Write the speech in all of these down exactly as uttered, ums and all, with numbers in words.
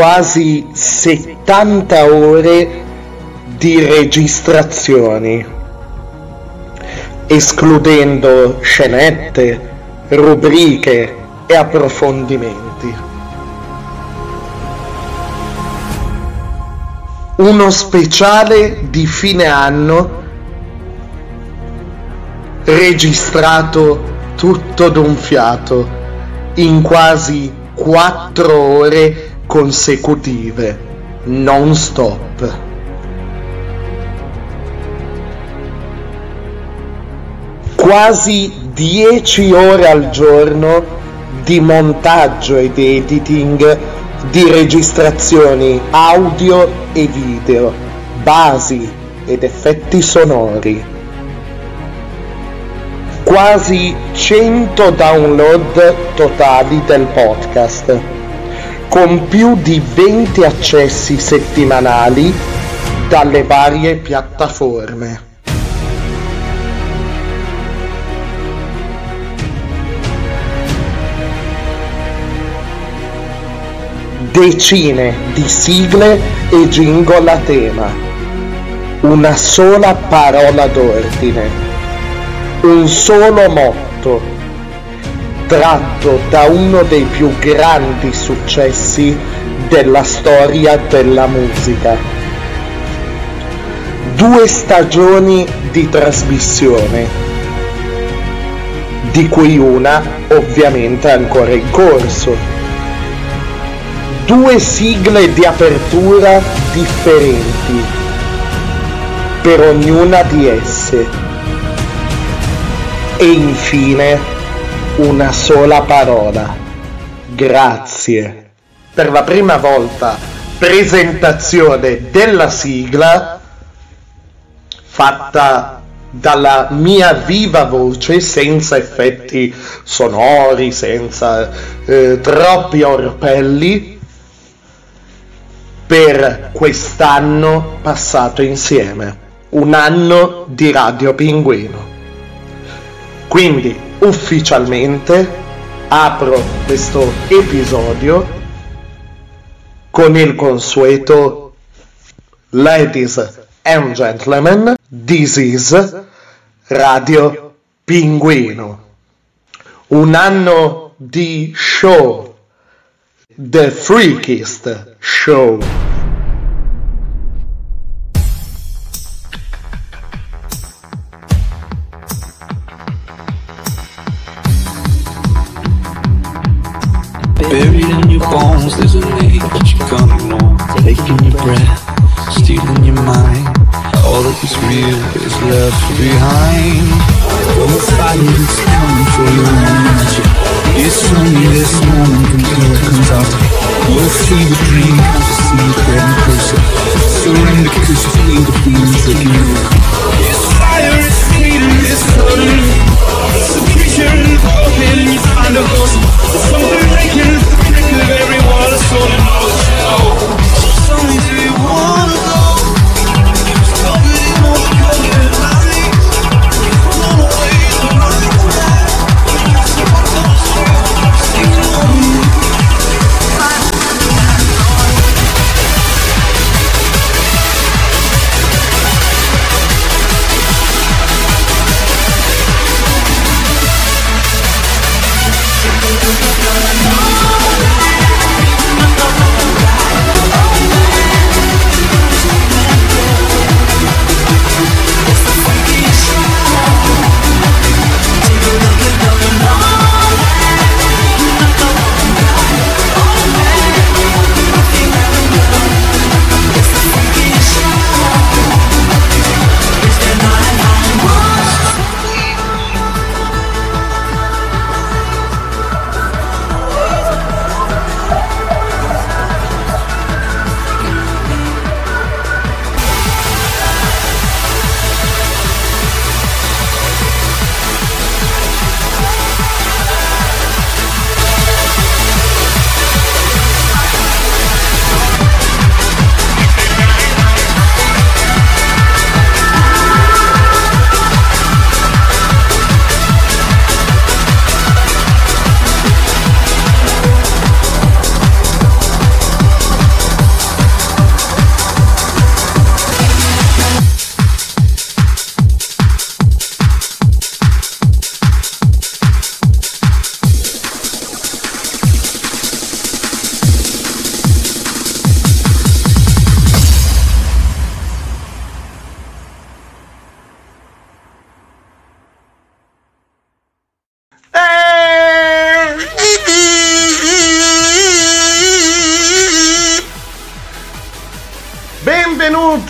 quasi settanta ore di registrazioni, escludendo scenette, rubriche e approfondimenti. Uno speciale di fine anno registrato tutto d'un fiato in quasi quattro ore consecutive, non stop. Quasi dieci ore al giorno di montaggio ed editing di registrazioni audio e video, basi ed effetti sonori. Quasi cento download totali del podcast, con più di venti accessi settimanali dalle varie piattaforme. Decine di sigle e jingle a tema, una sola parola d'ordine, un solo motto, tratto da uno dei più grandi successi della storia della musica. Due stagioni di trasmissione, di cui una ovviamente ancora in corso. Due sigle di apertura differenti per ognuna di esse. E infine una sola parola: grazie. Per la prima volta presentazione della sigla fatta dalla mia viva voce, senza effetti sonori, senza eh, troppi orpelli, per quest'anno passato insieme, un anno di Radio Pinguino. Quindi ufficialmente apro questo episodio con il consueto Ladies and Gentlemen, this is Radio Pinguino. Un anno di show, The Freakiest Show. Buried in your bones, there's a name that you can't ignore. Taking your breath, stealing your mind. All that is real is left behind. All the silence coming for your energy. It's only this moment until it comes out. We'll see the dream, have to see it getting closer. Surrender, cause you feel the feelings that you know. It's fire, it's freedom, it's burning. It's a creature in all men, you find a ghost. There's something breaking.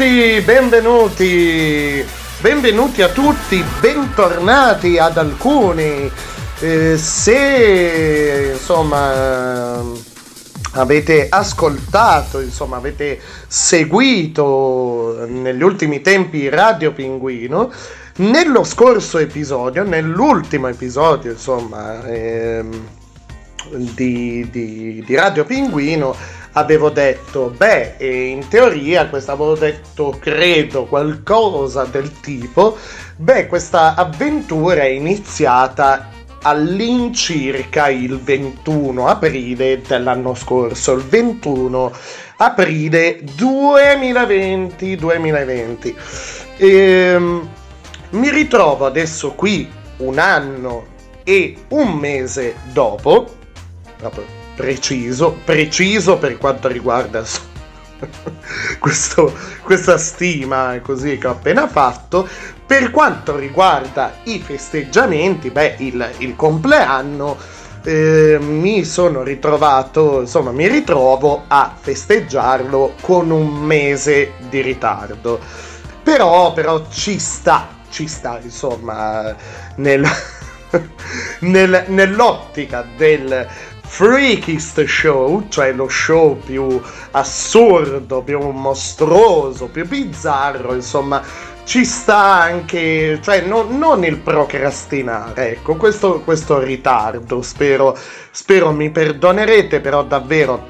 tutti, benvenuti, benvenuti a tutti, bentornati ad alcuni. Eh, se insomma avete ascoltato, insomma avete seguito negli ultimi tempi Radio Pinguino, nello scorso episodio, nell'ultimo episodio insomma ehm, di, di, di Radio Pinguino, avevo detto, beh, in teoria, questo avevo detto, credo, qualcosa del tipo, beh, questa avventura è iniziata all'incirca il ventuno aprile dell'anno scorso, il ventuno aprile duemilaventi. Ehm, mi ritrovo adesso qui un anno e un mese dopo, proprio preciso, preciso per quanto riguarda questo, questa stima così che ho appena fatto. Per quanto riguarda i festeggiamenti, beh, il, il compleanno, eh, mi sono ritrovato, insomma mi ritrovo a festeggiarlo con un mese di ritardo, però, però ci sta, ci sta insomma nel, nel, nell'ottica del Freakist Show, cioè lo show più assurdo, più mostruoso, più bizzarro, insomma ci sta anche, cioè no, non il procrastinare, ecco, questo, questo ritardo, spero, spero mi perdonerete, però davvero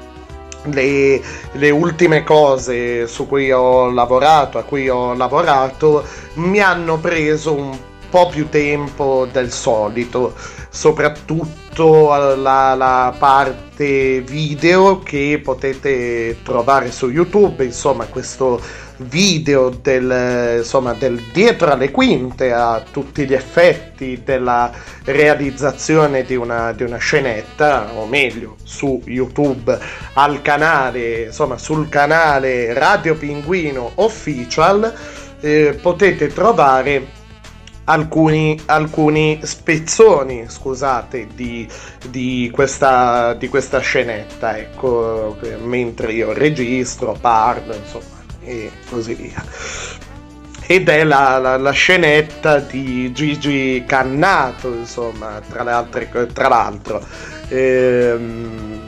le, le ultime cose su cui ho lavorato, a cui ho lavorato, mi hanno preso un po' più tempo del solito, soprattutto la, la parte video che potete trovare su YouTube, insomma questo video del, insomma, del dietro alle quinte a tutti gli effetti della realizzazione di una, di una scenetta, o meglio su YouTube al canale, insomma sul canale Radio Pinguino Official, eh, potete trovare Alcuni, alcuni spezzoni, scusate, di, di, questa, di questa scenetta, ecco, mentre io registro, parlo, insomma, e così via. Ed è la, la, la scenetta di Gigi Cannato, insomma, tra le altre, tra l'altro, ehm,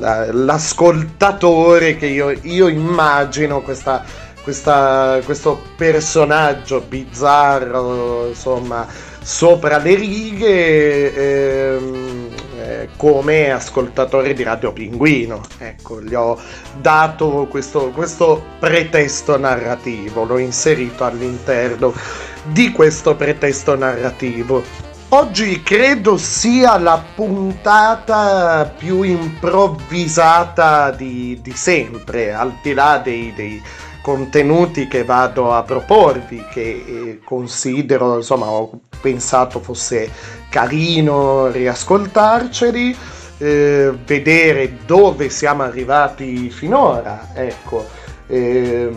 la, l'ascoltatore che io, io immagino questa... Questa, questo personaggio bizzarro, insomma, sopra le righe, ehm, eh, come ascoltatore di Radio Pinguino. Ecco, gli ho dato questo, questo pretesto narrativo, l'ho inserito all'interno di questo pretesto narrativo. Oggi credo sia la puntata più improvvisata di, di sempre, al di là dei... dei contenuti che vado a proporvi, che considero, insomma, ho pensato fosse carino riascoltarceli, eh, vedere dove siamo arrivati finora, ecco, eh,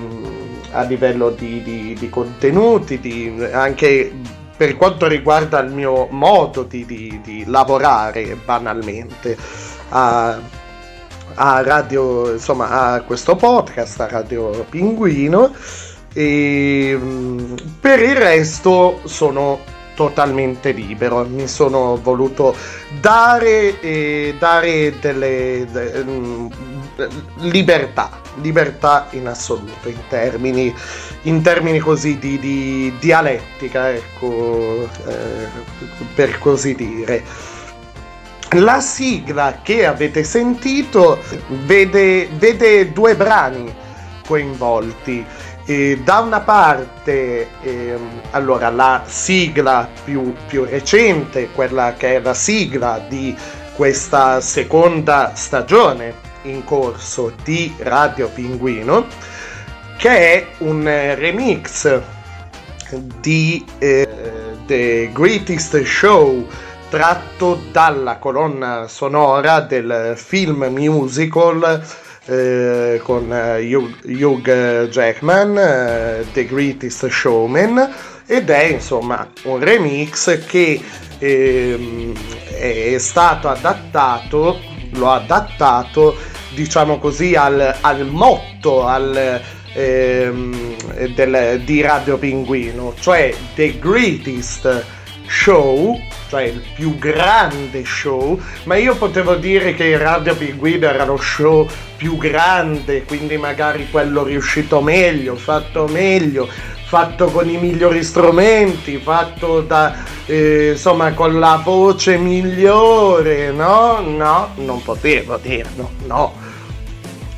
a livello di, di, di contenuti, di, anche per quanto riguarda il mio modo di, di, di lavorare banalmente a... a radio, insomma, a questo podcast, a Radio Pinguino, e per il resto sono totalmente libero, mi sono voluto dare eh, dare delle de, libertà libertà in assoluto in termini in termini così di, di dialettica, ecco, eh, per così dire. La sigla che avete sentito vede, vede due brani coinvolti. E da una parte, ehm, allora, la sigla più, più recente, quella che è la sigla di questa seconda stagione in corso di Radio Pinguino, che è un remix di eh, The Greatest Show, tratto dalla colonna sonora del film musical eh, con Hugh, Hugh Jackman, eh, The Greatest Showman, ed è insomma un remix che eh, è stato adattato, l'ho adattato diciamo così al, al motto, al, ehm, del, di Radio Pinguino, cioè The Greatest Show, cioè il più grande show. Ma io potevo dire che Radio Pinguino era lo show più grande, quindi magari quello riuscito meglio, fatto meglio, fatto con i migliori strumenti, fatto da eh, insomma con la voce migliore, no? No, non potevo dirlo, no.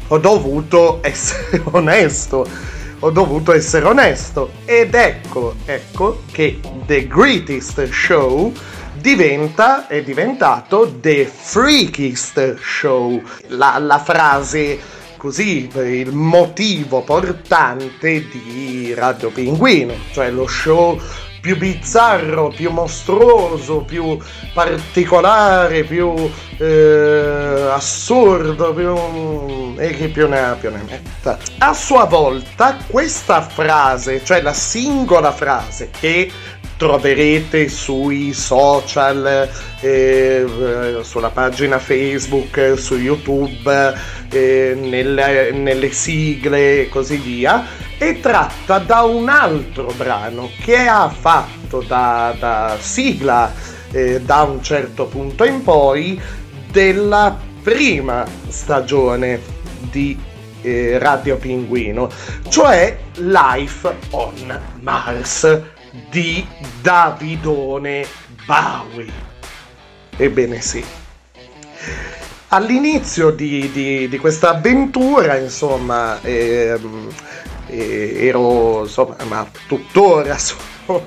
Ho dovuto essere onesto, ho dovuto essere onesto. Ed ecco, ecco che The Greatest Show diventa, è diventato The Freakist Show. La, la frase, così, il motivo portante di Radio Pinguino, cioè lo show più bizzarro, più mostruoso, più particolare, più eh, assurdo, più... e che più ne ha più ne metta. A sua volta questa frase, cioè la singola frase che troverete sui social, eh, sulla pagina Facebook, su YouTube, eh, nelle, nelle sigle e così via, è tratta da un altro brano che ha fatto da, da sigla, eh, da un certo punto in poi, della prima stagione di eh, Radio Pinguino, cioè Life on Mars di Davidone Bowie. Ebbene sì, all'inizio di, di, di questa avventura, insomma, ehm, eh, ero, insomma, ma tuttora sono,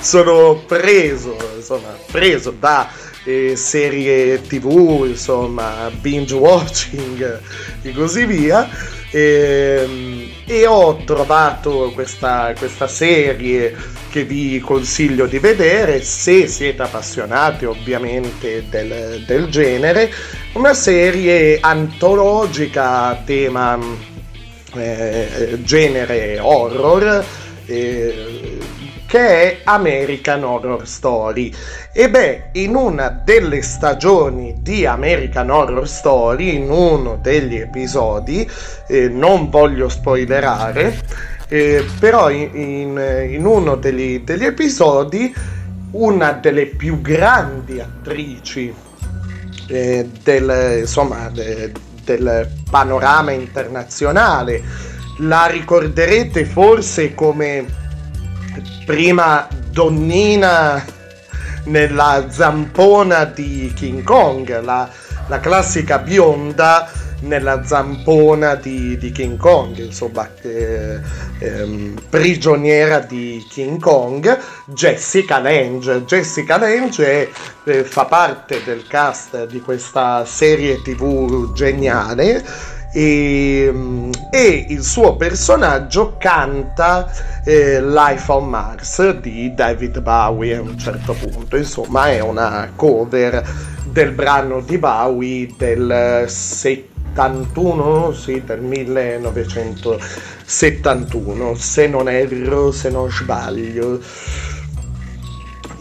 sono preso, insomma, preso da eh, serie TV, insomma, binge watching e così via. E, e ho trovato questa, questa serie che vi consiglio di vedere se siete appassionati ovviamente del, del genere, una serie antologica a tema eh, genere horror, eh, che è American Horror Story. E beh, in una delle stagioni di American Horror Story, in uno degli episodi, eh, non voglio spoilerare, eh, però in, in, in uno degli, degli episodi, una delle più grandi attrici eh, del, insomma, de, del panorama internazionale, la ricorderete forse come prima donnina nella zampona di King Kong, la, la classica bionda nella zampona di, di King Kong, insomma, eh, ehm, prigioniera di King Kong, Jessica Lange. Jessica Lange eh, fa parte del cast di questa serie TV geniale. E, e il suo personaggio canta eh, Life on Mars di David Bowie a un certo punto, insomma è una cover del brano di Bowie del settantuno, sì, del millenovecentosettantuno, se non erro, se non sbaglio.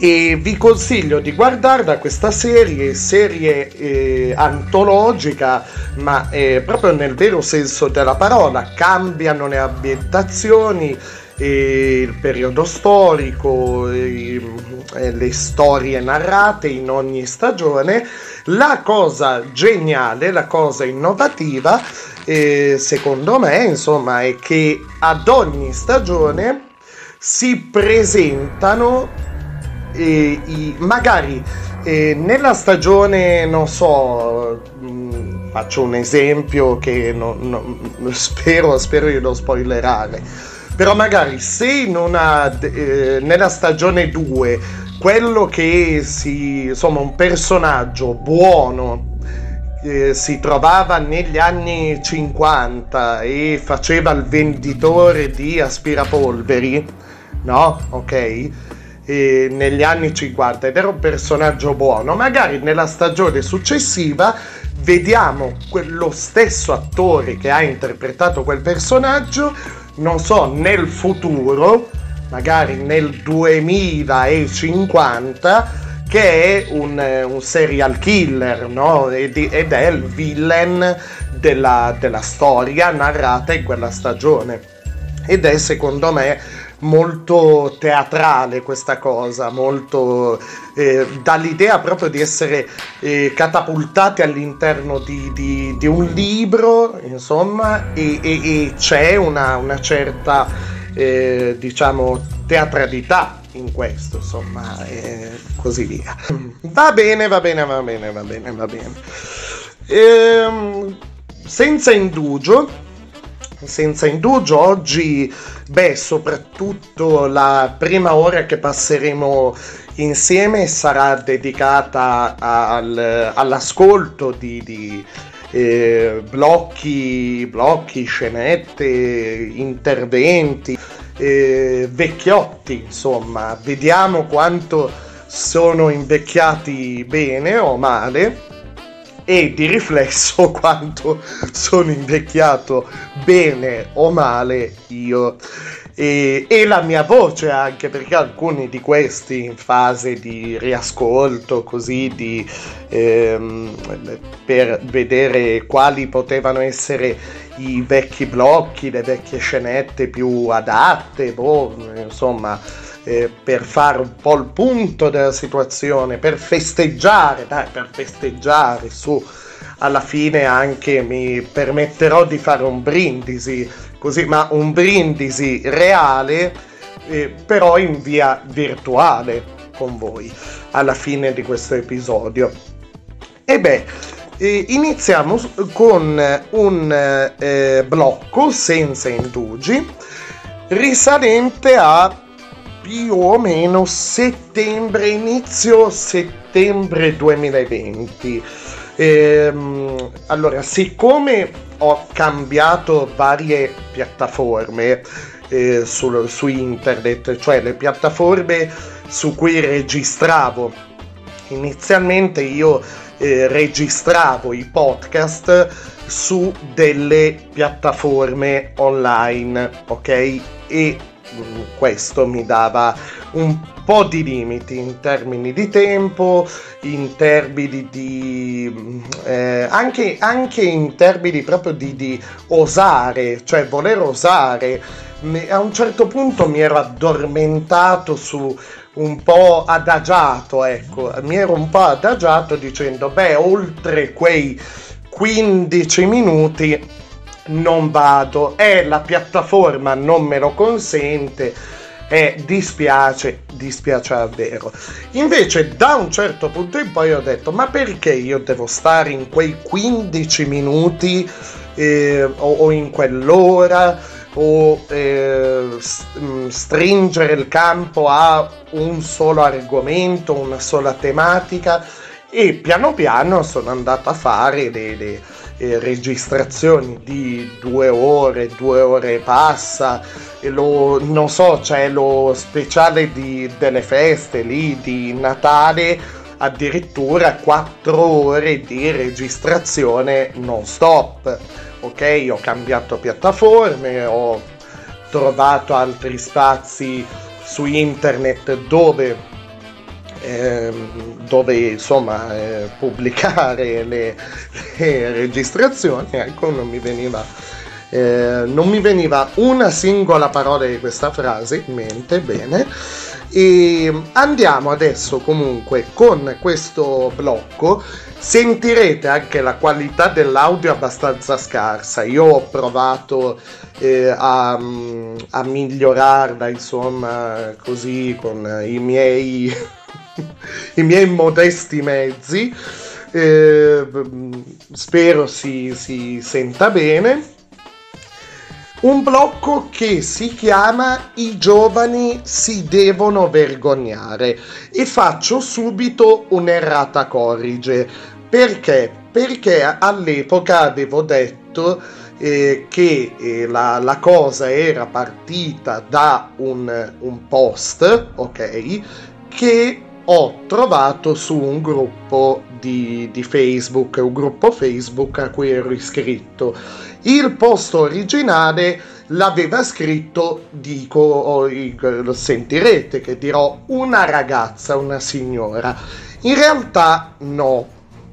E vi consiglio di guardarla questa serie, serie eh, antologica, ma eh, proprio nel vero senso della parola. Cambiano le ambientazioni, eh, il periodo storico, eh, eh, le storie narrate in ogni stagione. La cosa geniale, la cosa innovativa, eh, secondo me, insomma, è che ad ogni stagione si presentano E, i, magari eh, nella stagione, non so, mh, faccio un esempio che non, non, spero, spero di non spoilerare, però magari se in una, eh, nella stagione due quello che si, insomma, un personaggio buono eh, si trovava negli anni cinquanta e faceva il venditore di aspirapolveri, no? Ok? Negli anni cinquanta, ed era un personaggio buono, magari nella stagione successiva vediamo quello stesso attore che ha interpretato quel personaggio, non so, nel futuro, magari nel duemilacinquanta, che è un, un serial killer, no? Ed, ed è il villain della, della storia narrata in quella stagione, ed è secondo me molto teatrale questa cosa, molto eh, dall'idea proprio di essere eh, catapultati all'interno di, di, di un libro, insomma, e, e, e c'è una, una certa eh, diciamo teatralità in questo, insomma, e così via. Va bene, va bene, va bene, va bene, va bene. Ehm, senza indugio. Senza indugio, oggi, beh, soprattutto la prima ora che passeremo insieme sarà dedicata al, all'ascolto di, di eh, blocchi, blocchi, scenette, interventi, eh, vecchiotti, insomma. Vediamo quanto sono invecchiati bene o male, e di riflesso quanto sono invecchiato bene o male io e, e la mia voce, anche perché alcuni di questi in fase di riascolto, così di, ehm, per vedere quali potevano essere i vecchi blocchi, le vecchie scenette più adatte, boh, insomma, Eh, per fare un po' il punto della situazione, per festeggiare, dai, per festeggiare su. Alla fine anche mi permetterò di fare un brindisi, così, ma un brindisi reale, eh, però in via virtuale con voi alla fine di questo episodio. E beh, eh, iniziamo con un eh, blocco senza indugi risalente a più o meno settembre, inizio settembre duemilaventi. Ehm, allora, siccome ho cambiato varie piattaforme eh, su, su internet, cioè le piattaforme su cui registravo, inizialmente io eh, registravo i podcast su delle piattaforme online, ok? E questo mi dava un po' di limiti in termini di tempo, in termini di eh, anche, anche in termini proprio di, di osare, cioè voler osare. A un certo punto mi ero addormentato, su un po' adagiato, ecco, mi ero un po' adagiato dicendo, beh, oltre quei quindici minuti non vado, eh, la piattaforma non me lo consente, eh, dispiace, dispiace davvero. Invece da un certo punto in poi ho detto, ma perché io devo stare in quei quindici minuti eh, o, o in quell'ora o eh, stringere il campo a un solo argomento, una sola tematica? E piano piano sono andato a fare delle Eh, registrazioni di due ore, due ore e passa, e lo, non so, c'è lo speciale di, delle feste lì di Natale, addirittura quattro ore di registrazione non stop, ok? Ho cambiato piattaforme, ho trovato altri spazi su internet dove, Ehm, dove insomma eh, pubblicare le, le registrazioni. Ecco, non mi veniva eh, non mi veniva una singola parola di questa frase in mente. Bene, e andiamo adesso comunque con questo blocco. Sentirete anche la qualità dell'audio abbastanza scarsa, io ho provato eh, a, a migliorarla, insomma, così con i miei i miei modesti mezzi, eh, spero si, si senta bene. Un blocco che si chiama "I giovani si devono vergognare", e faccio subito un'errata corrige. Perché? Perché all'epoca avevo detto eh, che eh, la, la cosa era partita da un, un post, ok, che ho trovato su un gruppo di, di Facebook, un gruppo Facebook a cui ero iscritto. Il post originale l'aveva scritto, dico, lo sentirete che dirò, una ragazza, una signora. In realtà no,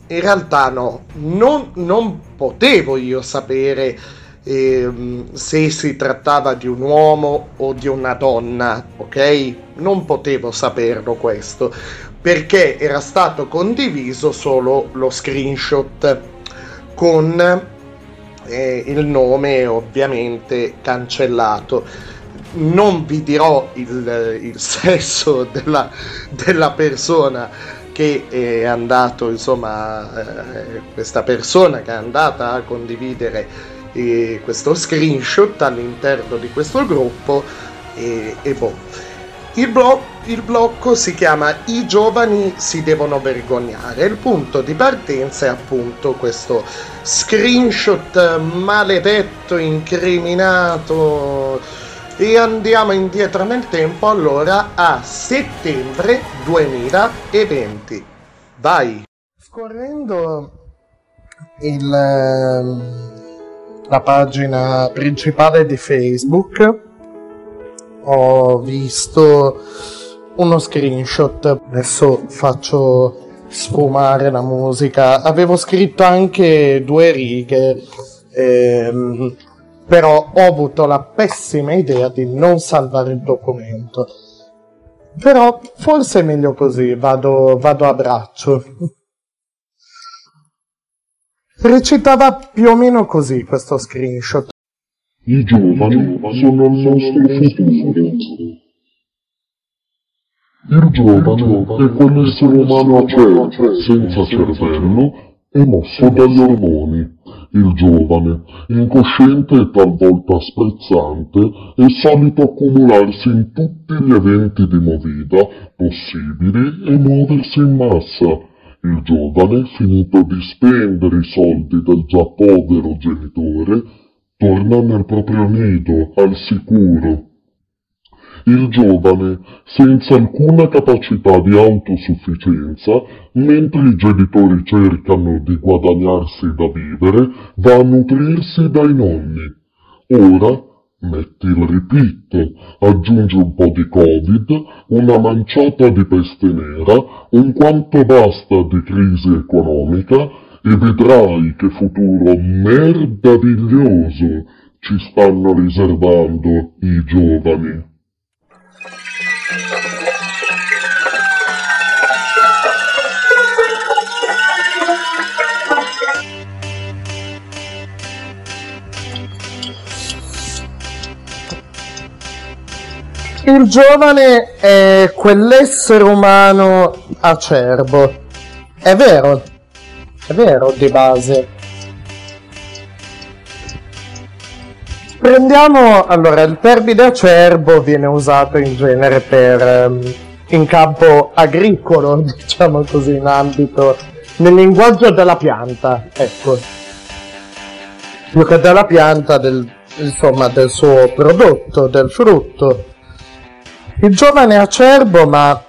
in realtà no, non, non potevo io sapere eh, se si trattava di un uomo o di una donna, ok? Non potevo saperlo questo, perché era stato condiviso solo lo screenshot con eh, il nome ovviamente cancellato. Non vi dirò il, il sesso della, della persona che è andato, insomma, eh, questa persona che è andata a condividere eh, questo screenshot all'interno di questo gruppo. Eh, e boh. Il, blo- il blocco si chiama "I giovani si devono vergognare". Il punto di partenza è appunto questo screenshot maledetto, incriminato. E andiamo indietro nel tempo, allora, a settembre duemilaventi. Vai! Scorrendo il, la pagina principale di Facebook, ho visto uno screenshot. Adesso faccio sfumare la musica. Avevo scritto anche due righe. Ehm, Però ho avuto la pessima idea di non salvare il documento. Però forse è meglio così, vado, vado a braccio. Recitava più o meno così questo screenshot. I giovani sono il nostro futuro. Il giovane è quell'essere umano a cioè, senza cervello e mosso dagli ormoni. Il giovane, incosciente e talvolta sprezzante, è solito accumularsi in tutti gli eventi di movida possibili e muoversi in massa. Il giovane, finito di spendere i soldi del già povero genitore, torna nel proprio nido, al sicuro. Il giovane, senza alcuna capacità di autosufficienza, mentre i genitori cercano di guadagnarsi da vivere, va a nutrirsi dai nonni. Ora, metti il repeat, aggiungi un po' di Covid, una manciata di peste nera, un quanto basta di crisi economica, e vedrai che futuro merdaviglioso ci stanno riservando i giovani. Il giovane è quell'essere umano acerbo. È vero, è vero di base. Prendiamo, allora, il termine acerbo viene usato in genere per, in campo agricolo, diciamo così, in ambito, nel linguaggio della pianta, ecco. Più che della pianta, del, insomma, del suo prodotto, del frutto. Il giovane è acerbo, ma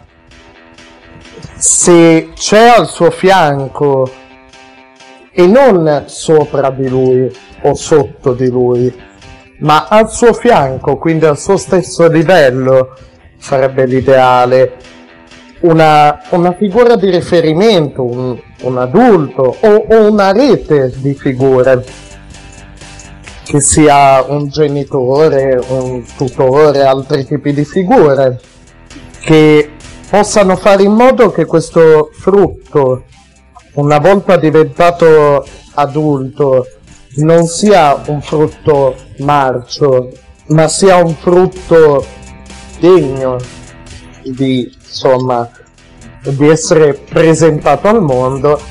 se c'è al suo fianco e non sopra di lui o sotto di lui, ma al suo fianco, quindi al suo stesso livello, sarebbe l'ideale, una, una figura di riferimento, un, un adulto o, o una rete di figure, che sia un genitore, un tutore, altri tipi di figure, che possano fare in modo che questo frutto, una volta diventato adulto, non sia un frutto marcio, ma sia un frutto degno di, insomma, di essere presentato al mondo.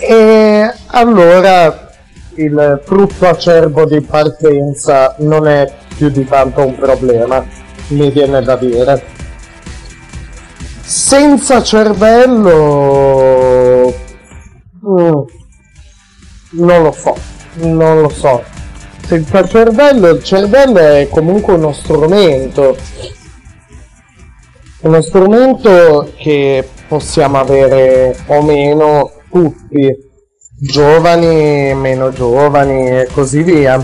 E allora il frutto acerbo di partenza non è più di tanto un problema, mi viene da dire. Senza cervello, mm, non lo so, non lo so. Senza cervello, il cervello è comunque uno strumento, uno strumento che possiamo avere o meno tutti, giovani, meno giovani e così via.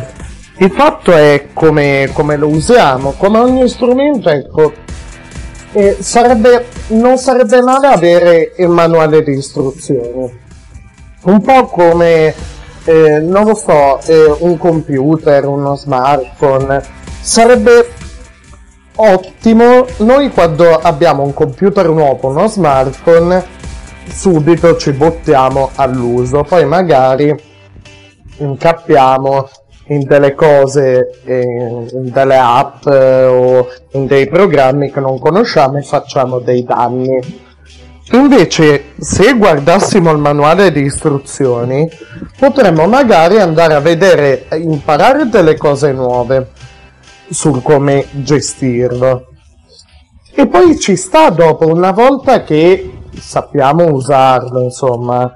Il fatto è come, come lo usiamo, come ogni strumento, ecco. eh, sarebbe, non sarebbe male avere il manuale di istruzione, un po' come, eh, non lo so, eh, un computer, uno smartphone. Sarebbe ottimo, noi quando abbiamo un computer nuovo, uno smartphone, subito ci buttiamo all'uso, poi magari incappiamo in delle cose, in, in delle app eh, o in dei programmi che non conosciamo e facciamo dei danni. Invece, se guardassimo il manuale di istruzioni, potremmo magari andare a vedere, imparare delle cose nuove su come gestirlo. E poi ci sta dopo, una volta che sappiamo usarlo, insomma,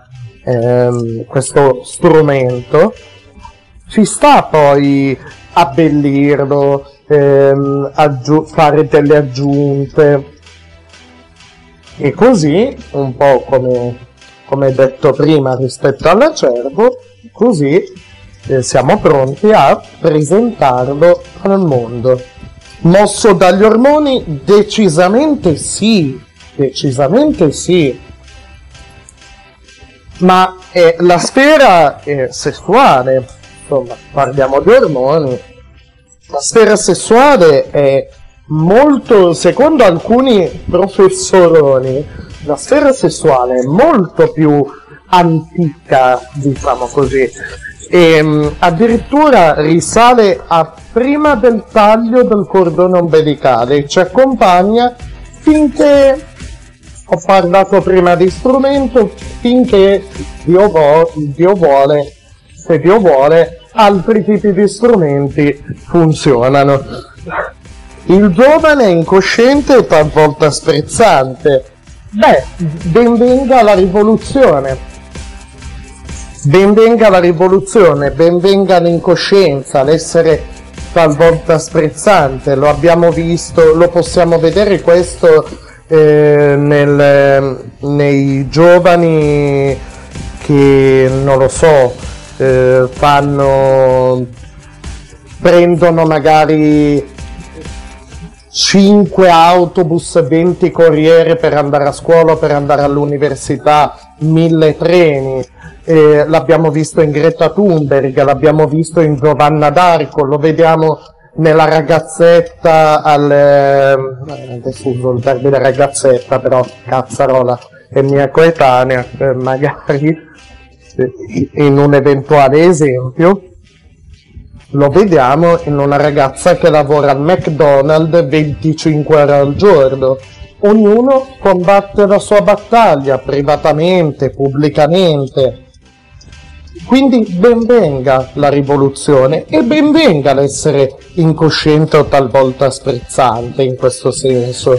ehm, questo strumento, ci sta poi abbellirlo, ehm, aggiu- fare delle aggiunte. E così, un po' come, come detto prima rispetto all'acerbo, così eh, siamo pronti a presentarlo al mondo. Mosso dagli ormoni? Decisamente sì, decisamente sì. Ma eh, la sfera eh, sessuale, insomma, parliamo di ormoni, la sfera sessuale è molto, secondo alcuni professoroni, la sfera sessuale è molto più antica, diciamo così, e mh, addirittura risale a prima del taglio del cordone ombelicale, ci accompagna finché, ho parlato prima di strumento, finché Dio, vo- Dio vuole, se Dio vuole, altri tipi di strumenti funzionano. Il giovane è incosciente e talvolta sprezzante. Beh, benvenga la rivoluzione. Benvenga la rivoluzione, benvenga l'incoscienza, l'essere talvolta sprezzante. Lo abbiamo visto, lo possiamo vedere questo eh, nel, nei giovani che, non lo so, eh, fanno, prendono magari cinque autobus, venti corriere per andare a scuola, per andare all'università, mille treni. Eh, l'abbiamo visto in Greta Thunberg, l'abbiamo visto in Giovanna D'Arco, lo vediamo nella ragazzetta al... Eh, adesso uso il termine ragazzetta, però cazzarola è mia coetanea, eh, magari in un eventuale esempio. Lo vediamo in una ragazza che lavora al McDonald's venticinque ore al giorno. Ognuno combatte la sua battaglia, privatamente, pubblicamente. Quindi benvenga la rivoluzione e benvenga l'essere incosciente o talvolta sprezzante in questo senso.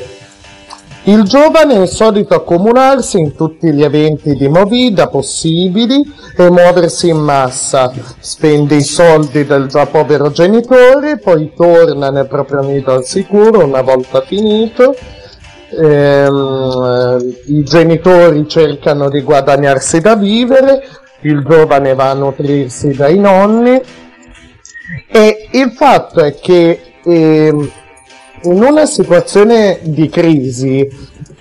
Il giovane è solito accomunarsi in tutti gli eventi di movida possibili e muoversi in massa. Spende i soldi del già povero genitore, poi torna nel proprio nido al sicuro una volta finito. Ehm, i genitori cercano di guadagnarsi da vivere, il giovane va a nutrirsi dai nonni. E il fatto è che ehm, in una situazione di crisi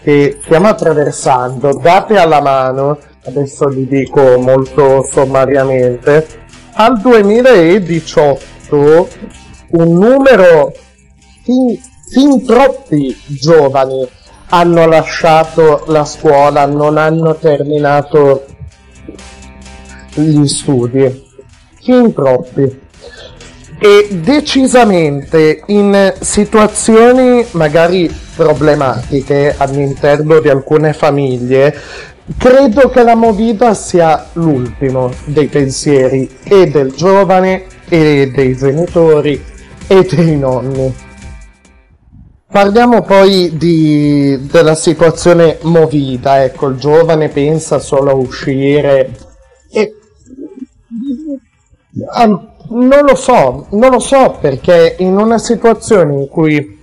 che stiamo attraversando, date alla mano, adesso vi dico molto sommariamente, al duemiladiciotto un numero fin, fin troppi giovani hanno lasciato la scuola, non hanno terminato gli studi, fin troppi. E decisamente in situazioni magari problematiche all'interno di alcune famiglie, credo che la movida sia l'ultimo dei pensieri e del giovane e dei genitori e dei nonni. Parliamo poi di, della situazione movida, ecco, il giovane pensa solo a uscire e... Um, Non lo so, non lo so perché in una situazione in cui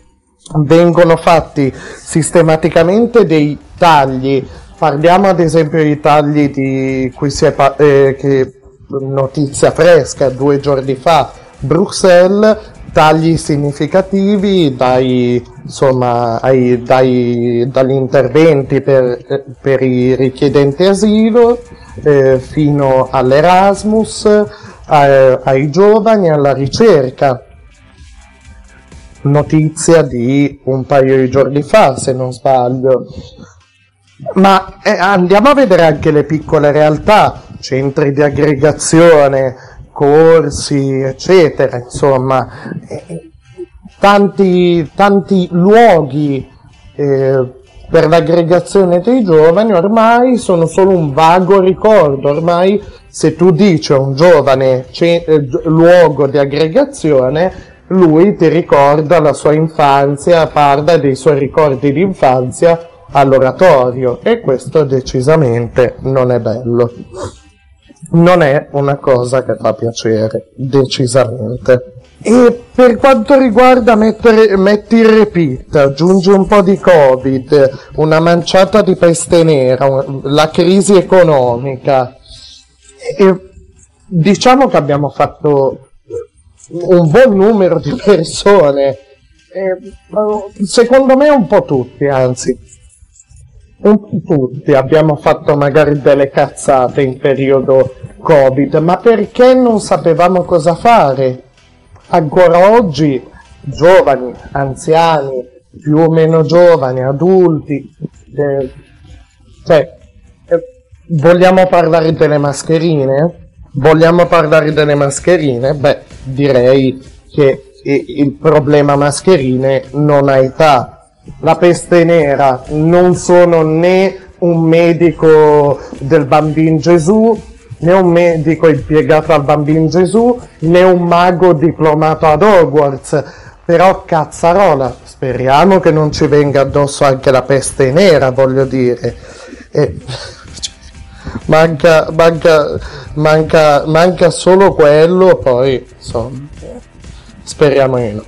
vengono fatti sistematicamente dei tagli, parliamo ad esempio di tagli di cui si è pa- eh, che notizia fresca due giorni fa, Bruxelles tagli significativi dai, insomma, ai, dai, dagli interventi per, per i richiedenti asilo eh, fino all'Erasmus, a, ai giovani, alla ricerca. Notizia di un paio di giorni fa, se non sbaglio. Ma eh, andiamo a vedere anche le piccole realtà, centri di aggregazione, corsi, eccetera, insomma, eh, tanti, tanti luoghi eh, per l'aggregazione dei giovani ormai sono solo un vago ricordo. Ormai se tu dici a un giovane ce- eh, luogo di aggregazione, lui ti ricorda la sua infanzia, parla dei suoi ricordi di infanzia all'oratorio, e questo decisamente non è bello, non è una cosa che fa piacere, decisamente. E per quanto riguarda mettere, metti il repeat, aggiungi un po' di Covid, una manciata di peste nera, la crisi economica, e diciamo che abbiamo fatto un buon numero di persone, e secondo me un po' tutti, anzi un po' tutti abbiamo fatto magari delle cazzate in periodo Covid, ma perché non sapevamo cosa fare. Ancora oggi giovani, anziani, più o meno giovani, adulti, eh, cioè eh, vogliamo parlare delle mascherine? Vogliamo parlare delle mascherine? Beh, direi che il problema mascherine non ha età. La peste nera, non sono né un medico del Bambin Gesù, né un medico impiegato al Bambin Gesù, né un mago diplomato ad Hogwarts. Però cazzarola, speriamo che non ci venga addosso anche la peste nera, voglio dire. E... Manca, manca, manca, manca solo quello, poi insomma, speriamo di no.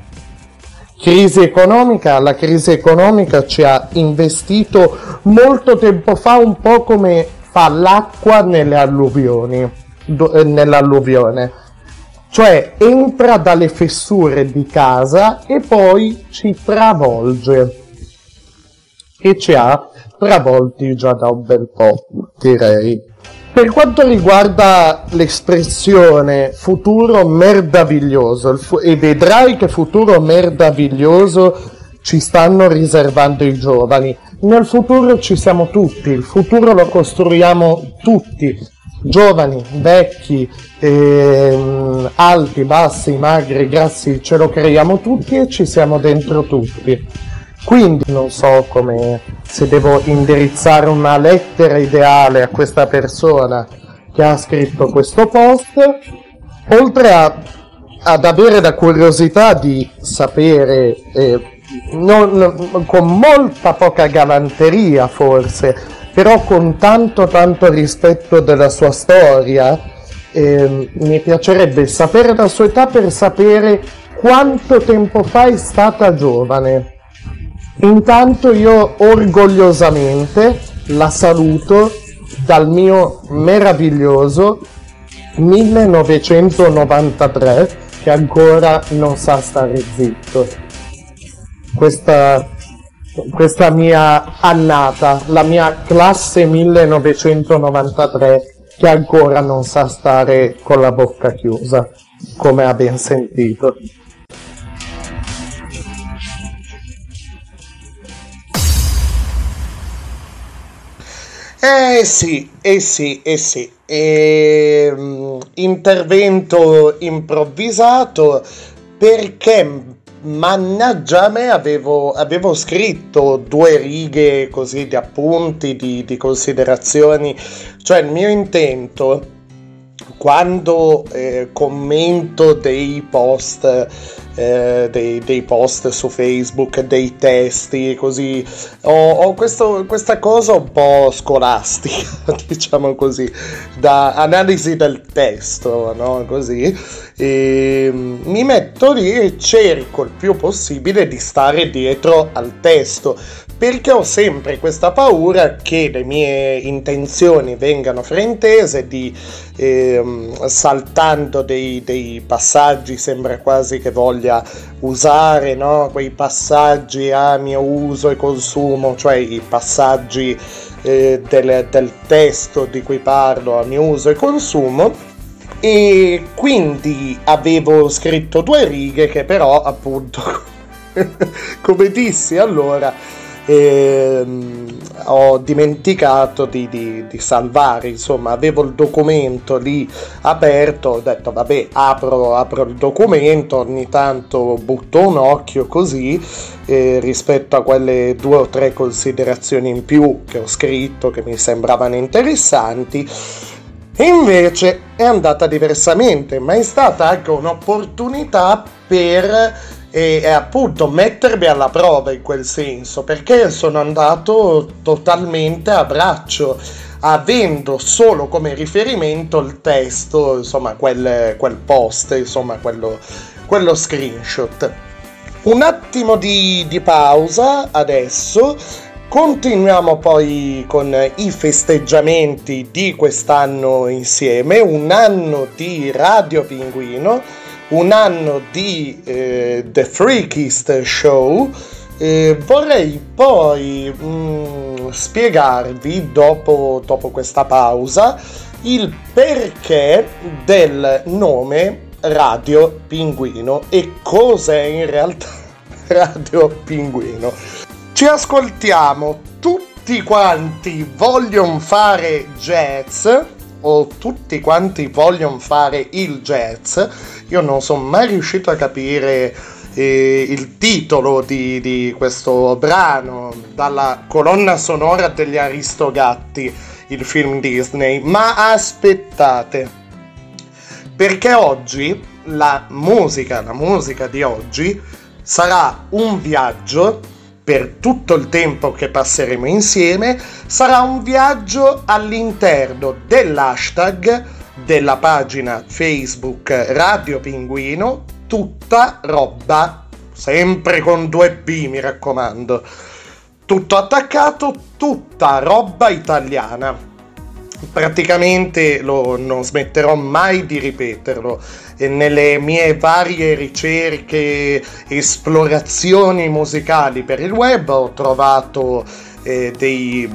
Crisi economica, la crisi economica ci ha investito molto tempo fa, un po' come fa l'acqua nelle alluvioni, do, eh, nell'alluvione, cioè entra dalle fessure di casa e poi ci travolge, e ci ha travolti già da un bel po', direi. Per quanto riguarda l'espressione futuro merdaviglioso, il fu- e vedrai che futuro merdaviglioso ci stanno riservando i giovani, nel futuro ci siamo tutti, il futuro lo costruiamo tutti, giovani, vecchi, ehm, alti, bassi, magri, grassi, ce lo creiamo tutti e ci siamo dentro tutti. Quindi non so come, se devo indirizzare una lettera ideale a questa persona che ha scritto questo post, oltre a, ad avere la curiosità di sapere, eh, non, con molta poca galanteria forse, però con tanto tanto rispetto della sua storia, eh, mi piacerebbe sapere la sua età per sapere quanto tempo fa è stata giovane. Intanto io orgogliosamente la saluto dal mio meraviglioso millenovecentonovantatré, che ancora non sa stare zitto. Questa, questa mia annata, la mia classe millenovecentonovantatré, che ancora non sa stare con la bocca chiusa, come ha ben sentito. Eh sì, eh sì, eh sì, eh, intervento improvvisato, perché mannaggia a me avevo, avevo scritto due righe così di appunti, di, di considerazioni, cioè il mio intento quando eh, commento dei post, eh, dei, dei post su Facebook, dei testi, così, ho, ho questo, questa cosa un po' scolastica, diciamo così, da analisi del testo, no? Così, e mi metto lì e cerco il più possibile di stare dietro al testo. perché ho sempre questa paura che le mie intenzioni vengano fraintese, di ehm, saltando dei, dei passaggi sembra quasi che voglia usare, no? Quei passaggi a mio uso e consumo, cioè i passaggi eh, del, del testo di cui parlo a mio uso e consumo. E quindi avevo scritto due righe che però, appunto, come dissi allora, ehm, ho dimenticato di, di, di salvare, insomma avevo il documento lì aperto, ho detto vabbè, apro, apro il documento, ogni tanto butto un occhio così, eh, rispetto a quelle due o tre considerazioni in più che ho scritto che mi sembravano interessanti. E invece è andata diversamente, ma è stata anche un'opportunità per eh, appunto mettermi alla prova in quel senso, perché sono andato totalmente a braccio, avendo solo come riferimento il testo, insomma quel, quel post, insomma quello, quello screenshot. Un attimo di, di pausa adesso. Continuiamo poi con i festeggiamenti di quest'anno insieme, un anno di Radio Pinguino, un anno di eh, The Freakist Show. Eh, vorrei poi mh, spiegarvi, dopo, dopo questa pausa, il perché del nome Radio Pinguino e cos'è in realtà Radio Pinguino. Ci ascoltiamo tutti quanti vogliono fare jazz, o tutti quanti vogliono fare il jazz. Io non sono mai riuscito a capire eh, il titolo di, di questo brano dalla colonna sonora degli Aristogatti, il film Disney, ma aspettate, perché oggi la musica, la musica di oggi sarà un viaggio. Per tutto il tempo che passeremo insieme sarà un viaggio all'interno dell'hashtag della pagina Facebook Radio Pinguino, tutta roba, sempre con due P, mi raccomando, tutto attaccato, tutta roba italiana. Praticamente lo, non smetterò mai di ripeterlo, e nelle mie varie ricerche, esplorazioni musicali per il web ho trovato eh, dei,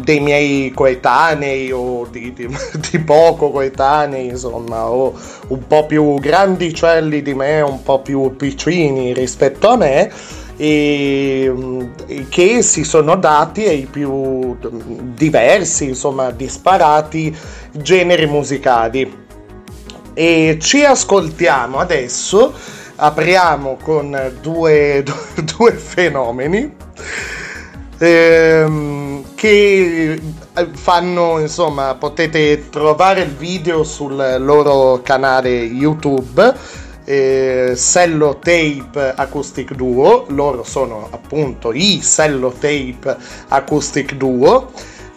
dei miei coetanei o di, di, di poco coetanei, insomma, o un po' più grandicelli di me, un po' più piccini rispetto a me, e che si sono dati ai più diversi, insomma disparati generi musicali. E ci ascoltiamo adesso, apriamo con due, due fenomeni ehm, che fanno, insomma potete trovare il video sul loro canale YouTube, Eh, Sellotape Acoustic Duo. Loro sono appunto i Sellotape Acoustic Duo.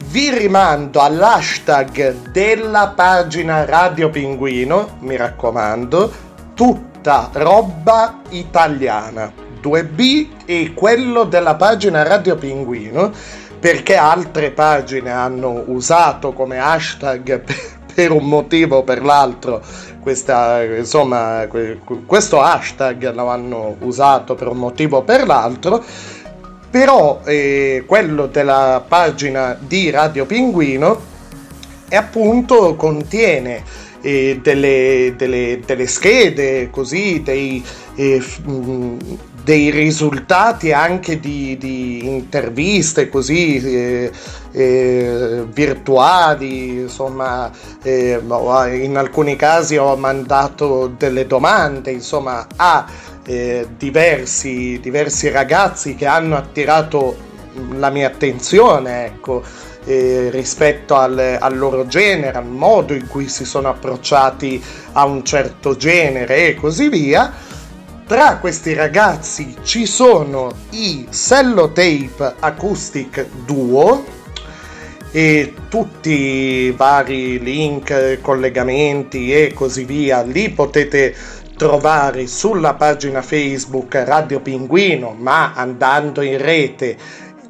Vi rimando all'hashtag della pagina Radio Pinguino, mi raccomando, tutta roba italiana, due B, e quello della pagina Radio Pinguino, perché altre pagine hanno usato come hashtag per per un motivo o per l'altro, questa, insomma, questo hashtag lo hanno usato per un motivo o per l'altro, però eh, quello della pagina di Radio Pinguino è appunto, contiene eh, delle, delle, delle schede, così, dei... Eh, f- mh, dei risultati anche di, di interviste così eh, eh, virtuali, insomma eh, in alcuni casi ho mandato delle domande, insomma, a eh, diversi, diversi ragazzi che hanno attirato la mia attenzione, ecco, eh, rispetto al, al loro genere, al modo in cui si sono approcciati a un certo genere e così via. Tra questi ragazzi ci sono i Sellotape Acoustic Duo, e tutti i vari link, collegamenti e così via li potete trovare sulla pagina Facebook Radio Pinguino, ma andando in rete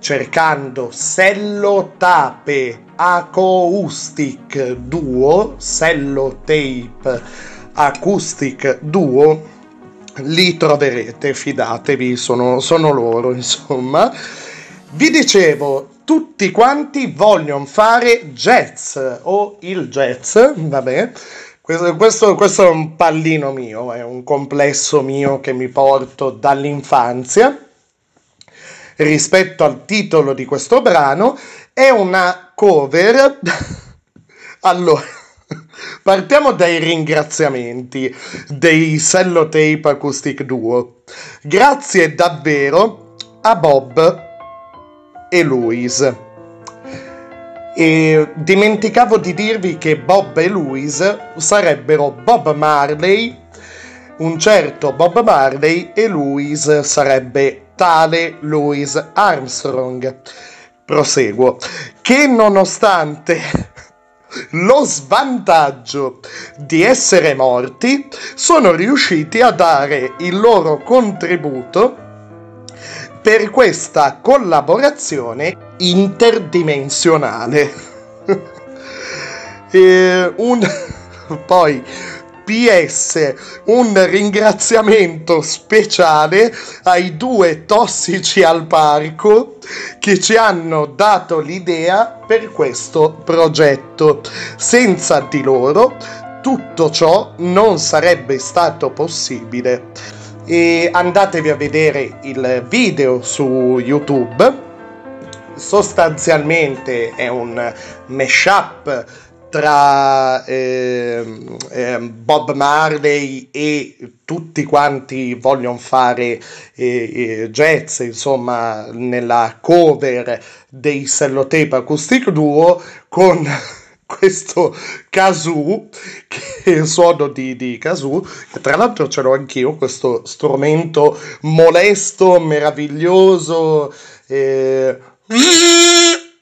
cercando Sellotape Acoustic Duo, Sellotape Acoustic Duo, li troverete, fidatevi, sono, sono loro, insomma. Vi dicevo, tutti quanti vogliono fare jazz, o il jazz, vabbè. Questo, questo, questo è un pallino mio, è un complesso mio che mi porto dall'infanzia. Rispetto al titolo di questo brano, è una cover. Allora, partiamo dai ringraziamenti dei Sellotape Acoustic Duo. Grazie davvero a Bob e Louis. E dimenticavo di dirvi che Bob e Louis sarebbero Bob Marley, un certo Bob Marley, e Louis sarebbe tale Louis Armstrong. Proseguo. Che nonostante lo svantaggio di essere morti, sono riusciti a dare il loro contributo per questa collaborazione interdimensionale. E un poi P S, un ringraziamento speciale ai due tossici al parco che ci hanno dato l'idea per questo progetto. Senza di loro tutto ciò non sarebbe stato possibile. E andatevi a vedere il video su YouTube. Sostanzialmente è un mashup tra eh, eh, Bob Marley e tutti quanti vogliono fare eh, jazz, insomma, nella cover dei Sellotape Acoustic Duo, con questo kazoo, che suono di, di kazoo, che tra l'altro ce l'ho anch'io, questo strumento molesto, meraviglioso, eh,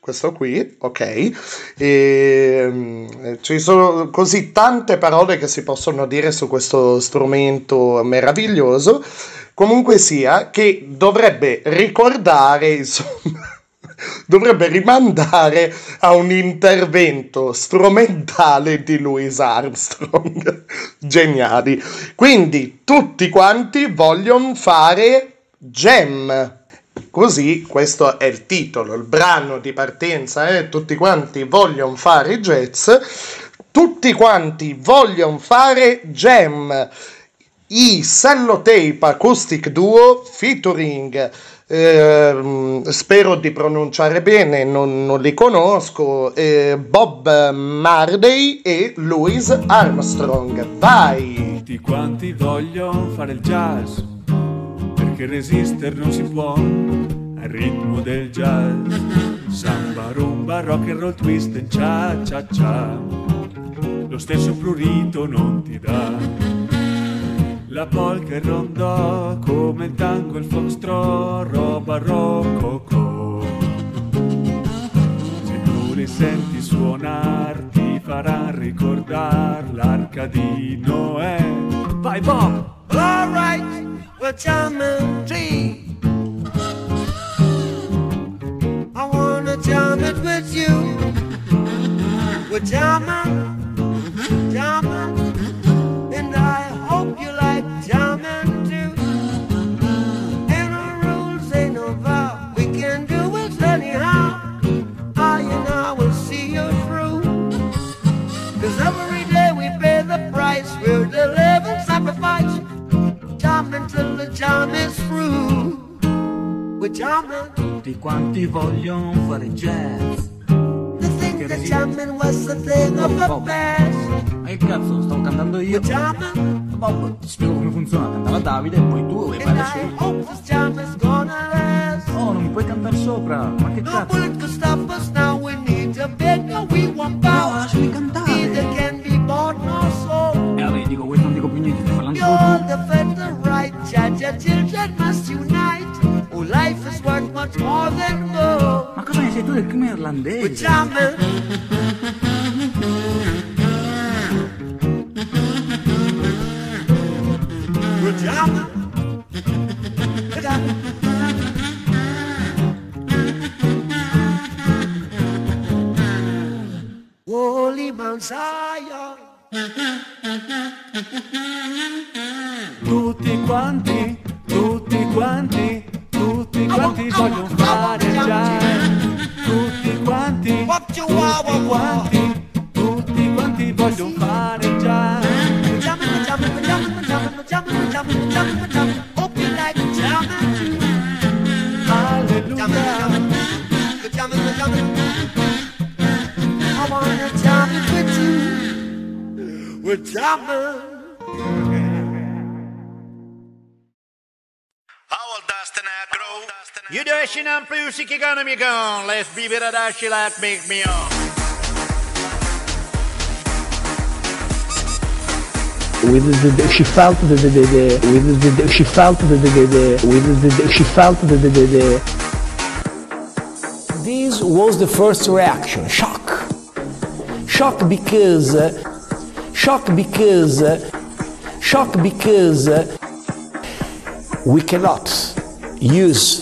questo qui, ok. E ci sono così tante parole che si possono dire su questo strumento meraviglioso, comunque sia, che dovrebbe ricordare, insomma, dovrebbe rimandare a un intervento strumentale di Louis Armstrong. Geniali. Quindi tutti quanti vogliono fare jam. Così, questo è il titolo, il brano di partenza, eh? Tutti quanti vogliono fare jazz, tutti quanti vogliono fare jam. I Sellotape Acoustic Duo featuring, eh, spero di pronunciare bene, non, non li conosco, eh, Bob Marley e Louis Armstrong. Vai! Tutti quanti vogliono fare il jazz, perché resistere non si può al ritmo del jazz. Samba, rumba, rock and roll, twist and cha cha cha, lo stesso prurito non ti dà. La polca e il rondò, come il tango e il foxtrot, roba rococò. Se tu li senti suonar, ti farà ricordar l'arca di Noè. Vai Bob! All right, we're jamming tree, I wanna jam it with you. We're jamming, jamming, and I hope you like jamming too. And our rules ain't no vow, we can do it anyhow. I and I will see you through, cause every day we pay the price, we're the living sacrifice. Jamming till the jam is through, we're jamming. Tutti quanti vogliono fare jazz. The thing that jamming was the thing of the past. E cazzo, sto cantando io. We're jamming. Bob, ti spiego come funziona, cantava Davide e poi tu vuoi fare solo. Oh, non mi puoi cantare sopra, ma che cazzo? No, lasciami cantare. E allora dico questo, non dico più niente, ti parlo anche tu. Ma cosa ne sei tu del crimine irlandese? Jama, jama, on Zion. Tutti quanti, tutti quanti, tutti quanti vogliono fare jazz. Tutti quanti, tutti quanti, tutti quanti vogliono fare jazz. I wanna jam it with you. We're jamming. You dashing on music economy gone. Let's be better dash it like make me on. With the she felt the the the with the she felt the the the with the she felt the the the. This was the first reaction, shock. Shock because, shock because, shock because we cannot use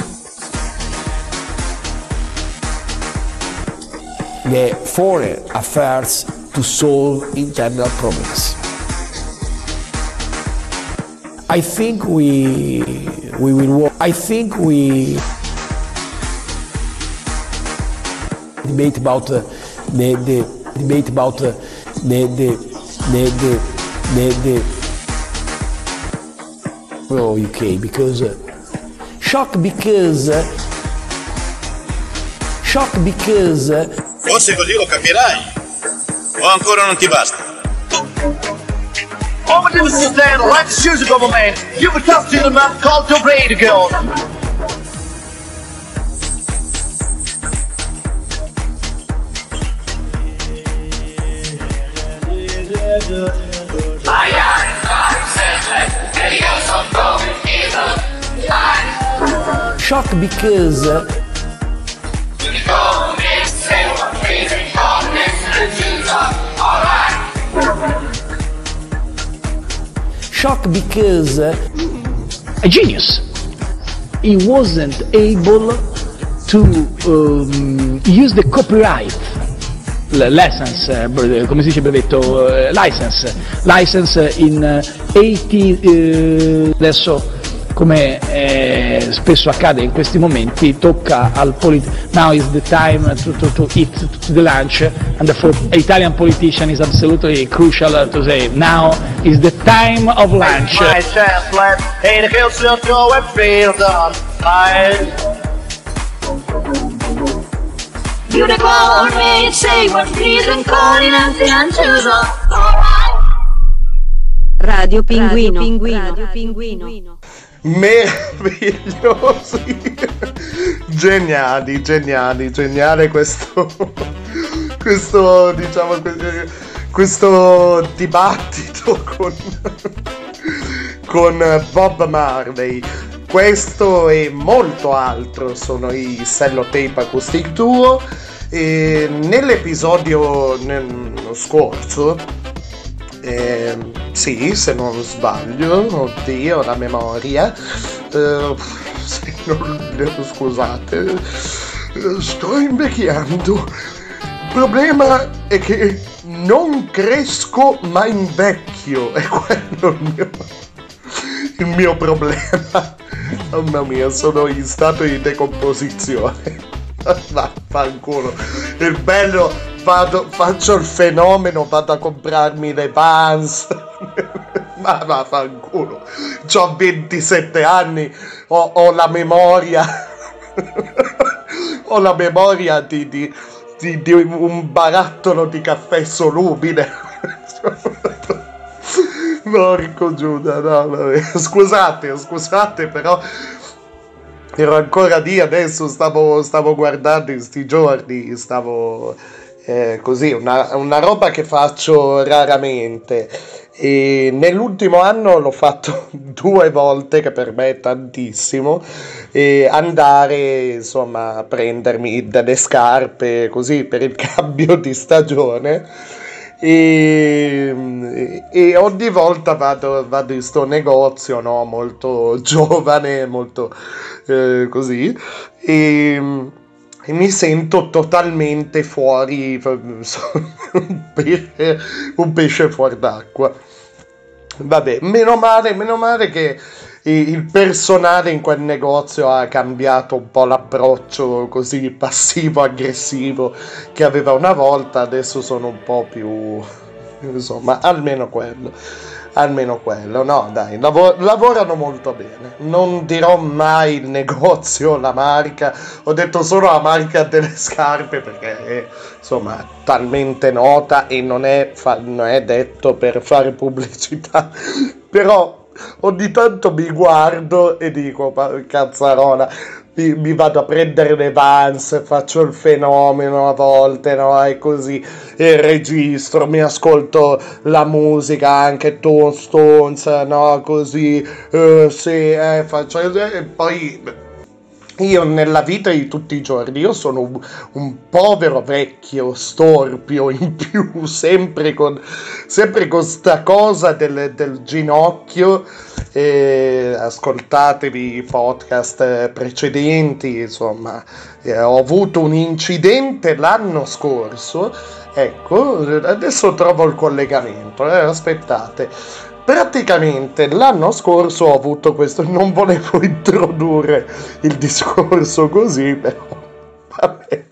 the foreign affairs to solve internal problems. I think we, we will work. I think we debate about uh, the, the debate about uh, the, the, the, the, the, the well, U K because uh, shock because uh, shock because uh, forse così lo capirai o ancora non ti basta. Over to the system, like the shoes of government, you were tough to the map called the radio girl. Shock because uh, shock because uh, a genius. He wasn't able to um, use the copyright license, eh, come si dice brevetto, eh, license, license in ottanta, eh, adesso come eh, spesso accade in questi momenti tocca al polit- now is the time to, to, to eat to the lunch and therefore Italian politician is absolutely crucial to say now is the time of lunch. You the call me, say what please and call in and the Radio Pinguino, Radio Pinguino. Meravigliosi, geniali, geniali, geniale questo, questo, diciamo, questo dibattito con, con Bob Marley. Questo e molto altro sono i Sellotape Acoustic Duo. E nell'episodio nel scorso, eh, sì, se non sbaglio, oddio, la memoria, eh, se non, scusate, sto invecchiando. Il problema è che non cresco ma invecchio, è quello il mio, il mio problema. Mamma mia, sono in stato di decomposizione. Vaffanculo. Il bello, vado, faccio il fenomeno, vado a comprarmi le pants. Ma vaffanculo. C'ho ventisette anni, ho, ho la memoria. Ho la memoria di, di, di, di un barattolo di caffè solubile. Porco Giuda, no, no, scusate, scusate, però ero ancora lì, adesso stavo, stavo guardando in sti giorni, stavo eh, così, una, una roba che faccio raramente, e nell'ultimo anno l'ho fatto due volte, che per me è tantissimo, e andare insomma a prendermi delle scarpe così per il cambio di stagione. E, e ogni volta vado, vado in sto negozio, no? Molto giovane, molto eh, così, e, e mi sento totalmente fuori, un pesce, un pesce fuori d'acqua. Vabbè, meno male, meno male che il personale in quel negozio ha cambiato un po' l'approccio così passivo-aggressivo che aveva una volta, adesso sono un po' più... insomma, almeno quello, almeno quello, no dai, lav- lavorano molto bene. Non dirò mai il negozio, la marca, ho detto solo la marca delle scarpe perché è, insomma, talmente nota e non è, fa- non è detto per fare pubblicità, però ogni tanto mi guardo e dico, ma cazzarola, mi, mi vado a prendere le Vans, faccio il fenomeno a volte, no? E così, e registro, mi ascolto la musica, anche Tone Stones, no? Così, eh, sì, eh, faccio... E poi... Io nella vita di tutti i giorni, io sono un, un povero vecchio storpio in più, sempre con sempre con sta cosa del, del ginocchio. E ascoltatevi i podcast precedenti, insomma, eh, ho avuto un incidente l'anno scorso, ecco, adesso trovo il collegamento, eh, aspettate. Praticamente l'anno scorso ho avuto questo, non volevo introdurre il discorso così, però vabbè,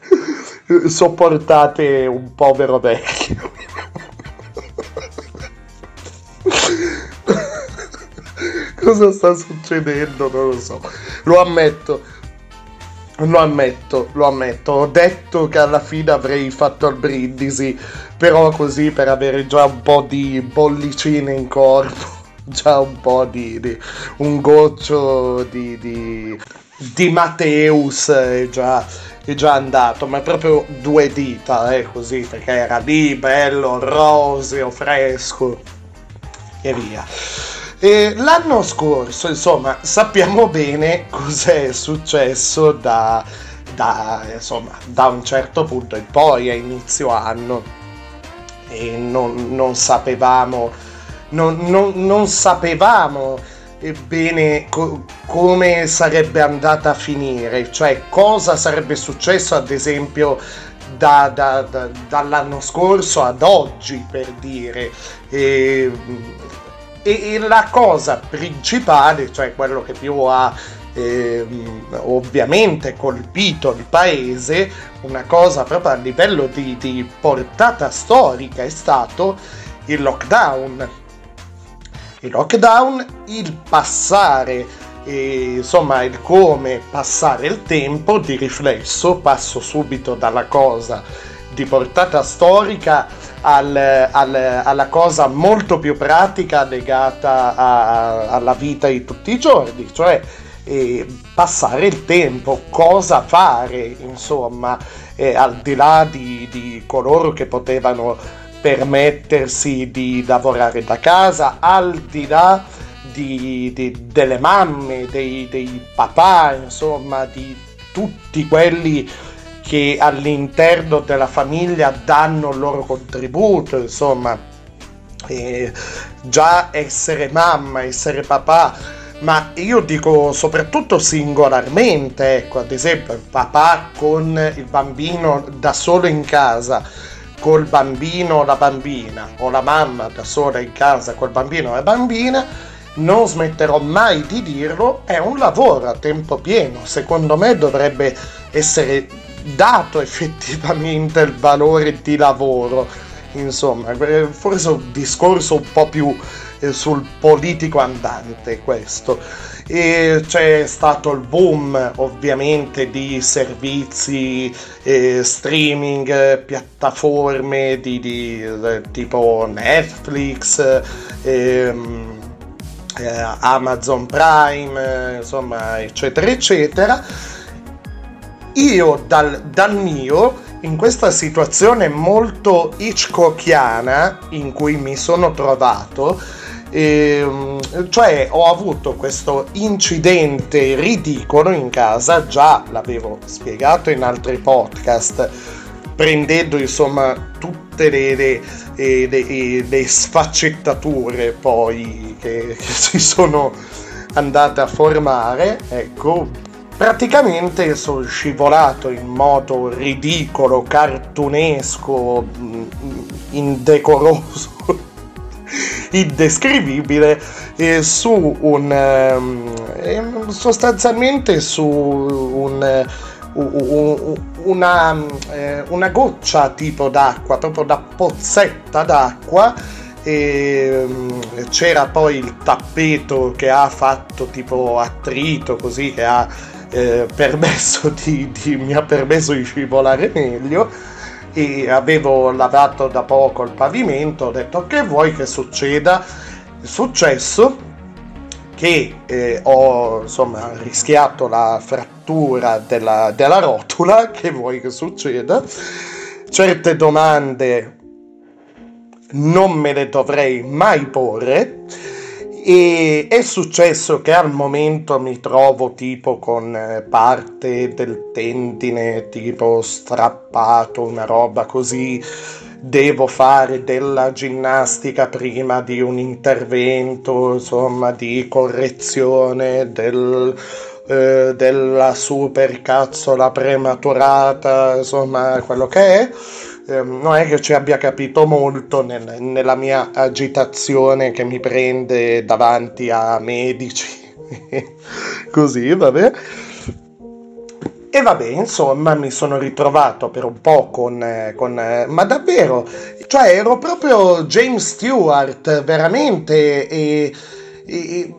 sopportate un povero vecchio. Cosa sta succedendo? Non lo so, lo ammetto. Lo ammetto, lo ammetto, ho detto che alla fine avrei fatto il brindisi, però così per avere già un po' di bollicine in corpo, già un po' di, di un goccio di, di, di Matteus è già, è già andato, ma proprio due dita, eh, così, perché era lì, bello, roseo, fresco e via. E l'anno scorso, insomma, sappiamo bene cos'è successo da, da, insomma, da un certo punto in poi, a inizio anno, e non, non sapevamo, non, non, non sapevamo bene co- come sarebbe andata a finire, cioè cosa sarebbe successo, ad esempio, Da, da, da, dall'anno scorso ad oggi, per dire. E, E la cosa principale, cioè quello che più ha eh, ovviamente colpito il paese, una cosa proprio a livello di, di portata storica, è stato il lockdown. Il lockdown, il passare, eh, insomma il come passare il tempo, di riflesso passo subito dalla cosa di portata storica al, al, alla cosa molto più pratica legata a, alla vita di tutti i giorni, cioè eh, passare il tempo, cosa fare, insomma, eh, al di là di, di coloro che potevano permettersi di lavorare da casa, al di là di, di, delle mamme, dei, dei papà, insomma, di tutti quelli che all'interno della famiglia danno il loro contributo, insomma, eh, già essere mamma, essere papà, ma io dico soprattutto singolarmente, ecco, ad esempio il papà con il bambino da solo in casa, col bambino o la bambina, o la mamma da sola in casa col bambino o la bambina, non smetterò mai di dirlo, è un lavoro a tempo pieno, secondo me dovrebbe essere dato effettivamente il valore di lavoro, insomma, forse un discorso un po' più eh, sul politico andante questo. E c'è stato il boom ovviamente di servizi, eh, streaming, piattaforme di, di, eh, tipo Netflix, ehm, eh, Amazon Prime, eh, insomma, eccetera eccetera. Io dal, dal mio, in questa situazione molto hitchcockiana in cui mi sono trovato, ehm, cioè ho avuto questo incidente ridicolo in casa, già l'avevo spiegato in altri podcast, prendendo insomma tutte le, le, le, le, le sfaccettature poi che, che si sono andate a formare, ecco, Praticamente sono scivolato in modo ridicolo, cartunesco, indecoroso, indescrivibile eh, su un eh, sostanzialmente su un Una, una goccia tipo d'acqua, proprio da pozzetta d'acqua, e c'era poi il tappeto che ha fatto tipo attrito, così che ha eh, permesso di, di mi ha permesso di scivolare meglio, e avevo lavato da poco il pavimento. Ho detto: che vuoi che succeda? È successo che eh, ho insomma rischiato la frattura della, della rotula, che vuoi che succeda? Certe domande non me le dovrei mai porre, e è successo che al momento mi trovo tipo con parte del tendine tipo strappato, una roba così. Devo fare della ginnastica prima di un intervento, insomma, di correzione del, eh, della supercazzola prematurata, insomma, quello che è. Eh, non è che ci abbia capito molto nel, nella mia agitazione che mi prende davanti a medici, così, vabbè. E vabbè, insomma, mi sono ritrovato per un po' con, con... ma davvero, cioè ero proprio James Stewart, veramente, e, e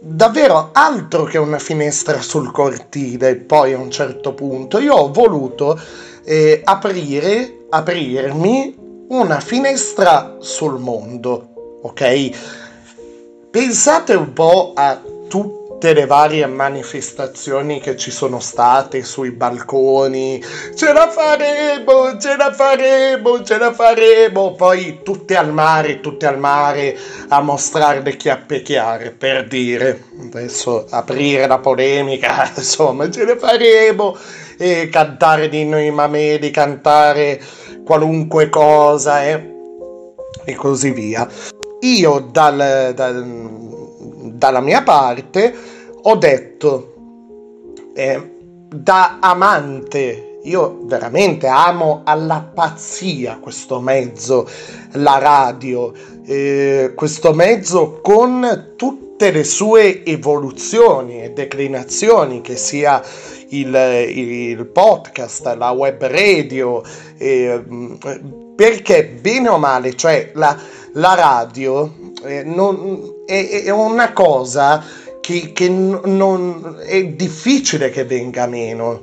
davvero altro che una finestra sul cortile. Poi a un certo punto io ho voluto eh, aprire, aprirmi una finestra sul mondo, ok? Pensate un po' a tutti le varie manifestazioni che ci sono state sui balconi: ce la faremo, ce la faremo, ce la faremo, poi tutte al mare, tutte al mare a mostrare le chiappe chiare, per dire, adesso aprire la polemica, insomma, ce la faremo, e cantare di noi mameli, cantare qualunque cosa eh, e così via. Io dal, dal dalla mia parte ho detto, eh, da amante, io veramente amo alla pazzia questo mezzo, la radio, eh, questo mezzo con tutte le sue evoluzioni e declinazioni, che sia il, il podcast, la web radio, eh, perché bene o male, cioè la, la radio eh, non... è una cosa che, che non, è difficile che venga meno,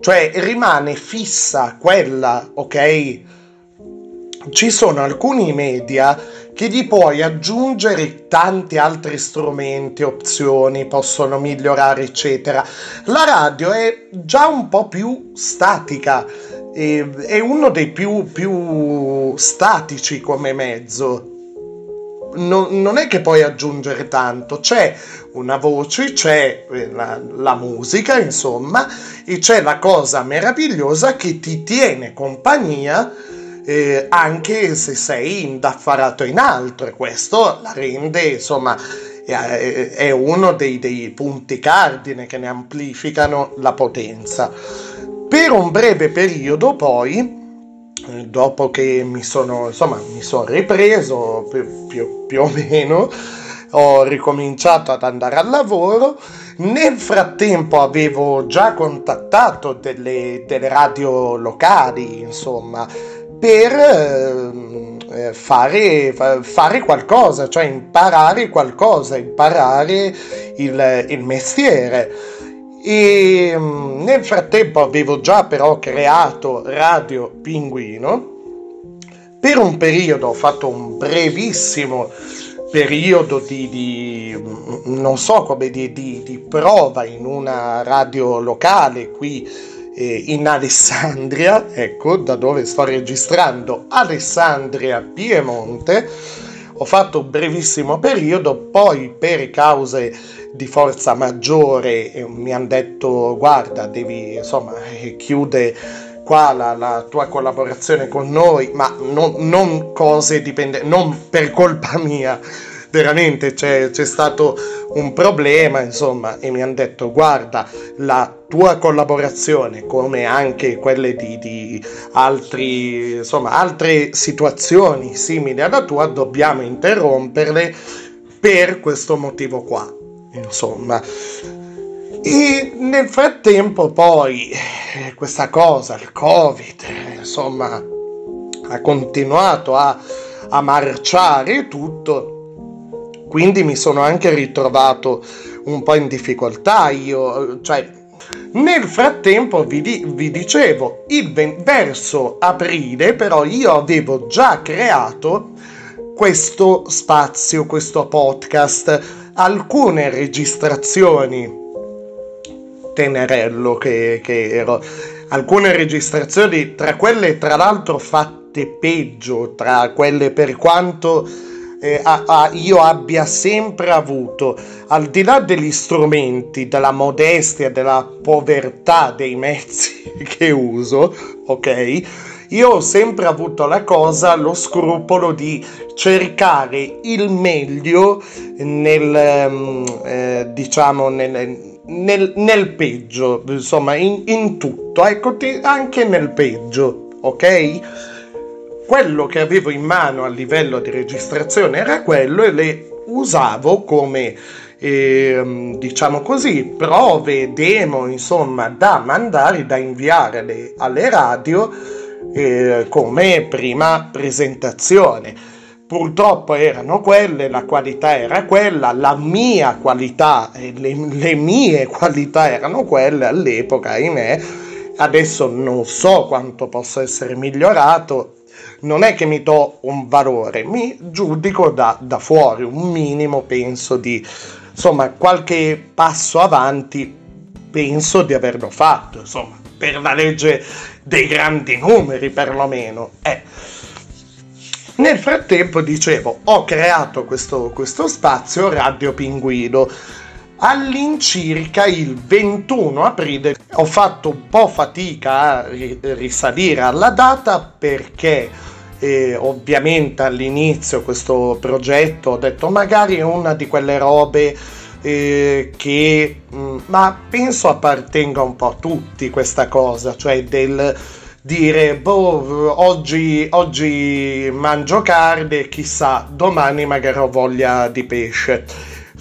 cioè rimane fissa quella, ok? Ci sono alcuni media che gli puoi aggiungere tanti altri strumenti, opzioni, possono migliorare, eccetera. La radio è già un po' più statica, è uno dei più, più statici come mezzo. Non è che puoi aggiungere tanto, c'è una voce, c'è la, la musica, insomma, e c'è la cosa meravigliosa che ti tiene compagnia eh, anche se sei indaffarato in altro, e questo la rende, insomma, è, è uno dei, dei punti cardine che ne amplificano la potenza. Per un breve periodo poi, dopo che mi sono, insomma, mi sono ripreso più, più, più o meno, ho ricominciato ad andare al lavoro. Nel frattempo avevo già contattato delle, delle radio locali, insomma, per eh, fare, fare qualcosa, cioè imparare qualcosa, imparare il, il mestiere. E nel frattempo avevo già però creato Radio Pinguino. Per un periodo ho fatto un brevissimo periodo di, di non so come di, di, di prova in una radio locale qui eh, in Alessandria, ecco da dove sto registrando, Alessandria Piemonte. Ho fatto un brevissimo periodo, poi per cause di forza maggiore eh, mi hanno detto: guarda, devi, insomma, chiude qua la, la tua collaborazione con noi, ma non, non cose dipendenti, non per colpa mia, veramente c'è, c'è stato un problema, insomma, e mi hanno detto: guarda, la tua collaborazione, come anche quelle di, di altri, insomma, altre situazioni simili alla tua, dobbiamo interromperle per questo motivo qua, insomma. E nel frattempo poi questa cosa, il Covid, insomma, ha continuato a, a marciare e tutto, quindi mi sono anche ritrovato un po' in difficoltà io, cioè nel frattempo vi, di, vi dicevo, il ven- verso aprile però io avevo già creato questo spazio, questo podcast, alcune registrazioni, tenerello che, che ero, alcune registrazioni, tra quelle tra l'altro fatte peggio, tra quelle per quanto eh, a, a, io abbia sempre avuto, al di là degli strumenti, della modestia, della povertà dei mezzi che uso, ok? Io ho sempre avuto la cosa, lo scrupolo di cercare il meglio nel, eh, diciamo, nel Nel, nel peggio, insomma, in, in tutto, ecco, anche nel peggio, ok? Quello che avevo in mano a livello di registrazione era quello e le usavo come, eh, diciamo così, prove, demo, insomma, da mandare, da inviare alle, alle radio eh, come prima presentazione. Purtroppo erano quelle, la qualità era quella, la mia qualità, le, le mie qualità erano quelle all'epoca, ahimè. Adesso non so quanto possa essere migliorato, non è che mi do un valore, mi giudico da, da fuori, un minimo penso di, insomma, qualche passo avanti penso di averlo fatto, insomma, per la legge dei grandi numeri perlomeno, eh. Nel frattempo, dicevo, ho creato questo, questo spazio Radio Pinguino. All'incirca il ventuno aprile ho fatto un po' fatica a risalire alla data perché eh, ovviamente all'inizio questo progetto ho detto magari è una di quelle robe eh, che... Mh, ma penso appartenga un po' a tutti questa cosa, cioè del... dire boh, oggi, oggi mangio carne, chissà domani magari ho voglia di pesce,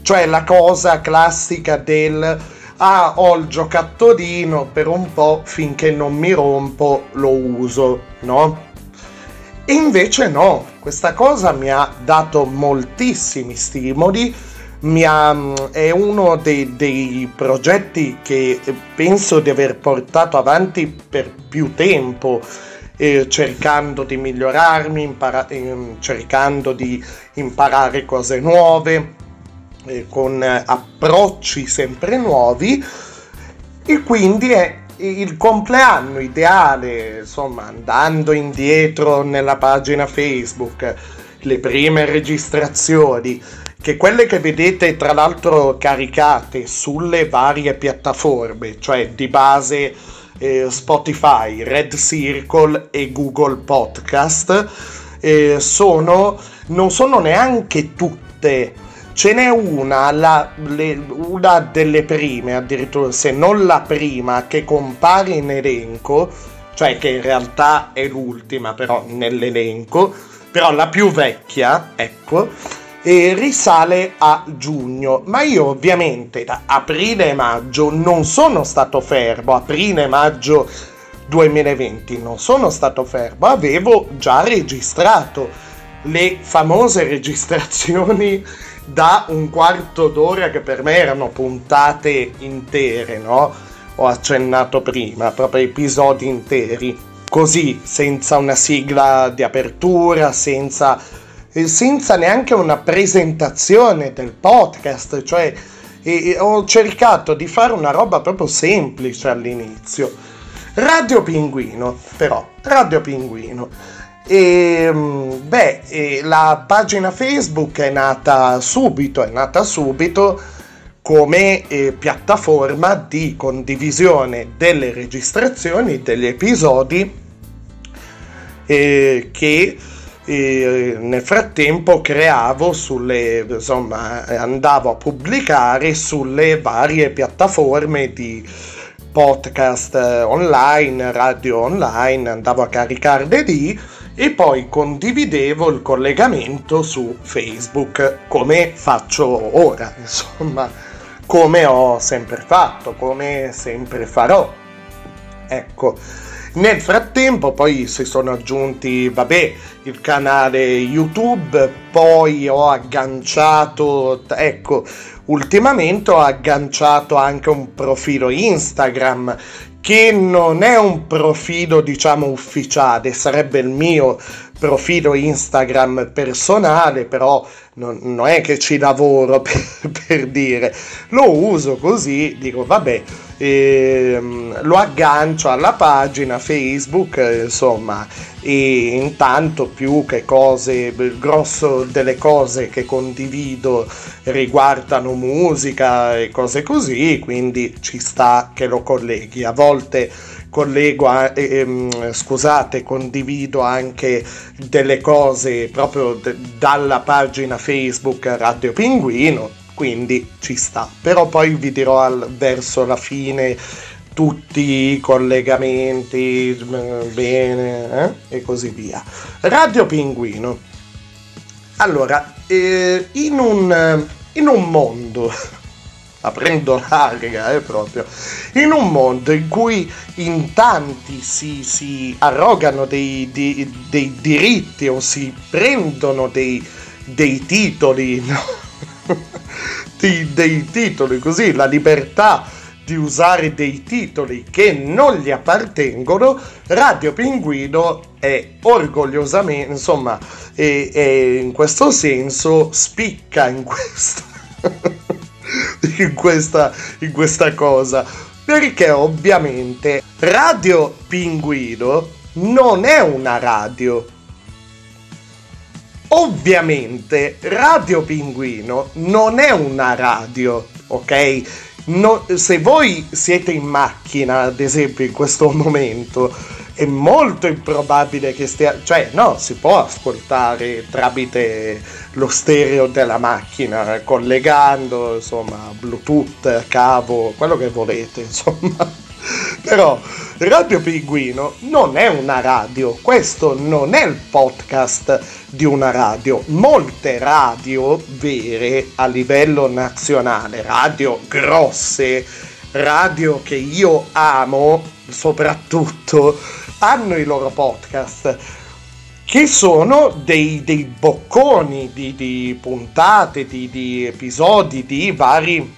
cioè la cosa classica del ah ho il giocattolino per un po' finché non mi rompo lo uso, no? E invece no, questa cosa mi ha dato moltissimi stimoli, mi ha, è uno dei, dei progetti che penso di aver portato avanti per più tempo, eh, cercando di migliorarmi, impara- eh, cercando di imparare cose nuove, eh, con approcci sempre nuovi, e quindi è il compleanno ideale, insomma, andando indietro nella pagina Facebook, le prime registrazioni, che quelle che vedete tra l'altro caricate sulle varie piattaforme, cioè di base eh, Spotify, Red Circle e Google Podcast, eh, sono, non sono neanche tutte, ce n'è una, la, le, una delle prime addirittura, se non la prima, che compare in elenco, cioè che in realtà è l'ultima però nell'elenco, però la più vecchia, ecco, e risale a giugno, ma io ovviamente da aprile e maggio non sono stato fermo, aprile e maggio duemilaventi non sono stato fermo, avevo già registrato le famose registrazioni da un quarto d'ora che per me erano puntate intere, no? Ho accennato prima, proprio episodi interi, così, senza una sigla di apertura, senza... senza neanche una presentazione del podcast, cioè eh, ho cercato di fare una roba proprio semplice all'inizio. Radio Pinguino, però, Radio Pinguino. E, beh, e la pagina Facebook è nata subito, è nata subito come eh, piattaforma di condivisione delle registrazioni, degli episodi eh, che... E nel frattempo creavo sulle, insomma, andavo a pubblicare sulle varie piattaforme di podcast online, radio online, andavo a caricarle lì e poi condividevo il collegamento su Facebook, come faccio ora, insomma, come ho sempre fatto, come sempre farò, ecco. Nel frattempo poi si sono aggiunti, vabbè, il canale YouTube, poi ho agganciato, ecco, ultimamente ho agganciato anche un profilo Instagram, che non è un profilo, diciamo, ufficiale, sarebbe il mio profilo Instagram personale, però non, non è che ci lavoro per, per dire, lo uso così, dico vabbè, ehm, lo aggancio alla pagina Facebook, insomma, e intanto più che cose, il grosso delle cose che condivido riguardano musica e cose così, quindi ci sta che lo colleghi. A volte collego, ehm, scusate, condivido anche delle cose proprio d- dalla pagina Facebook Radio Pinguino, quindi ci sta. Però poi vi dirò al, verso la fine tutti i collegamenti, bene, eh? E così via. Radio Pinguino. Allora, eh, in un, in un mondo... aprendo larga, eh, proprio, in un mondo in cui in tanti si, si arrogano dei, dei, dei diritti o si prendono dei, dei titoli, no? dei, dei titoli, così, la libertà di usare dei titoli che non gli appartengono, Radio Pinguino è orgogliosamente, insomma, è, è in questo senso spicca in questo... In questa, in questa cosa, perché ovviamente Radio Pinguino non è una radio. Ovviamente Radio Pinguino non è una radio, ok? No, se voi siete in macchina, ad esempio, in questo momento, è molto improbabile che stia... Cioè, no, si può ascoltare tramite lo stereo della macchina, collegando, insomma, Bluetooth, cavo, quello che volete, insomma. Però Radio Pinguino non è una radio, questo non è il podcast di una radio. Molte radio vere a livello nazionale, radio grosse, radio che io amo soprattutto, hanno i loro podcast che sono dei, dei bocconi di, di puntate, di, di episodi, di vari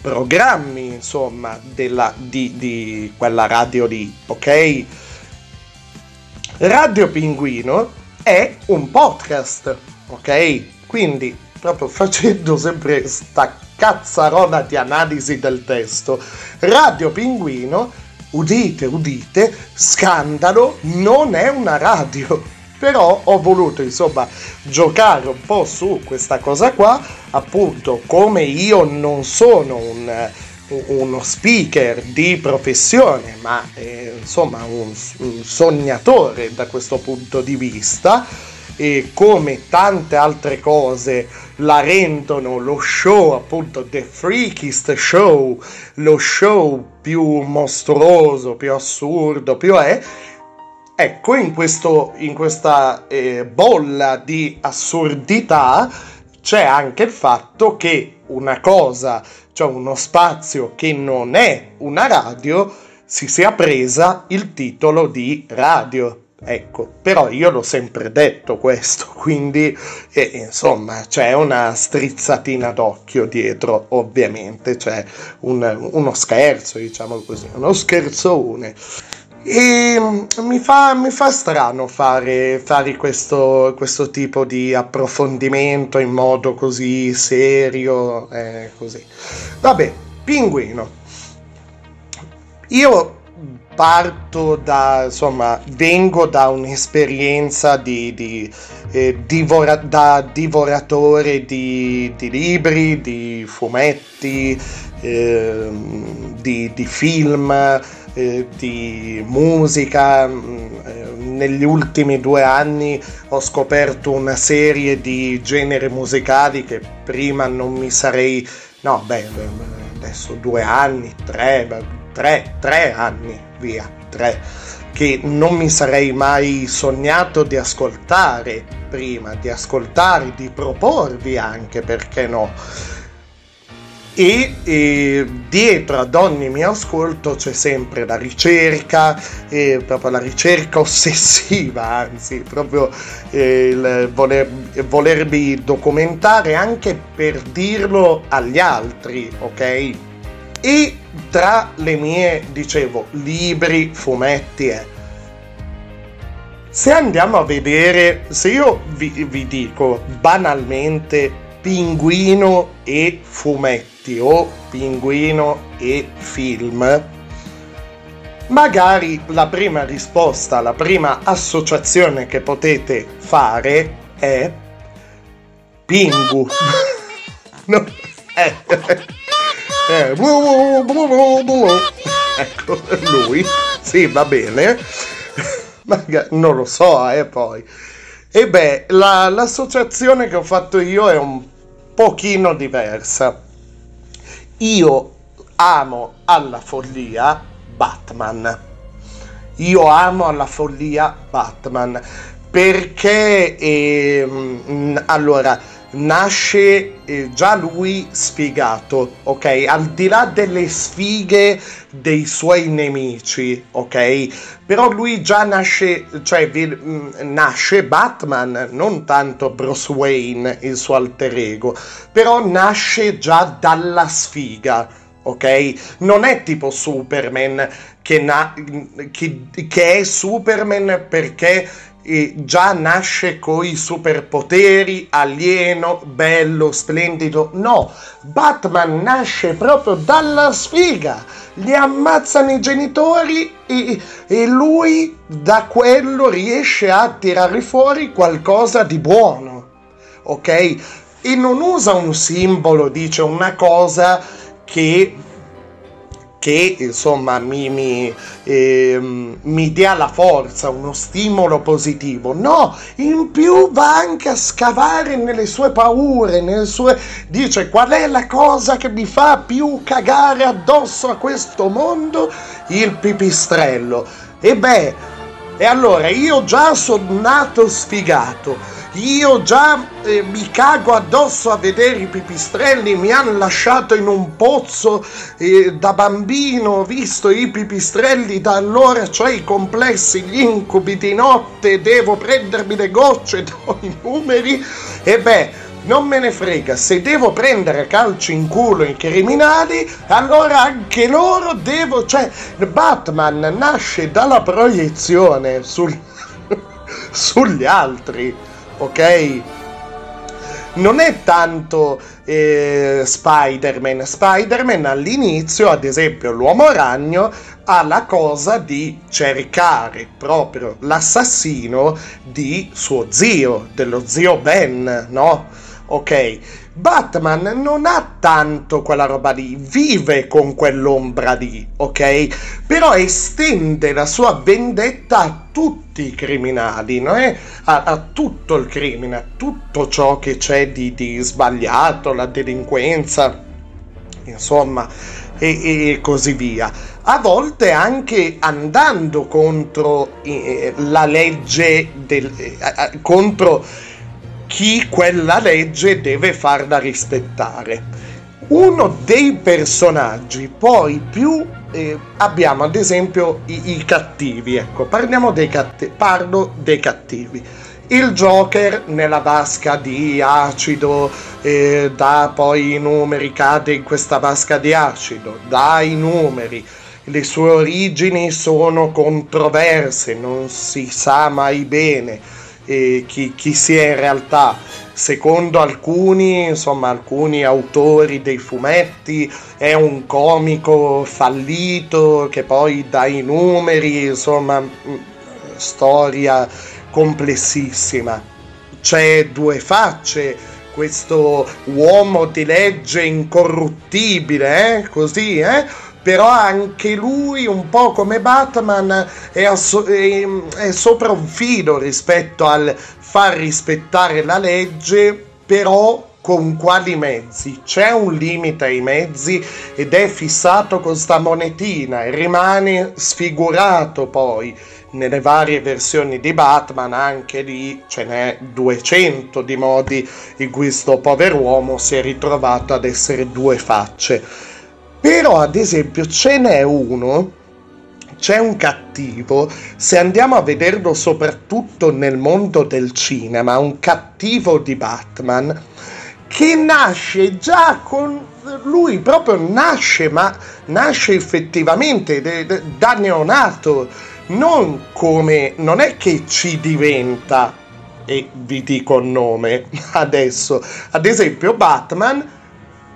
programmi, insomma, della, di, di quella radio lì, ok? Radio Pinguino è un podcast, ok? Quindi, proprio facendo sempre sta cazzarola di analisi del testo, Radio Pinguino, udite, udite, scandalo, non è una radio. Però ho voluto, insomma, giocare un po' su questa cosa qua, appunto, come io non sono un, uno speaker di professione, ma eh, insomma un, un sognatore da questo punto di vista, e come tante altre cose la rendono lo show, appunto, the freakist show, lo show più mostruoso, più assurdo, più è, ecco, in, questo, in questa eh, bolla di assurdità c'è anche il fatto che una cosa, cioè uno spazio che non è una radio, si sia presa il titolo di radio. Ecco, però io l'ho sempre detto questo, quindi eh, insomma c'è una strizzatina d'occhio dietro, ovviamente, c'è un, uno scherzo, diciamo così, uno scherzone. E mi fa, mi fa strano fare, fare questo, questo tipo di approfondimento in modo così serio, eh, così. Vabbè, Pinguino. Io parto da, insomma, vengo da un'esperienza di, di eh, divora, da divoratore di, di libri, di fumetti, eh, di, di film, eh, di musica. Negli ultimi due anni ho scoperto una serie di generi musicali che prima non mi sarei... No, beh, adesso due anni, tre, tre, tre anni, via, tre, che non mi sarei mai sognato di ascoltare prima, di ascoltare, di proporvi anche, perché no? E, e dietro ad ogni mio ascolto c'è sempre la ricerca, eh, proprio la ricerca ossessiva, anzi proprio eh, il voler, volermi documentare anche per dirlo agli altri, ok? E tra le mie, dicevo, libri, fumetti, eh. se andiamo a vedere, se io vi, vi dico banalmente Pinguino e fumetti o Pinguino e film, magari la prima risposta, la prima associazione che potete fare è Pingu. No, eh, eh, ecco lui, sì, va bene, magari, non lo so, eh, poi. E beh, la, l'associazione che ho fatto io è un pochino diversa. Io amo alla follia Batman. Io amo alla follia Batman perché eh, allora nasce eh, già lui sfigato, ok? Al di là delle sfighe dei suoi nemici, ok? Però lui già nasce, cioè nasce Batman, non tanto Bruce Wayne, il suo alter ego, però nasce già dalla sfiga, ok? Non è tipo Superman che, na- che, che è Superman perché... E già nasce coi superpoteri, alieno, bello, splendido. No, Batman nasce proprio dalla sfiga. Gli ammazzano i genitori e, e lui da quello riesce a tirare fuori qualcosa di buono, ok? E non usa un simbolo, dice una cosa che... che insomma mi, mi, eh, mi dia la forza, uno stimolo positivo. No, in più va anche a scavare nelle sue paure, nelle sue... dice qual è la cosa che mi fa più cagare addosso a questo mondo? Il pipistrello. E beh, e allora io già sono nato sfigato. Io già eh, mi cago addosso a vedere i pipistrelli, mi hanno lasciato in un pozzo eh, da bambino, ho visto i pipistrelli, da allora ho i complessi, gli incubi di notte, devo prendermi le gocce, do i numeri, e beh, non me ne frega, se devo prendere calci in culo i criminali, allora anche loro devo, cioè Batman nasce dalla proiezione sul... sugli altri. Ok, non è tanto eh, Spider-Man. Spider-Man all'inizio, ad esempio, l'Uomo Ragno ha la cosa di cercare proprio l'assassino di suo zio, dello zio Ben, no? Ok, Batman non ha tanto quella roba lì, vive con quell'ombra lì, ok? Però estende la sua vendetta a tutti i criminali, no? a, a tutto il crimine, a tutto ciò che c'è di, di sbagliato, la delinquenza, insomma, e, e così via. A volte anche andando contro eh, la legge, del, eh, eh, contro... chi quella legge deve farla rispettare. Uno dei personaggi poi più eh, abbiamo ad esempio i, i cattivi, ecco, parliamo dei catt- parlo dei cattivi. Il Joker nella vasca di acido, eh, dà poi i numeri, cade in questa vasca di acido, dà i numeri. Le sue origini sono controverse, non si sa mai bene E chi, chi si è in realtà, secondo alcuni, insomma, alcuni autori dei fumetti è un comico fallito che poi dà i numeri, insomma, storia complessissima. C'è Due Facce, questo uomo di legge incorruttibile, eh? Così, eh? però anche lui, un po' come Batman, è, asso- è, è sopra un filo rispetto al far rispettare la legge, però con quali mezzi? C'è un limite ai mezzi ed è fissato con sta monetina e rimane sfigurato poi. Nelle varie versioni di Batman, anche lì ce n'è duecento di modi in cui sto pover'uomo si è ritrovato ad essere due facce. Però ad esempio ce n'è uno, c'è un cattivo, se andiamo a vederlo soprattutto nel mondo del cinema, un cattivo di Batman, che nasce già con... lui proprio nasce, ma nasce effettivamente da neonato, non come, non è che ci diventa, e vi dico il nome adesso, ad esempio Batman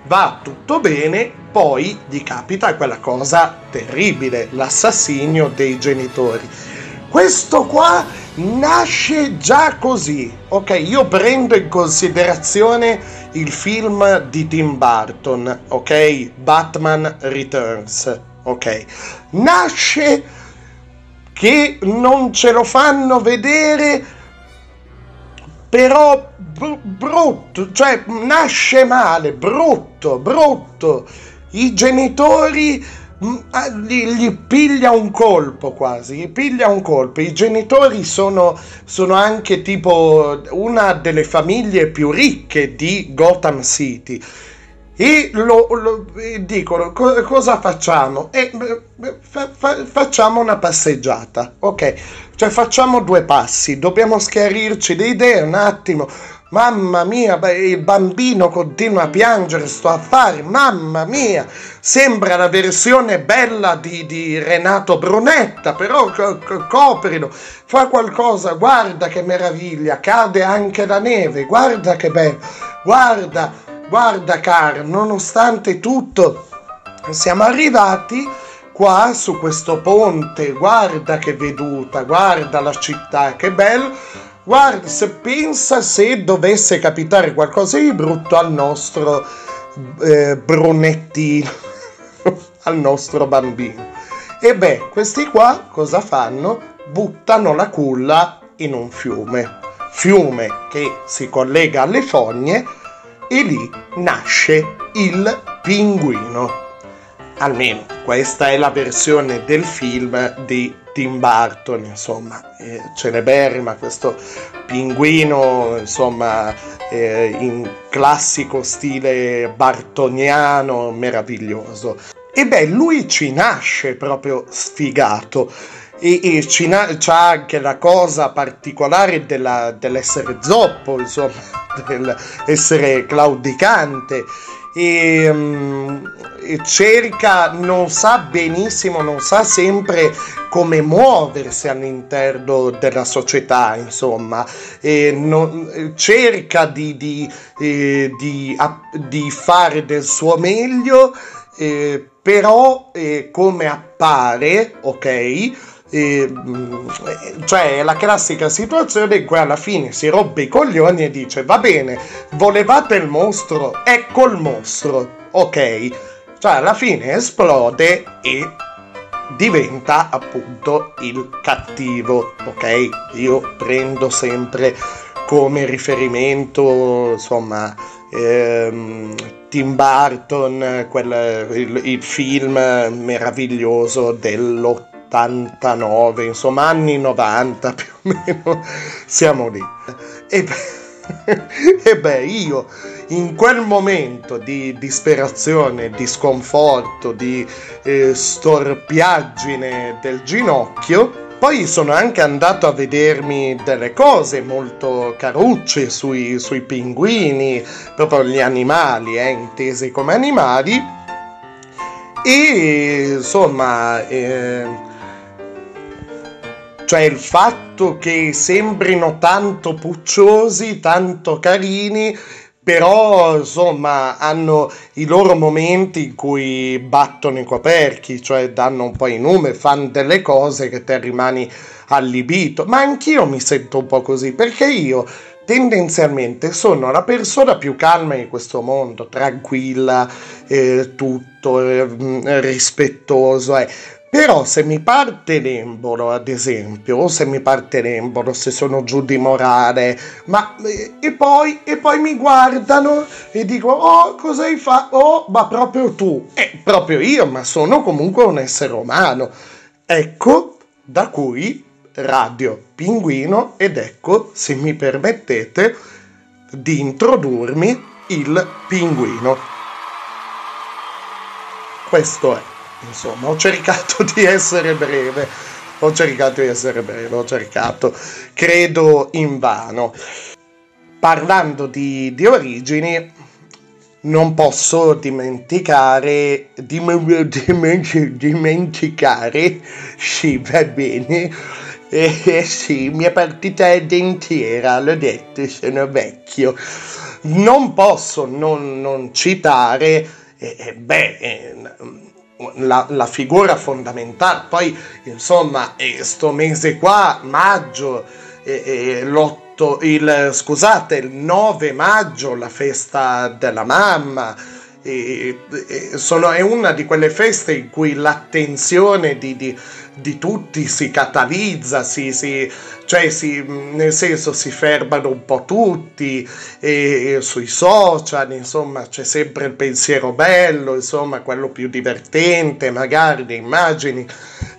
va tutto bene, poi gli capita quella cosa terribile, l'assassinio dei genitori. Questo qua nasce già così. Ok, io prendo in considerazione il film di Tim Burton, ok? Batman Returns, ok? Nasce che non ce lo fanno vedere, però br- brutto, cioè nasce male, brutto, brutto. I genitori... Gli, gli piglia un colpo quasi, gli piglia un colpo. I genitori sono, sono anche tipo una delle famiglie più ricche di Gotham City. E lo, lo, dicono: co- cosa facciamo? E, fa, fa, facciamo una passeggiata, ok? Cioè, facciamo due passi, dobbiamo schiarirci le idee un attimo. Mamma mia, il bambino continua a piangere, sto a fare, mamma mia, sembra la versione bella di, di Renato Brunetta, però co- co- coprilo, fa qualcosa, guarda che meraviglia, cade anche la neve, guarda che bello, guarda, guarda caro, nonostante tutto siamo arrivati... qua su questo ponte, guarda che veduta, guarda la città, che bello, guarda, se pensa se dovesse capitare qualcosa di brutto al nostro eh, brunettino, al nostro bambino. E beh, questi qua cosa fanno? Buttano la culla in un fiume, fiume che si collega alle fogne, e lì nasce il pinguino. Almeno questa è la versione del film di Tim Burton, insomma, eh, celeberrima, questo pinguino, insomma, eh, in classico stile bartoniano, meraviglioso. E beh, lui ci nasce proprio sfigato e, e ci na- c'ha anche la cosa particolare della, dell'essere zoppo, insomma, dell'essere claudicante. E, um, e cerca, non sa benissimo, non sa sempre come muoversi all'interno della società, insomma, e non, cerca di, di, eh, di, a, di fare del suo meglio, eh, però eh, come appare, ok? E, cioè è la classica situazione in cui alla fine si rompe i coglioni e dice: va bene, volevate il mostro, ecco il mostro, ok? Cioè alla fine esplode e diventa appunto il cattivo, ok? Io prendo sempre come riferimento, insomma, ehm, Tim Burton, quel, il, il film meraviglioso dell'ottantanove, insomma anni novanta più o meno, siamo lì. E beh, e beh io in quel momento di disperazione, di sconforto, di eh, storpiaggine del ginocchio, poi sono anche andato a vedermi delle cose molto carucce sui, sui pinguini, proprio gli animali, eh, intesi come animali, e insomma... Eh, cioè il fatto che sembrino tanto pucciosi, tanto carini, però insomma hanno i loro momenti in cui battono i coperchi, cioè danno un po' i numeri, fanno delle cose che te rimani allibito. Ma anch'io mi sento un po' così, perché io tendenzialmente sono la persona più calma in questo mondo, tranquilla, eh, tutto eh, rispettoso, eh. Però se mi parte l'embolo, ad esempio, o se mi parte l'embolo, se sono giù di morale, ma e poi, e poi mi guardano e dico, oh, cosa hai fatto? Oh, ma proprio tu, eh, proprio io, ma sono comunque un essere umano. Ecco da cui Radio Pinguino, ed ecco, se mi permettete, di introdurmi il pinguino. Questo è. Insomma, ho cercato di essere breve, ho cercato di essere breve, ho cercato, credo invano. Parlando di, di origini, non posso dimenticare, dim- dim- dimenticare, sì va bene, eh, eh, sì, mia partita è dentiera, l'ho detto, sono vecchio. Non posso non, non citare, eh, eh, beh... Eh, La, la figura fondamentale, poi insomma eh, sto mese qua, maggio, eh, eh, l'otto, il, scusate, il nove maggio, la festa della mamma, eh, eh, sono, è una di quelle feste in cui l'attenzione di, di, di tutti si catalizza, si, si, cioè si, nel senso si fermano un po' tutti, e, e sui social, insomma c'è sempre il pensiero bello, insomma quello più divertente, magari le immagini,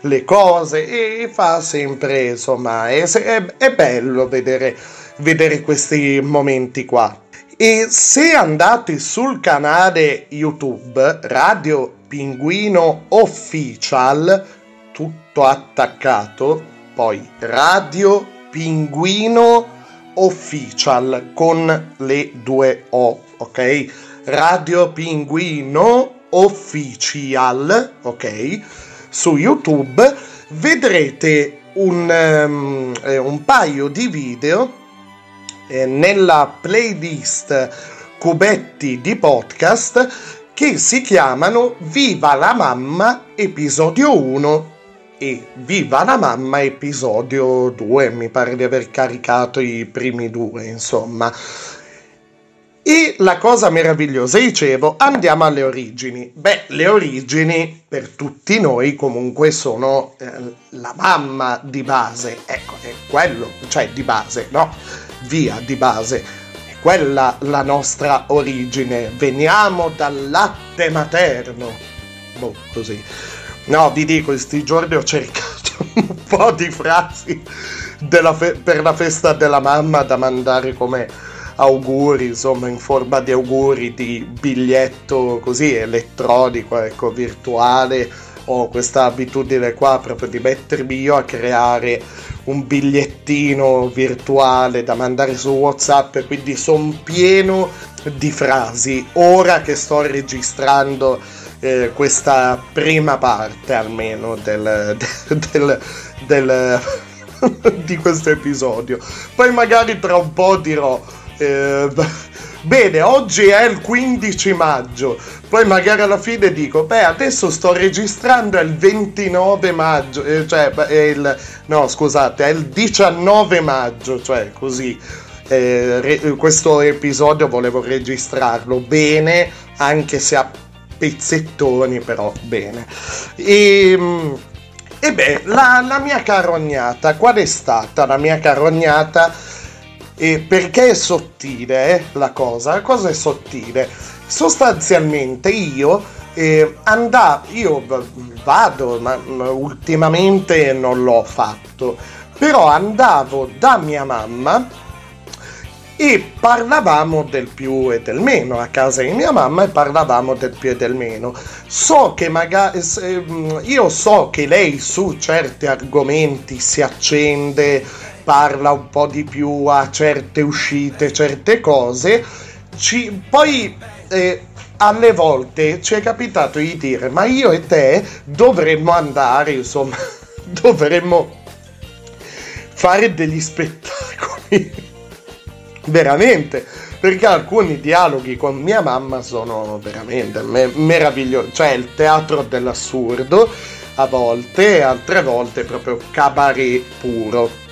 le cose, e fa sempre, insomma, è, è, è bello vedere, vedere questi momenti qua. E se andate sul canale YouTube Radio Pinguino Official, tutto attaccato, poi Radio Pinguino Official con le due O, ok? Radio Pinguino Official, ok? Su YouTube vedrete un, um, un paio di video eh, nella playlist Cubetti di Podcast che si chiamano Viva la Mamma episodio uno e Viva la Mamma episodio due, mi pare di aver caricato i primi due, insomma. E la cosa meravigliosa, dicevo, andiamo alle origini. Beh, le origini per tutti noi comunque sono eh, la mamma di base, ecco, è quello, cioè di base, no? Via di base. Quella la nostra origine, veniamo dal latte materno, boh, così. No, vi dico, in sti giorni ho cercato un po' di frasi della fe- per la festa della mamma da mandare come auguri, insomma, in forma di auguri, di biglietto così elettronico, ecco, virtuale. Ho questa abitudine qua proprio di mettermi io a creare un bigliettino virtuale da mandare su WhatsApp, quindi son pieno di frasi ora che sto registrando eh, questa prima parte almeno del, del, del, del di questo episodio. Poi magari tra un po' dirò eh, bene, oggi è il quindici maggio, poi magari alla fine dico, beh, adesso sto registrando, è il ventinove maggio, eh, cioè, è il, no, scusate, è il diciannove maggio, cioè, così, eh, re, questo episodio volevo registrarlo bene, anche se a pezzettoni, però, bene. E, e beh, la, la mia carognata, qual è stata la mia carognata? E perché è sottile eh, la cosa? La cosa è sottile. Sostanzialmente io eh, andavo, io vado, ma ultimamente non l'ho fatto, però andavo da mia mamma e parlavamo del più e del meno a casa di mia mamma e parlavamo del più e del meno. So che magari io so che lei su certi argomenti si accende, parla un po' di più a certe uscite, certe cose, ci, poi eh, alle volte ci è capitato di dire, ma io e te dovremmo andare, insomma, dovremmo fare degli spettacoli, veramente, perché alcuni dialoghi con mia mamma sono veramente me- meravigliosi, cioè il teatro dell'assurdo a volte, altre volte proprio cabaret puro.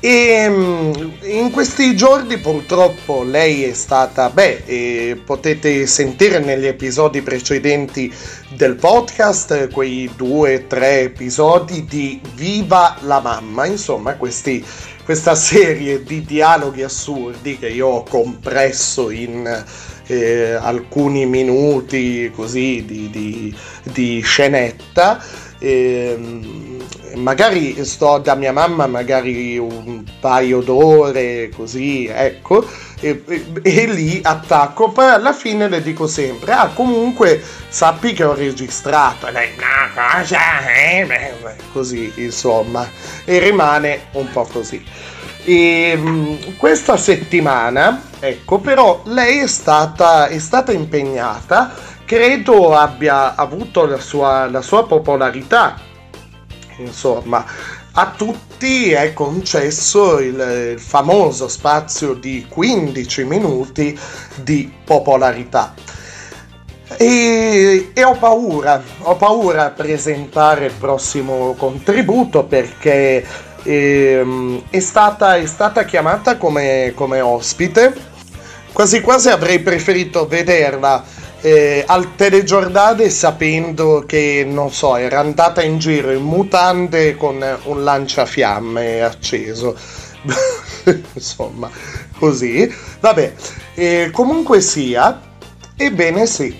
E in questi giorni purtroppo lei è stata, beh, eh, potete sentire negli episodi precedenti del podcast, quei due, tre episodi di Viva la Mamma, insomma questi, questa serie di dialoghi assurdi che io ho compresso in eh, alcuni minuti così di, di, di scenetta. Eh, magari sto da mia mamma magari un paio d'ore così, ecco, e, e, e lì attacco, poi alla fine le dico sempre: ah, comunque sappi che ho registrato, e lei: no, cosa? Eh, beh, beh. Così, insomma, e rimane un po' così. E questa settimana, ecco, però lei è stata, è stata impegnata, credo abbia avuto la sua, la sua popolarità, insomma, a tutti è concesso il, il famoso spazio di quindici minuti di popolarità, e, e ho paura, ho paura a presentare il prossimo contributo perché ehm, è, stata, è stata chiamata come, come ospite, quasi quasi avrei preferito vederla Eh, al telegiornale, sapendo che, non so, era andata in giro in mutande con un lanciafiamme acceso. Insomma, così. Vabbè, eh, comunque sia, ebbene sì.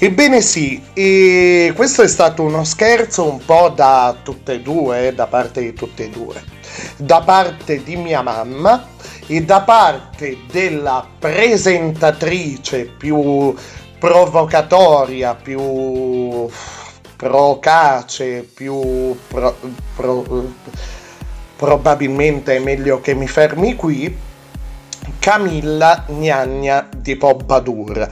Ebbene sì, e questo è stato uno scherzo un po' da tutte e due, da parte di tutte e due. Da parte di mia mamma e da parte della presentatrice più provocatoria, più procace, più pro, pro, probabilmente è meglio che mi fermi qui, Camilla Gnagna di Pompadour.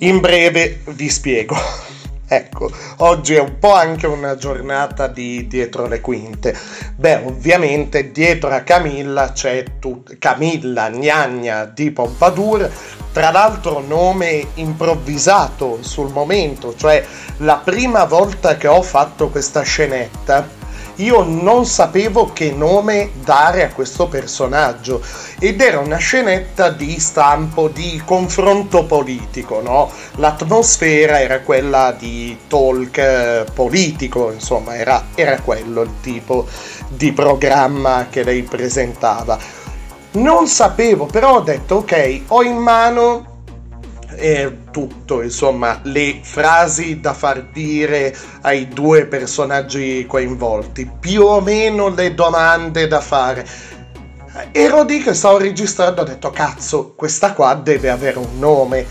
In breve vi spiego. Ecco, oggi è un po' anche una giornata di dietro le quinte. Beh, ovviamente dietro a Camilla c'è tut- Camilla Gnagna di Pompadour, tra l'altro nome improvvisato sul momento, cioè la prima volta che ho fatto questa scenetta io non sapevo che nome dare a questo personaggio, ed era una scenetta di stampo di confronto politico, no? L'atmosfera era quella di talk politico, insomma, era, era quello il tipo di programma che lei presentava. Non sapevo, però ho detto: ok, ho in mano eh, tutto, insomma, le frasi da far dire ai due personaggi coinvolti, più o meno le domande da fare. Ero lì che stavo registrando, ho detto: cazzo, questa qua deve avere un nome.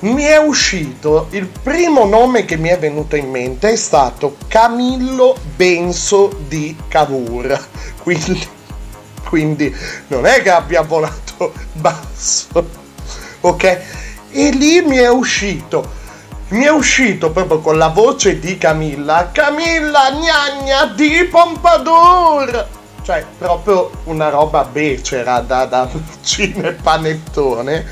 Mi è uscito, il primo nome che mi è venuto in mente è stato Camillo Benso di Cavour, quindi... quindi non è che abbia volato basso, ok? E lì mi è uscito, mi è uscito proprio con la voce di Camilla, Camilla Gnagna di Pompadour! Cioè, proprio una roba becera da, da cinepanettone,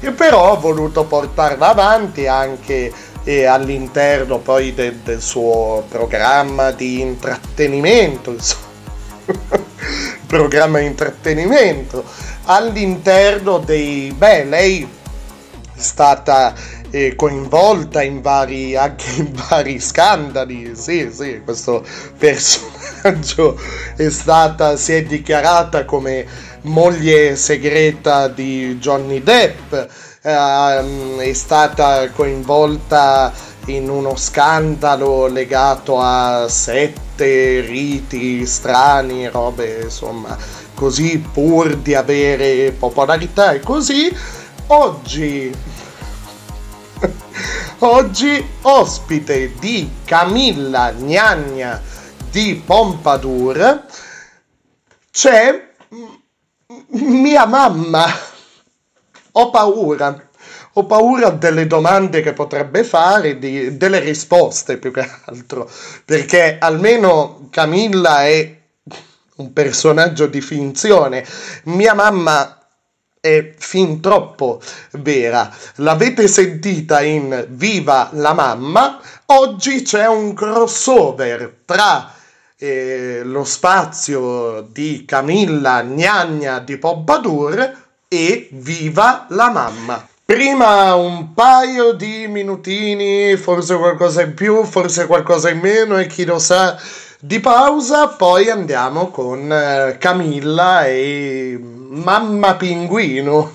e però ho voluto portarla avanti anche eh, all'interno poi de, del suo programma di intrattenimento, insomma. Programma di intrattenimento all'interno dei... beh, lei è stata eh, coinvolta in vari, anche in vari scandali, sì, sì, questo personaggio è stata, si è dichiarata come moglie segreta di Johnny Depp, eh, è stata coinvolta in uno scandalo legato a sette riti strani, robe insomma così, pur di avere popolarità. E così oggi oggi ospite di Camilla Gnagna di Pompadour c'è mia mamma. Ho paura Ho paura delle domande che potrebbe fare, di, delle risposte più che altro, perché almeno Camilla è un personaggio di finzione, mia mamma è fin troppo vera. L'avete sentita in Viva la Mamma, oggi c'è un crossover tra eh, lo spazio di Camilla Gnagna di Pompadour e Viva la mamma. Prima un paio di minutini, forse qualcosa in più, forse qualcosa in meno e chi lo sa, di pausa, poi andiamo con Camilla e Mamma Pinguino.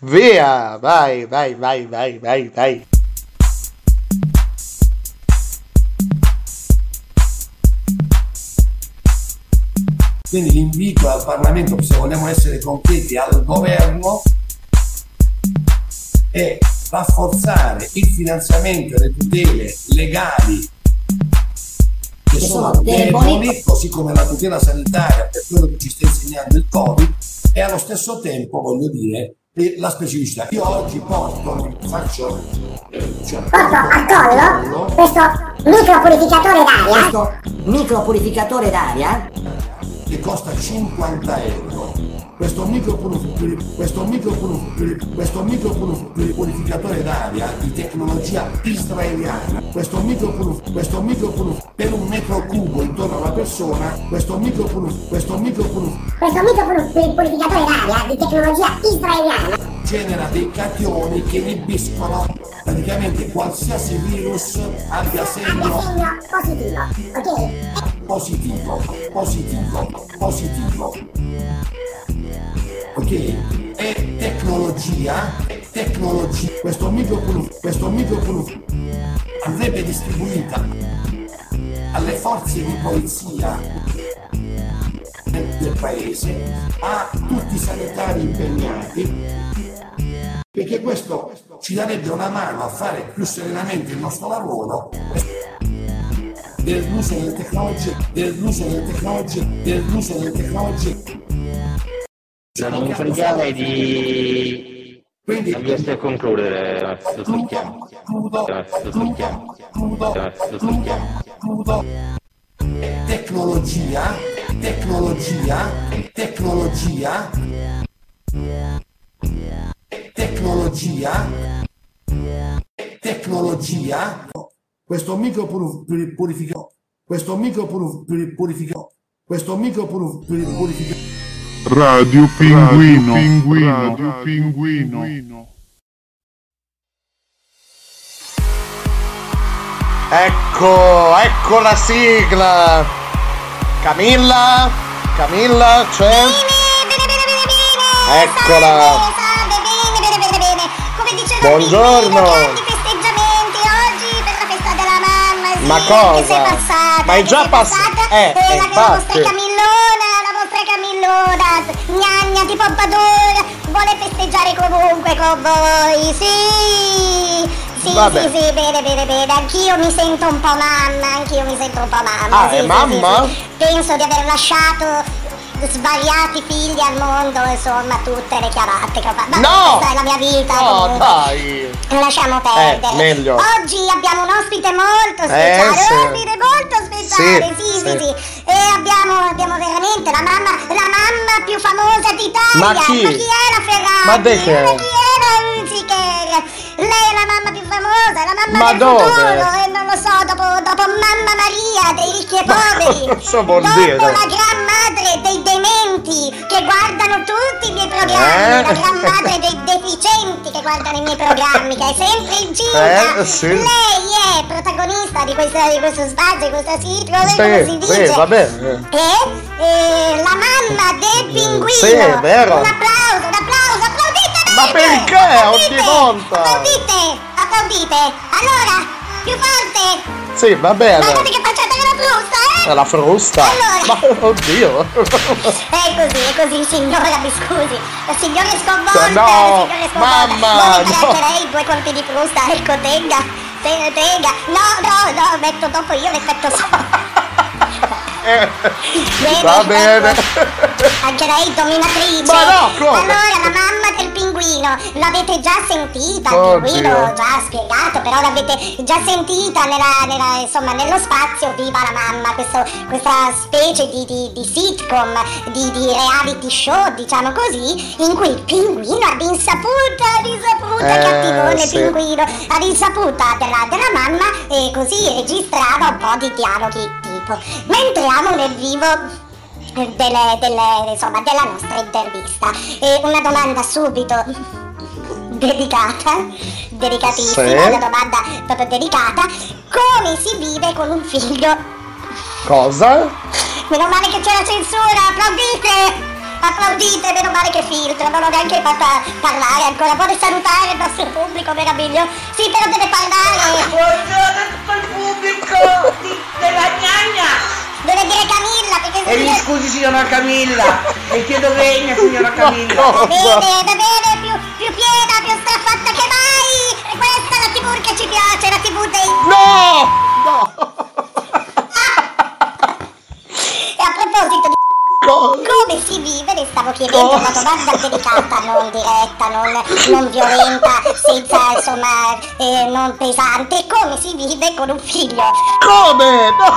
Via, vai, vai, vai, vai, vai, vai. Quindi l'invito al Parlamento, se vogliamo essere concreti, al governo, è rafforzare il finanziamento e le tutele legali che sono deboli, così come la tutela sanitaria per quello che ci sta insegnando il Covid, e allo stesso tempo, voglio dire, la specificità. Io oggi porto, faccio, cioè, porto al collo questo micropurificatore d'aria, questo micropurificatore d'aria che costa cinquanta euro. Questo micropurificatore questo micropurificatore questo micropurificatore d'aria di tecnologia israeliana, questo micropurificatore questo micropurificatore per un metro cubo intorno alla persona, questo micropurificatore questo micropurificatore questo micropurificatore d'aria di tecnologia israeliana genera dei cationi che inibiscono praticamente qualsiasi virus abbia segno positivo, ok? Positivo, positivo, positivo. Ok, è tecnologia, è tecnologia. Questo micro, questo micro andrebbe distribuita alle forze di polizia del paese, a tutti i sanitari impegnati, perché questo ci darebbe una mano a fare più serenamente il nostro lavoro. Dell'uso delle tecnologie, dell'uso delle tecnologie, dell'uso delle tecnologie. Non fregare di... Quindi... Avviaste a concludere. Concludo, concludo, concludo, concludo. Tecnologia, tecnologia, tecnologia, tecnologia, tecnologia. Questo micro purificato, questo micro purificato, questo micro purificato. Radio Pinguino, Radio Pinguino, Pinguino. Ecco, ecco la sigla. Camilla, Camilla, c'è. Eccola. Buongiorno. Tanti festeggiamenti oggi per la festa della mamma. Sì, ma cosa? Passata, ma è già passata. Eh, è passata. Gnagna di Pompadour vuole festeggiare comunque con voi, sì, sì, vabbè. Sì, sì, bene, bene, bene, anch'io mi sento un po' mamma, anch'io mi sento un po' mamma. Ah, sì, è sì, mamma? Sì, sì. Penso di aver lasciato svariati figli al mondo, insomma, tutte le chiamate che ho fatto. No! Questa è la mia vita. No, dai! Lasciamo perdere. Eh, meglio. Oggi abbiamo un ospite molto speciale, eh, sì. un ospite molto speciale, sì, sì, sì. sì. sì. E abbiamo, abbiamo veramente la mamma, la mamma più famosa d'Italia. Ma chi? Ma chi è la Ferrari? Ma de che? Ma chi è la Hunziker? Lei è la mamma più famosa, la mamma ma del dove? Futuro, e non lo so, dopo, dopo Mamma Maria dei ricchi e poveri, non so, dopo dire. La gran madre dei dementi che guardano tutti i miei programmi, eh? La gran madre dei deficienti che guardano i miei programmi, che è sempre in gita, eh, sì. Lei è protagonista di, questa, di questo spazio, di questa sitcom, sì, come si dice, sì, va bene. E, e la mamma del pinguino, sì, è vero. Un applauso, un applauso, applaudite! Ma perché ogni volta? Applaudite, applaudite. Allora, più forte. Sì, va bene. Guardate che facciate la frusta, eh? La frusta? Allora. Ma oddio. È così, è così, signora, mi scusi. La signora è sconvolta. No, la signora è sconvolta. Mamma, vuole no. Lei due colpi di frusta, ecco, tenga. Tenga, tenga. No, no, no, metto dopo io, le metto sopra. Eh, bene, va bene, anche lei dominatrice. Ma no, come? Allora, la mamma del pinguino l'avete già sentita, il oh pinguino Dio. Già spiegato, però l'avete già sentita nella, nella, insomma, nello spazio Viva la mamma, questo, questa specie di, di, di sitcom, di, di reality show, diciamo così, in cui il pinguino ad insaputa, ad insaputa, eh, cattivone sì. Pinguino ad insaputa della, della mamma, e così registrava un po' di dialoghi tempo, ma entriamo nel vivo delle, delle, insomma, della nostra intervista. E una domanda subito dedicata, dedicatissima, sì. Una domanda proprio dedicata: come si vive con un figlio? Cosa? Meno male che c'è la censura, applaudite! Applaudite, meno male che filtra, non ho neanche fatto parlare ancora, vuole salutare il nostro pubblico meraviglioso. Sì, però deve parlare! Buongiorno a tutto il pubblico di, della gnagna! Deve dire Camilla, perché se... E mi scusi signora Camilla, le chiedo venia signora Camilla. Va bene, va bene, più, più piena, più straffatta che mai. E questa è la tivù che ci piace, la tivù dei... No! No! Ah. E a proposito di... No. Come si vive, le stavo chiedendo, no, una domanda dedicata, non diretta, non, non violenta, senza insomma, eh, non pesante. Come si vive con un figlio? Come? No.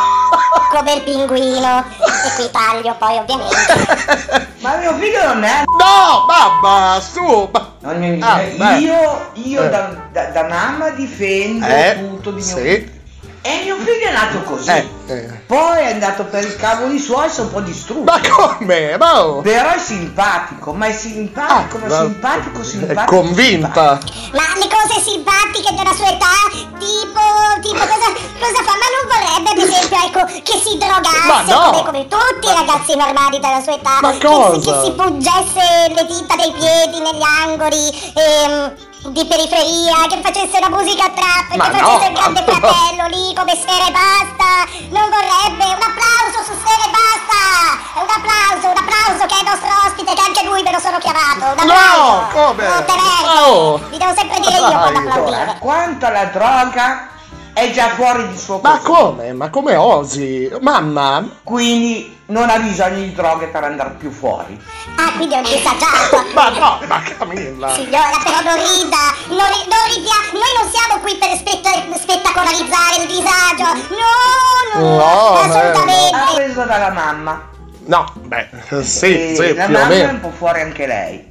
Come il pinguino. E qui taglio poi ovviamente. Ma mio figlio non è... No, mamma, su! No, mio figlio, ah, io io eh. da, da, da mamma difendo eh, tutto di mio sì. figlio. E mio figlio è nato così, eh, eh. poi è andato per i cavoli suoi e sono un po' distrutto. Ma come? Ma oh. Però è simpatico, ma è simpatico, ah, ma è simpatico, simpatico. È convinta. Simpatico. Ma le cose simpatiche della sua età, tipo, tipo cosa, cosa fa? Ma non vorrebbe, per esempio, ecco, che si drogasse, no, come, come tutti ma... i ragazzi normali della sua età, ma che, che si pungesse le dita dei piedi negli angoli. Ehm, di periferia, che facesse la musica trap, ma che facesse no, il grande no, fratello no. lì come Sere Basta, non vorrebbe. Un applauso su Sere Basta, un applauso, un applauso che è il nostro ospite, che anche lui me lo sono chiamato, un applauso. No, come? Non te oh. mi devo sempre dire io quando applaudire. Quanto alla droga è già fuori di suo posto. Ma come? Ma come osi? Mamma! Quindi non ha bisogno di droghe per andare più fuori. Ah, quindi è un disagiato. Ma no, ma Camilla! Signora, però non rida! Non, non ridia, noi non siamo qui per spett- spettacolarizzare il disagio! No, no, no, assolutamente! Ha preso dalla mamma. No, beh, sì, e sì, la più mamma o meno. È un po' fuori anche lei.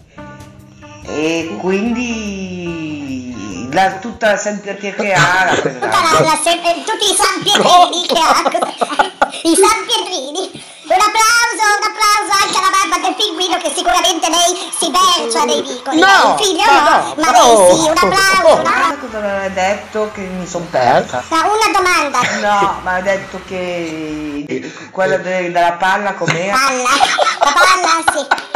E quindi... La, tutta la Sampiertì che ha la, tutta la, la sempre, tutti i Sanpietrini che ha, i Sanpietrini. Un applauso, un applauso anche alla mamma del pinguino, che sicuramente lei si bercia dei vicoli. No, il figlio no, no, ma lei no. sì, un applauso. Oh, ma cosa non hai detto che mi sono persa? No, una domanda. No, ma ha detto che quella de, della palla com'era? Palla, la palla sì.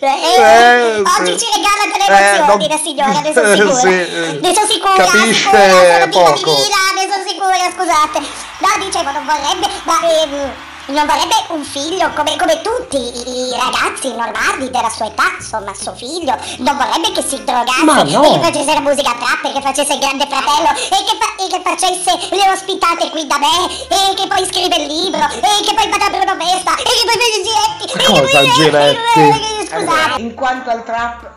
Eh, eh, oggi sì. ci regala delle emozioni, eh, la signora, ne sono sicura. Sì, ne sono sicura, sicura sono poco. Di Mila, ne sono sicura, scusate. No, dicevo, non vorrebbe, ma ehm, non vorrebbe un figlio come, come tutti i ragazzi normali della sua età, insomma, suo figlio. Non vorrebbe che si drogasse, no. e che facesse la musica trap, che facesse il grande fratello, e che, fa- e che facesse le ospitate qui da me, e che poi scrive il libro, e che poi vada Bruno Vesta, e che poi vede Giretti, e cosa che poi Giretti? Allora, in quanto al trap,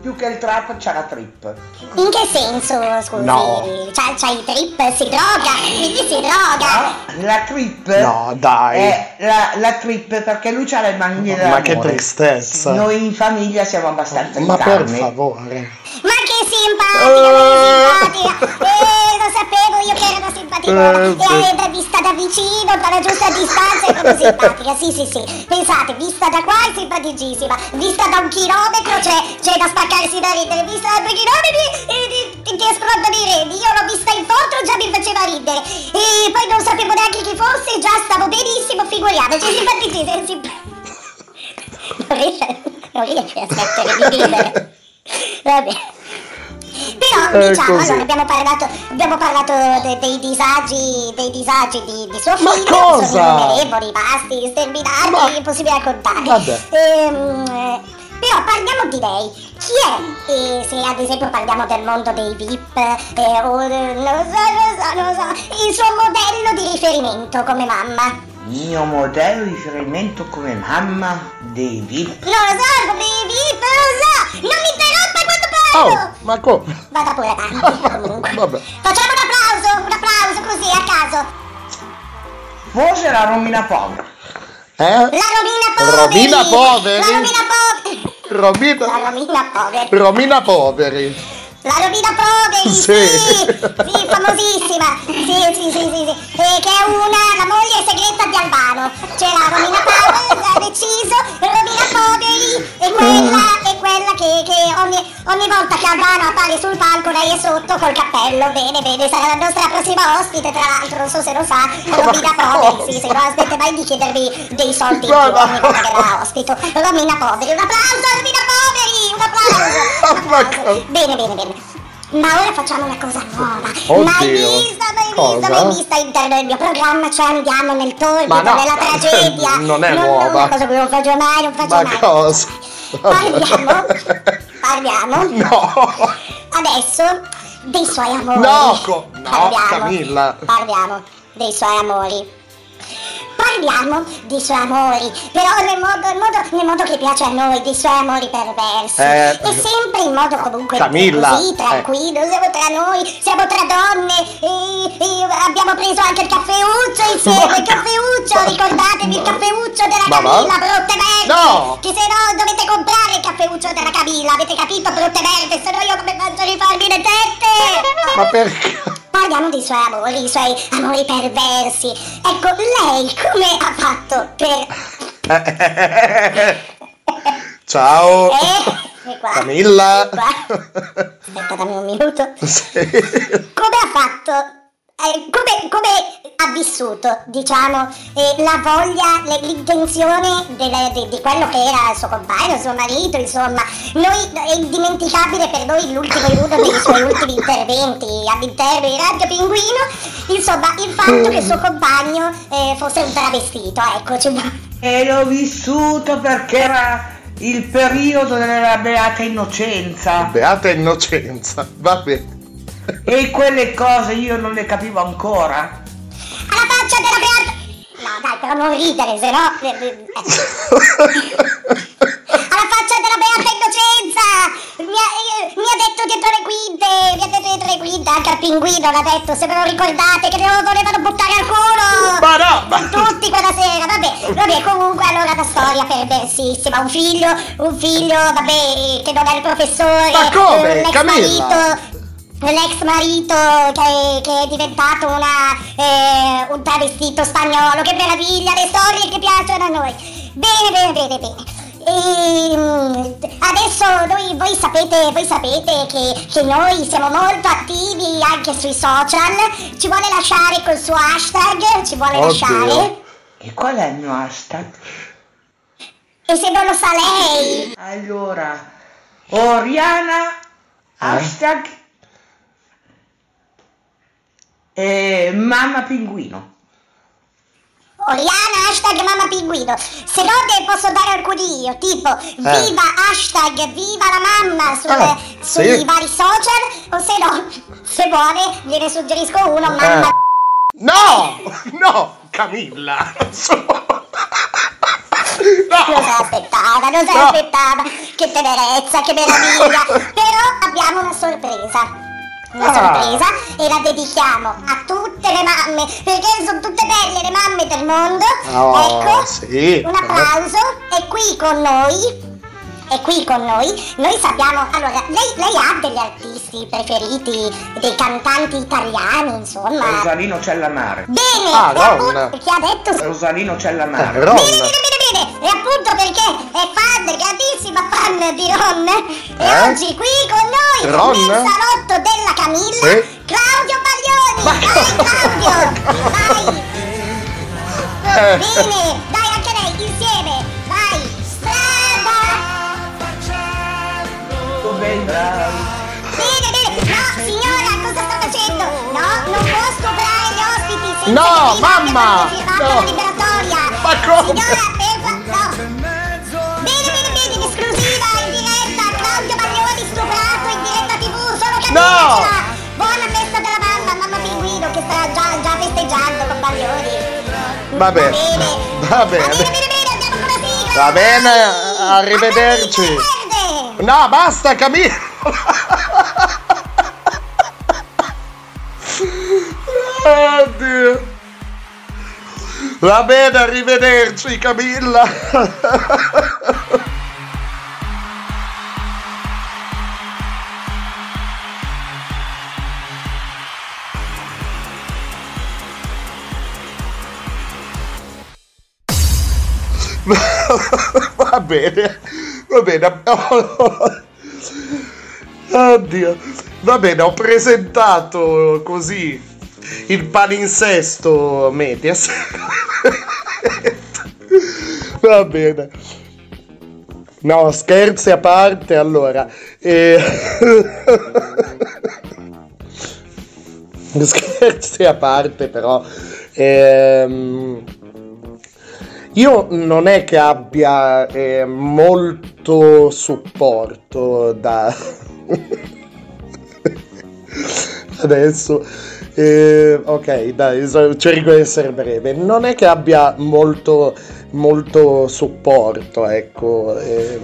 più che il trap c'è la trip. In che senso, scusi? No. C'ha, c'ha i trip, si droga, quindi si droga. No, la trip. No, dai. È la, la trip perché lui c'ha le manie dell'amore. Ma che tristezza. Noi in famiglia siamo abbastanza in Ma per favore. Ma che simpatica, uh... che simpatica. Eh, lo sapevo io che era una simpaticona. Uh... E l'aveva vista da vicino, dalla giusta distanza, è proprio simpatica. Sì, sì, sì. Pensate, vista da qua è simpaticissima. Vista da un chilometro c'è, c'è da spaccarsi da ridere. Vista da due chilometri eh, ti, ti esplodono i reni. Io l'ho vista in foto, già mi faceva ridere. E poi non sapevo neanche chi fosse, già stavo benissimo, figuriamoci. Simpaticissima, simpaticissima. Non riesce, non riesce a smettere di ridere. Vabbè. Però diciamo, allora, abbiamo parlato, abbiamo parlato de, dei disagi, dei disagi di, di suo figlio, che sono innumerevoli, basti, sterminati, ma... impossibile raccontare. Vabbè. Ehm, però parliamo di lei. Chi è? Eh, se ad esempio parliamo del mondo dei V I P, eh, o non so, non so, non so, il suo modello di riferimento come mamma. Mio modello di riferimento come mamma dei V I P. Non lo so, come i V I P, non lo so, non mi interrompa quando parlo! Oh, ma come? Vada pure avanti, comunque. Vabbè. Facciamo un applauso, un applauso così, a caso. Forse la Romina Power. Eh? La Romina Power! Romina Power! La Romina Power! Romina Poveri. Romina Poveri. La Romina Power, sì. sì, sì, famosissima, sì, sì, sì, sì, sì. E che è una, la moglie segreta di Albano, cioè la Romina Power ha deciso, Romina Power è quella, è quella che, che ogni, ogni volta che Albano appare sul palco lei è sotto col cappello, bene, bene, sarà la nostra prossima ospite, tra l'altro, non so se lo sa, Romina Power, sì, se non aspetta mai di chiedervi dei soldi in più ogni volta che la ospito, Romina Power, un applauso a Romina Power, un applauso, un applauso, bene, bene, bene. Ma ora facciamo una cosa nuova. Oddio. Ma hai visto, ma hai cosa? visto, ma hai visto interno del mio programma? Cioè andiamo nel torbido, no, nella tragedia. Non è non, nuova. Non, una cosa che non faccio mai, non faccio ma mai. Ma cosa? Parliamo, parliamo. No. Adesso dei suoi amori. No, co- no parliamo, Camilla. Parliamo dei suoi amori. Parliamo dei suoi amori, però nel modo, nel modo, nel modo che piace a noi, dei suoi amori perversi, eh, e sempre in modo comunque Camilla, così, tranquillo, eh. siamo tra noi, siamo tra donne, e, e abbiamo preso anche il caffeuccio insieme, il caffeuccio, ricordatevi il caffeuccio della ma Camilla, brutte verde, no. che se no dovete comprare il caffeuccio della Camilla, avete capito, brutte verde, se no io come faccio a rifarmi le tette? Ma perché? Parliamo dei suoi amori, i suoi amori perversi. Ecco, lei come ha fatto per... Ciao! Eh, qua. Camilla! Qua. Aspetta, dammi un minuto. Sì. Come ha fatto, eh, come, come ha vissuto, diciamo, eh, la voglia, l'intenzione delle, de, di quello che era il suo compagno, il suo marito, insomma. Noi, è indimenticabile per noi l'ultimo e uno dei suoi ultimi interventi all'interno di Radio Pinguino, insomma, il fatto che il suo compagno eh, fosse un travestito, eccoci. E l'ho vissuto perché era il periodo della beata innocenza. Beata innocenza, va bene. E quelle cose io non le capivo ancora. Alla faccia della beata... No, dai, però non ridere, se no... Alla faccia della beata innocenza! Mi ha, eh, mi ha detto dietro le quinte! Mi ha detto dietro le quinte! Anche al Pinguino l'ha detto, se ve lo ricordate, che lo volevano buttare al culo! Ma no! Ma... Tutti quella sera, vabbè! Vabbè, comunque allora la storia perversissima! Un figlio, un figlio, vabbè, che non è il professore! Ma come? L'ex Camilla. marito... L'ex marito che, che è diventato una, eh, un travestito spagnolo! Che meraviglia! Le storie che piacciono a noi! Bene, bene, bene, bene! E adesso noi, voi sapete, voi sapete che, che noi siamo molto attivi anche sui social. Ci vuole lasciare col suo hashtag? Ci vuole Oddio. lasciare? E qual è il mio hashtag? E se non lo sa lei? Allora, Oriana, hashtag eh? eh, Mamma Pinguino. Oriana, hashtag Mamma Pinguino. Se no te posso dare alcuni io, tipo eh. viva hashtag viva la mamma su, ah, sui sì. vari social, o se no, se vuole, gliene suggerisco uno, eh. mamma. No! No, Camilla! No. Non se l'aspettava, non se l'aspettava, no. Che tenerezza, che meraviglia! Però abbiamo una sorpresa. Una sorpresa ah. e la dedichiamo a tutte le mamme, perché sono tutte belle le mamme del mondo. Oh, ecco, sì. Un applauso. È qui con noi. È qui con noi. Noi sappiamo, allora, lei, lei ha degli artisti preferiti, dei cantanti italiani, insomma. Rosalino Cellamare. Bene, ah, appunto, chi ha detto Rosalino Cellamare? Bene, bene, bene, bene. E appunto perché è fan, grandissima fan di Ron. Eh? E oggi qui con noi, Ron? Nel salotto della Camilla, eh? Claudio Baglioni. Ma dai, Claudio, vai. Eh. Bene, dai anche lei, insieme, vai. Strada. Vendrai. Bene, bene. No, signora, cosa sta facendo? No, non può scoprare gli ospiti senza no, che mamma. No. La liberatoria. Ma come? Signora, per... no. Bene, bene, bene, in esclusiva, in diretta, Claudio Baglioni stuprato in diretta tivù, solo che no! Buona festa della mamma, Mamma Pinguino, che sta già, già festeggiando con Baglioni. Va bene, va bene, va bene, andiamo con la sigla. Va bene, arrivederci. No, basta, Camilla. Oddio. Va bene, arrivederci, Camilla. Va bene, va bene. Oddio. Va bene, ho presentato così il palinsesto Medias. Va bene. No, scherzi a parte, allora. Eh... scherzi a parte, però. Ehm... Io non è che abbia eh, molto supporto da adesso. Eh, ok, dai, cerco di essere breve. Non è che abbia molto, molto supporto, ecco, eh,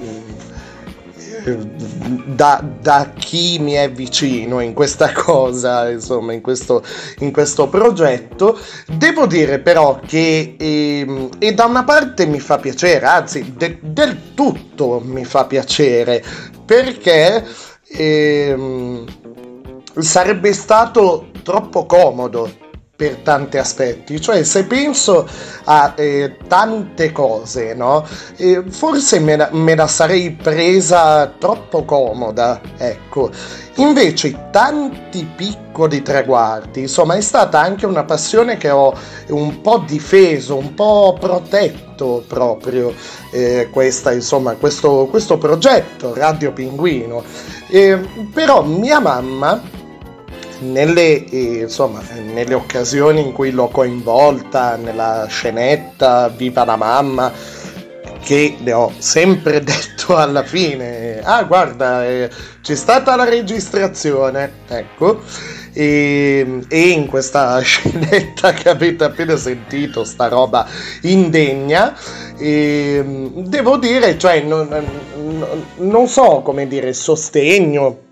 da, da chi mi è vicino in questa cosa, insomma, in questo, in questo progetto. Devo dire però che eh, e da una parte mi fa piacere, anzi de, del tutto mi fa piacere, perché eh, sarebbe stato troppo comodo per tanti aspetti. Cioè, se penso a eh, tante cose, no? Eh, forse me la, me la sarei presa troppo comoda, ecco. Invece tanti piccoli traguardi, insomma, è stata anche una passione che ho un po' difeso, un po' protetto proprio, eh, questa, insomma, questo, questo progetto Radio Pinguino. Eh, però mia mamma, Nelle, eh, insomma, nelle occasioni in cui l'ho coinvolta nella scenetta Viva la mamma, che le ho sempre detto alla fine: ah, guarda, eh, c'è stata la registrazione, ecco, e, e in questa scenetta che avete appena sentito, sta roba indegna, e, devo dire, cioè, non, non, non so come dire, sostegno,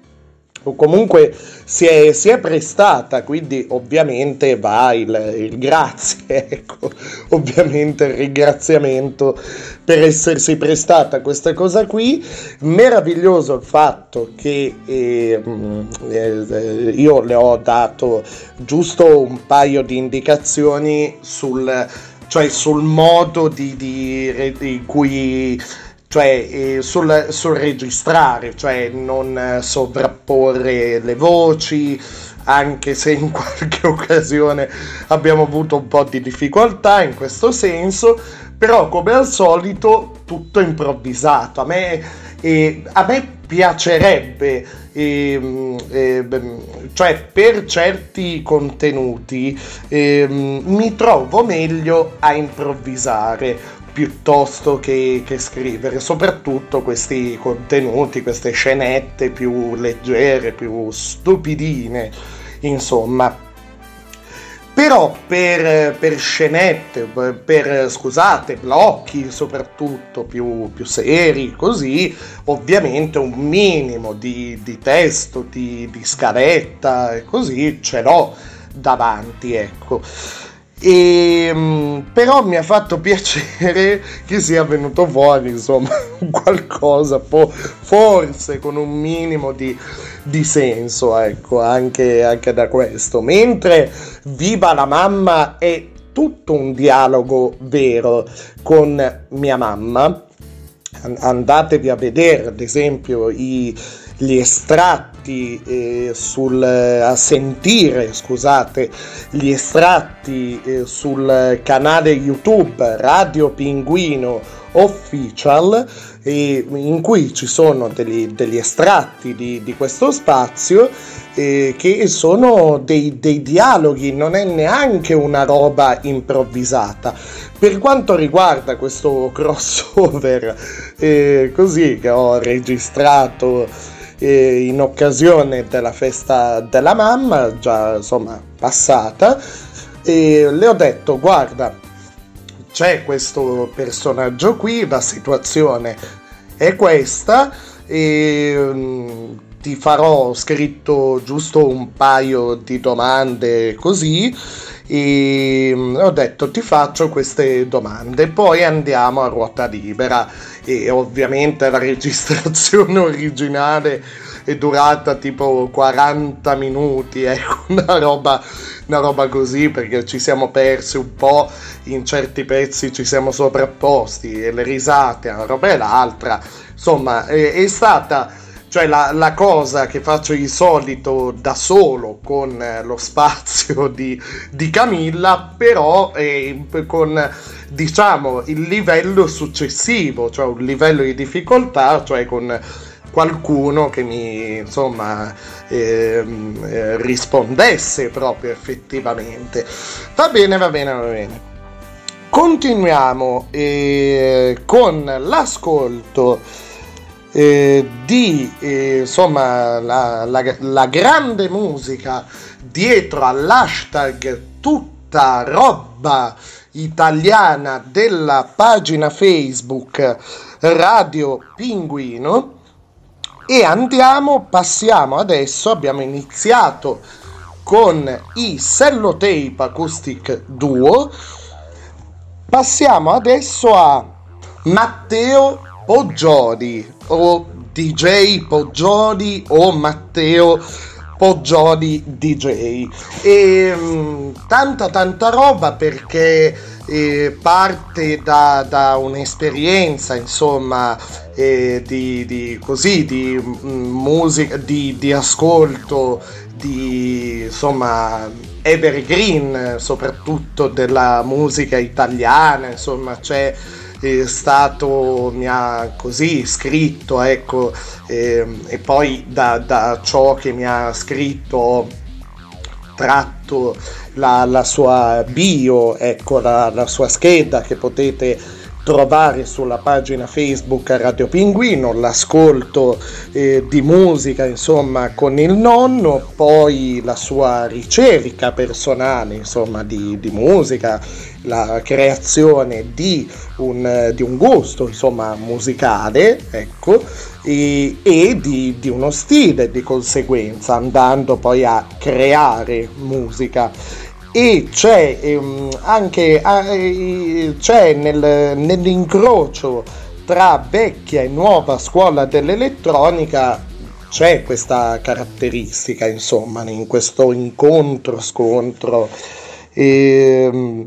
comunque si è, si è prestata, quindi ovviamente va il, il grazie, ecco, ovviamente il ringraziamento per essersi prestata questa cosa qui. Meraviglioso il fatto che eh, eh, io le ho dato giusto un paio di indicazioni sul, cioè sul modo di, di, di cui... cioè eh, sul, sul registrare, cioè non eh, sovrapporre le voci, anche se in qualche occasione abbiamo avuto un po' di difficoltà in questo senso, però come al solito tutto improvvisato. A me, eh, a me piacerebbe, eh, eh, cioè per certi contenuti eh, mi trovo meglio a improvvisare piuttosto che, che scrivere, soprattutto questi contenuti, queste scenette più leggere, più stupidine, insomma. Però per, per scenette, per, scusate, blocchi soprattutto più, più seri, così, ovviamente un minimo di, di testo, di, di scaletta e così ce l'ho davanti, ecco. E, però mi ha fatto piacere che sia venuto fuori, insomma, qualcosa po- forse con un minimo di, di senso, ecco, anche, anche da questo. Mentre Viva la mamma è tutto un dialogo vero con mia mamma. Andatevi a vedere, ad esempio, i, gli estratti eh, sul, a sentire, scusate, gli estratti eh, sul canale YouTube Radio Pinguino Official, eh, in cui ci sono degli, degli estratti di, di questo spazio eh, che sono dei, dei dialoghi, non è neanche una roba improvvisata. Per quanto riguarda questo crossover eh, così che ho registrato eh, in occasione della festa della mamma, già insomma passata, eh, le ho detto: guarda, c'è questo personaggio qui, la situazione è questa, e ti farò scritto giusto un paio di domande così, e ho detto ti faccio queste domande, poi andiamo a ruota libera. E ovviamente la registrazione originale è durata tipo quaranta minuti, ecco, eh, una roba, una roba così, perché ci siamo persi un po', in certi pezzi ci siamo sovrapposti, e le risate, una roba e l'altra, insomma è, è stata... Cioè la, la cosa che faccio di solito da solo con lo spazio di, di Camilla, però eh, con diciamo il livello successivo, cioè un livello di difficoltà, cioè con qualcuno che mi insomma eh, eh, rispondesse proprio effettivamente. Va bene, va bene, va bene. Continuiamo eh, con l'ascolto Eh, di eh, insomma la, la, la grande musica dietro all'hashtag tutta roba italiana della pagina Facebook Radio Pinguino, e andiamo, passiamo adesso, abbiamo iniziato con i Sellotape Acoustic Duo, passiamo adesso a Matteo Poggioli o D J Poggioli o Matteo Poggioli D J, e mh, tanta tanta roba, perché eh, parte da, da un'esperienza insomma eh, di, di così di mh, musica di, di ascolto di insomma evergreen, soprattutto della musica italiana, insomma c'è è stato, mi ha così scritto, ecco, e, e poi da, da ciò che mi ha scritto ho tratto la, la sua bio, ecco, la, la sua scheda che potete trovare sulla pagina Facebook Radio Pinguino, l'ascolto eh, di musica insomma con il nonno, poi la sua ricerca personale insomma di, di musica, la creazione di un, di un gusto insomma musicale, ecco, e, e di, di uno stile di conseguenza, andando poi a creare musica. E c'è ehm, anche eh, c'è nel, nell'incrocio tra vecchia e nuova scuola dell'elettronica, c'è questa caratteristica insomma in questo incontro scontro ehm,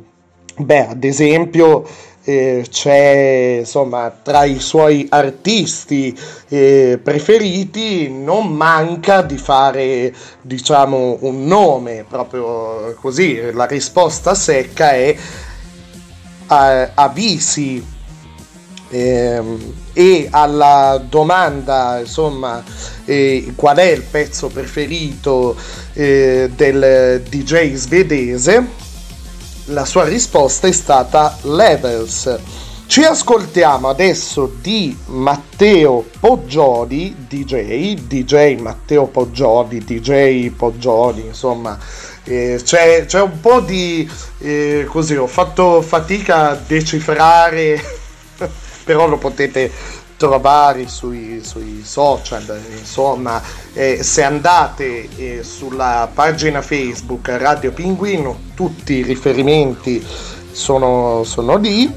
beh ad esempio eh, c'è insomma tra i suoi artisti eh, preferiti non manca di fare diciamo un nome, proprio così la risposta secca è eh, Avicii, eh, e alla domanda insomma eh, qual è il pezzo preferito eh, del D J svedese, la sua risposta è stata Levels. Ci ascoltiamo adesso di Matteo Poggioli, D J, D J Matteo Poggioli, D J Poggioli, insomma, eh, c'è, c'è un po' di... Eh, così, ho fatto fatica a decifrare, però lo potete trovare sui, sui social, insomma, eh, se andate eh, sulla pagina Facebook Radio Pinguino tutti i riferimenti sono, sono lì,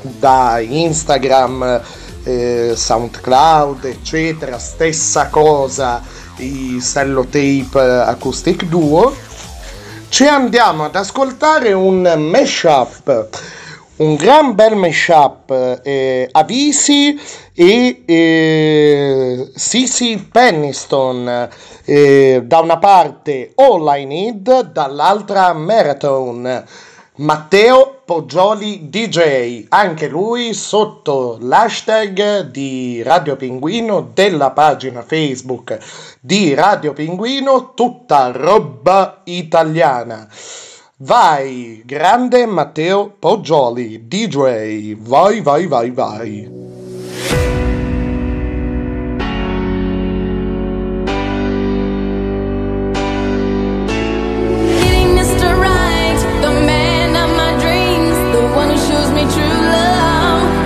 da Instagram, eh, SoundCloud eccetera, stessa cosa i Sellotape Acoustic Duo. Ci andiamo ad ascoltare un mashup, un gran bel mashup, eh, Avicii e eh, CeCe Peniston, eh, da una parte All I Need, dall'altra Marathon. Matteo Poggioli D J, anche lui sotto l'hashtag di Radio Pinguino, della pagina Facebook di Radio Pinguino, tutta roba italiana. Vai, grande Matteo Poggioli, D J, vai, vai, vai, vai.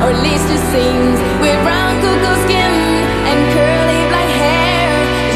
Or at least it seems, with round Google skin and curly black hair.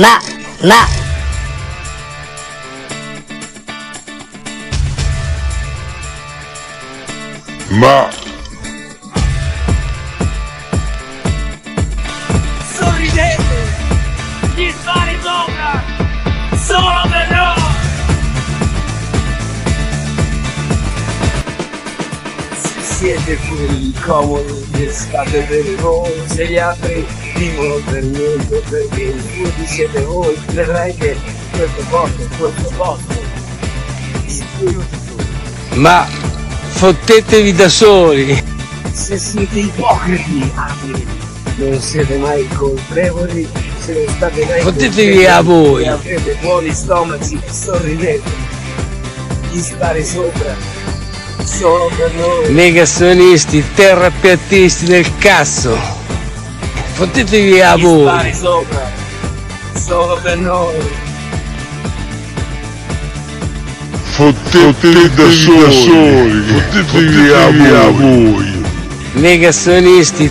na, na. Ma. Sorridete, gli spari sopra, solo per noi. Se siete quelli comodi, le state per voi, se gli apri. Dicono per niente perché il vi siete voi, verrai che questo posto, questo posto, ma fottetevi da soli. Se siete ipocriti, abili, non siete mai colpevoli, se non state mai fottetevi a voi, avete buoni stomaci, sorridete, gli spari sopra, solo per noi. Negazionisti, terrapiattisti del cazzo. Fottetevi a voi! Spari sopra! Solo per noi! Fottetevi da soli! Fottetevi a voi! Negazionisti!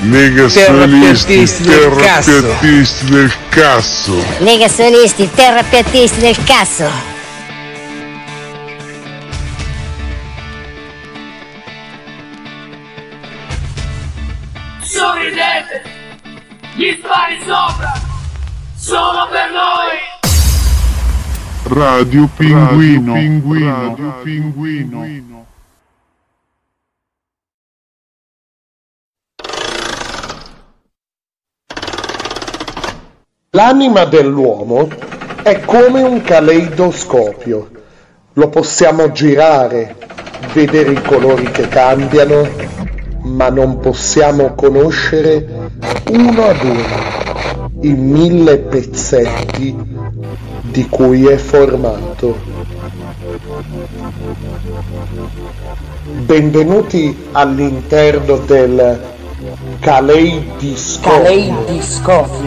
Negazionisti! Terrapiattisti del cazzo! Negazionisti! Terrapiattisti del cazzo! Gli spari sopra, solo per noi. Radio Pinguino, Pinguino, Radio Pinguino. L'anima dell'uomo è come un caleidoscopio. Lo possiamo girare, vedere i colori che cambiano, ma non possiamo conoscere uno ad uno i mille pezzetti di cui è formato. Benvenuti all'interno del caleidoscopio. Caleidoscopio.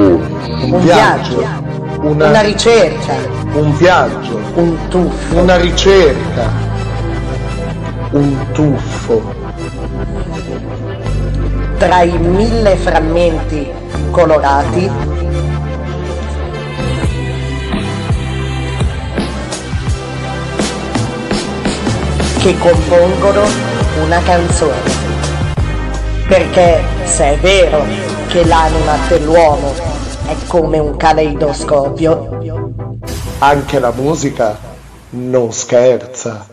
Un viaggio, una, una ricerca, un viaggio, un tuffo, una ricerca, un tuffo. Tra i mille frammenti colorati che compongono una canzone. Perché se è vero che l'anima dell'uomo è come un caleidoscopio, anche la musica non scherza.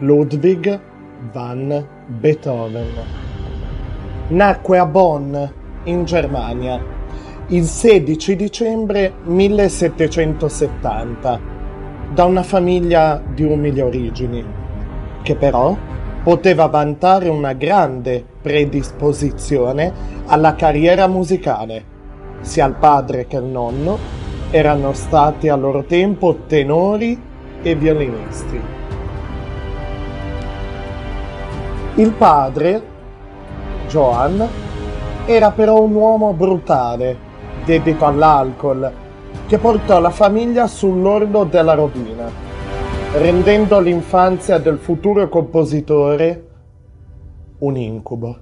Ludwig van Beethoven nacque a Bonn, in Germania, il sedici dicembre millesettecentosettanta, da una famiglia di umili origini, che però poteva vantare una grande predisposizione alla carriera musicale. Sia il padre che il nonno erano stati a loro tempo tenori e violinisti. Il padre, Johann, era però un uomo brutale, dedito all'alcol, che portò la famiglia sull'orlo della rovina, rendendo l'infanzia del futuro compositore un incubo.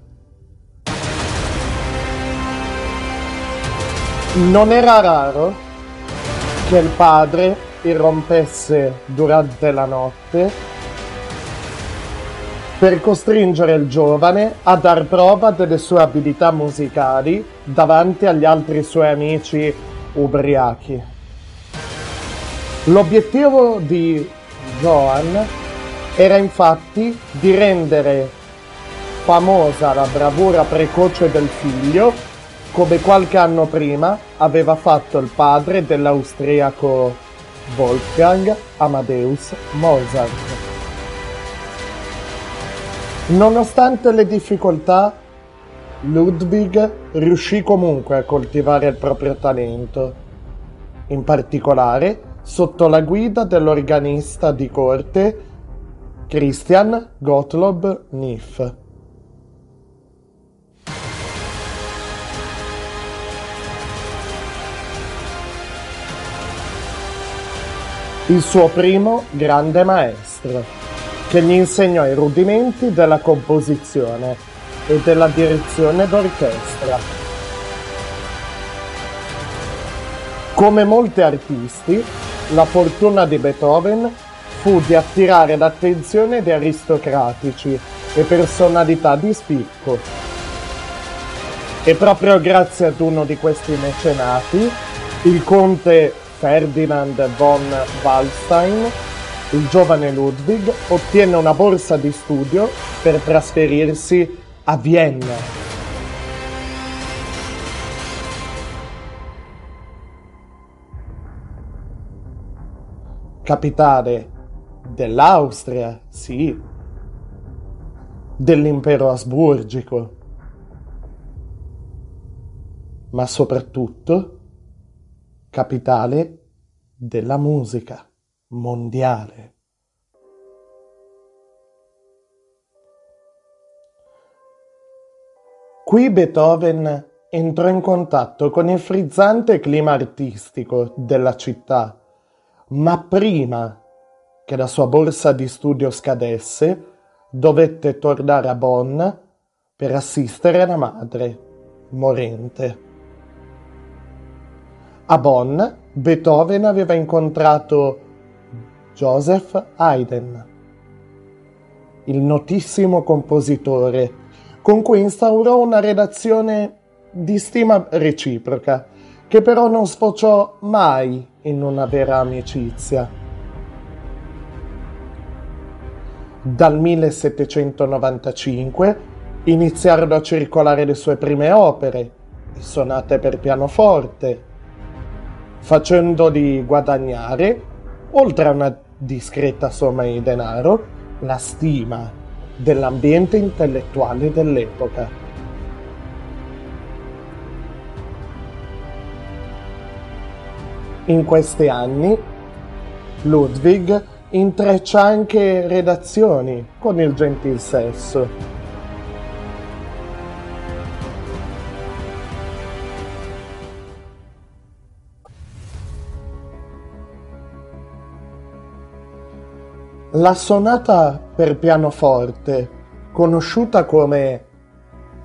Non era raro che il padre irrompesse durante la notte per costringere il giovane a dar prova delle sue abilità musicali davanti agli altri suoi amici ubriachi. L'obiettivo di Johann era infatti di rendere famosa la bravura precoce del figlio come qualche anno prima aveva fatto il padre dell'austriaco Wolfgang Amadeus Mozart. Nonostante le difficoltà, Ludwig riuscì comunque a coltivare il proprio talento, in particolare sotto la guida dell'organista di corte Christian Gottlob Kniff. Il suo primo grande maestro, che gli insegnò i rudimenti della composizione e della direzione d'orchestra. Come molti artisti, la fortuna di Beethoven fu di attirare l'attenzione di aristocratici e personalità di spicco. E proprio grazie ad uno di questi mecenati, il conte Ferdinand von Waldstein, il giovane Ludwig ottiene una borsa di studio per trasferirsi a Vienna. Capitale dell'Austria, sì, dell'impero asburgico, ma soprattutto capitale della musica mondiale. Qui Beethoven entrò in contatto con il frizzante clima artistico della città, ma prima che la sua borsa di studio scadesse, dovette tornare a Bonn per assistere la madre morente. A Bonn, Beethoven aveva incontrato Joseph Haydn, il notissimo compositore, con cui instaurò una relazione di stima reciproca, che però non sfociò mai in una vera amicizia. Dal millesettecentonovantacinque iniziarono a circolare le sue prime opere, e sonate per pianoforte, facendogli guadagnare, oltre a una discreta somma di denaro, la stima dell'ambiente intellettuale dell'epoca. In questi anni Ludwig intreccia anche relazioni con il gentil sesso. La sonata per pianoforte, conosciuta come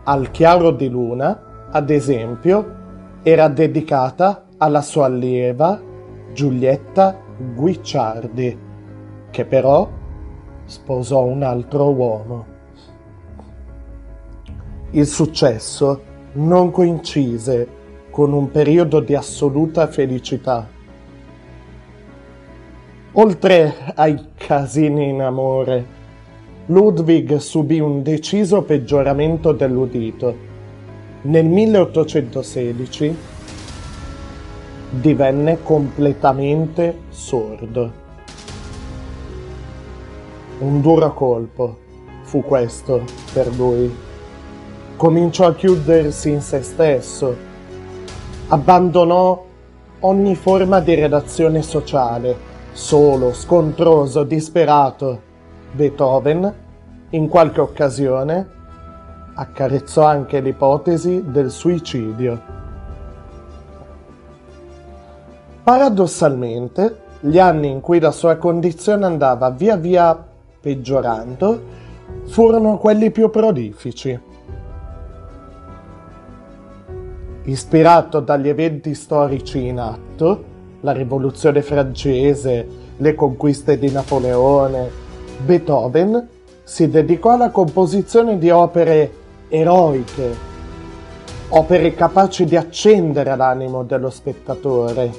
Al chiaro di luna, ad esempio, era dedicata alla sua allieva Giulietta Guicciardi, che però sposò un altro uomo. Il successo non coincise con un periodo di assoluta felicità. Oltre ai casini in amore, Ludwig subì un deciso peggioramento dell'udito. Nel milleottocentosedici divenne completamente sordo. Un duro colpo fu questo per lui. Cominciò a chiudersi in se stesso, abbandonò ogni forma di relazione sociale. Solo, scontroso, disperato, Beethoven, in qualche occasione, accarezzò anche l'ipotesi del suicidio. Paradossalmente, gli anni in cui la sua condizione andava via via peggiorando furono quelli più prolifici. Ispirato dagli eventi storici in atto, la rivoluzione francese, le conquiste di Napoleone, Beethoven si dedicò alla composizione di opere eroiche, opere capaci di accendere l'animo dello spettatore.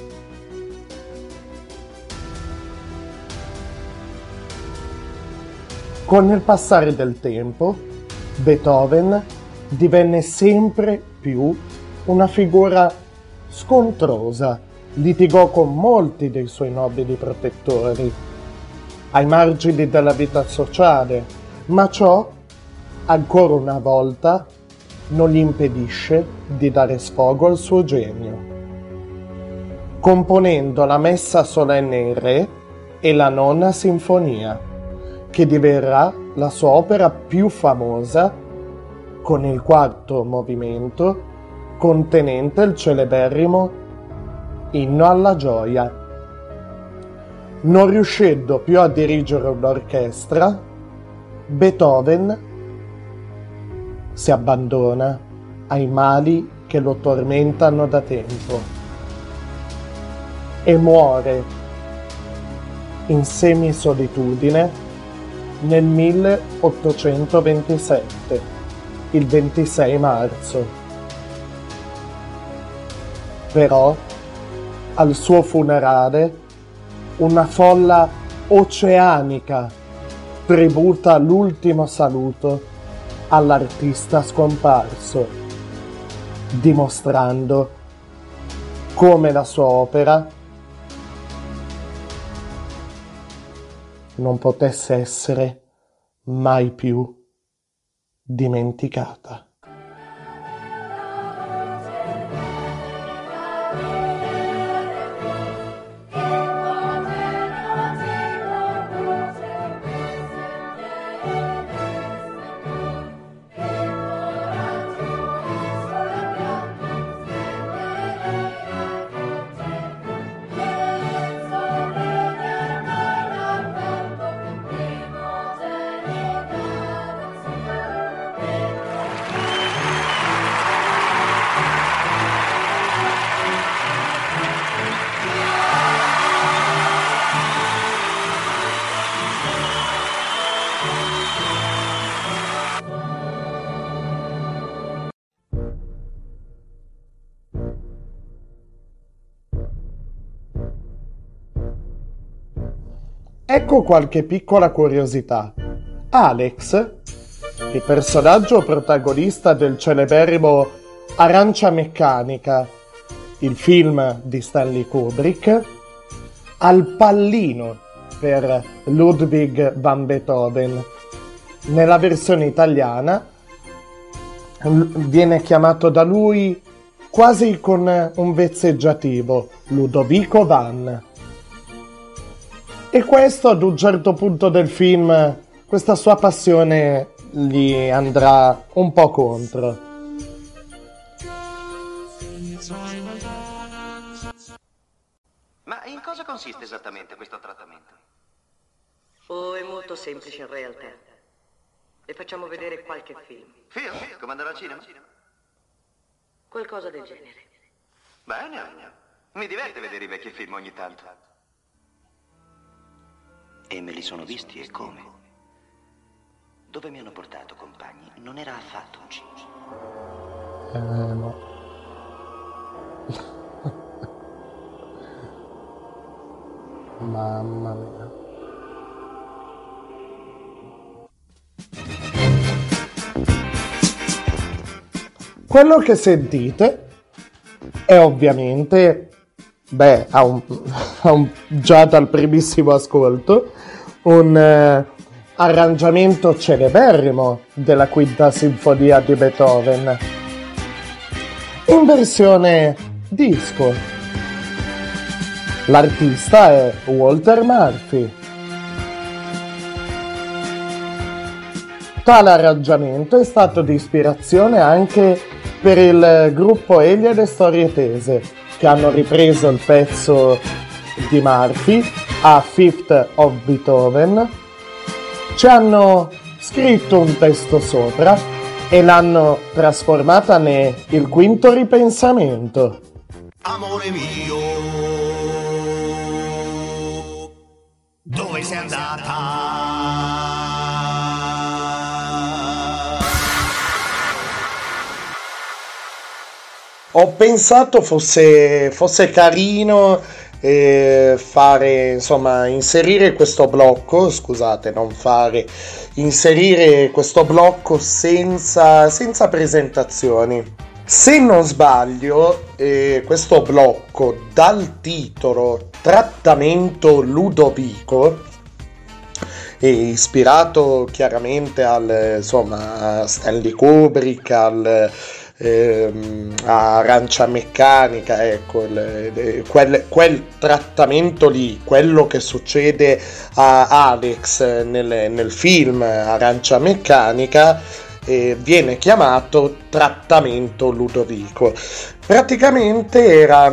Con il passare del tempo, Beethoven divenne sempre più una figura scontrosa, litigò con molti dei suoi nobili protettori, ai margini della vita sociale, ma ciò, ancora una volta, non gli impedisce di dare sfogo al suo genio, componendo la messa solenne in re e la nona sinfonia, che diverrà la sua opera più famosa, con il quarto movimento contenente il celeberrimo Inno alla gioia. Non riuscendo più a dirigere un'orchestra, Beethoven si abbandona ai mali che lo tormentano da tempo e muore in semisolitudine nel milleottocentoventisette, il ventisei marzo. Però al suo funerale una folla oceanica tributa l'ultimo saluto all'artista scomparso, dimostrando come la sua opera non potesse essere mai più dimenticata. Ecco qualche piccola curiosità. Alex, il personaggio protagonista del celeberrimo Arancia Meccanica, il film di Stanley Kubrick, al pallino per Ludwig van Beethoven. Nella versione italiana viene chiamato da lui quasi con un vezzeggiativo, Ludovico Van. E questo ad un certo punto del film, questa sua passione gli andrà un po' contro. Ma in cosa consiste esattamente questo trattamento? Oh, è molto semplice in realtà. Le facciamo vedere qualche film. Film? Come andare al cinema? Qualcosa del genere. Bene, mi diverte vedere i vecchi film ogni tanto. E me li sono visti, e come? Dove mi hanno portato, compagni? Non era affatto un cinci. Eh, no. Mamma mia. Quello che sentite è ovviamente... Beh, ha un, ha un, già dal primissimo ascolto, un eh, arrangiamento celeberrimo della Quinta Sinfonia di Beethoven, in versione disco. L'artista è Walter Murphy. Tale arrangiamento è stato di ispirazione anche per il gruppo Elio e le Storie Tesi, che hanno ripreso il pezzo di Murphy a Fifth of Beethoven, ci hanno scritto un testo sopra e l'hanno trasformata nel Il Quinto Ripensamento. Amore mio, dove sei andata? Ho pensato fosse, fosse carino eh, fare, insomma, inserire questo blocco, scusate, non fare, inserire questo blocco senza, senza presentazioni, Se non sbaglio, eh, questo blocco dal titolo Trattamento Ludovico, eh, ispirato chiaramente al, insomma, a Stanley Kubrick, al, ehm, a Arancia Meccanica, ecco, le, le, quel, quel trattamento lì, quello che succede a Alex nel, nel film Arancia Meccanica, Eh, viene chiamato trattamento Ludovico. Praticamente era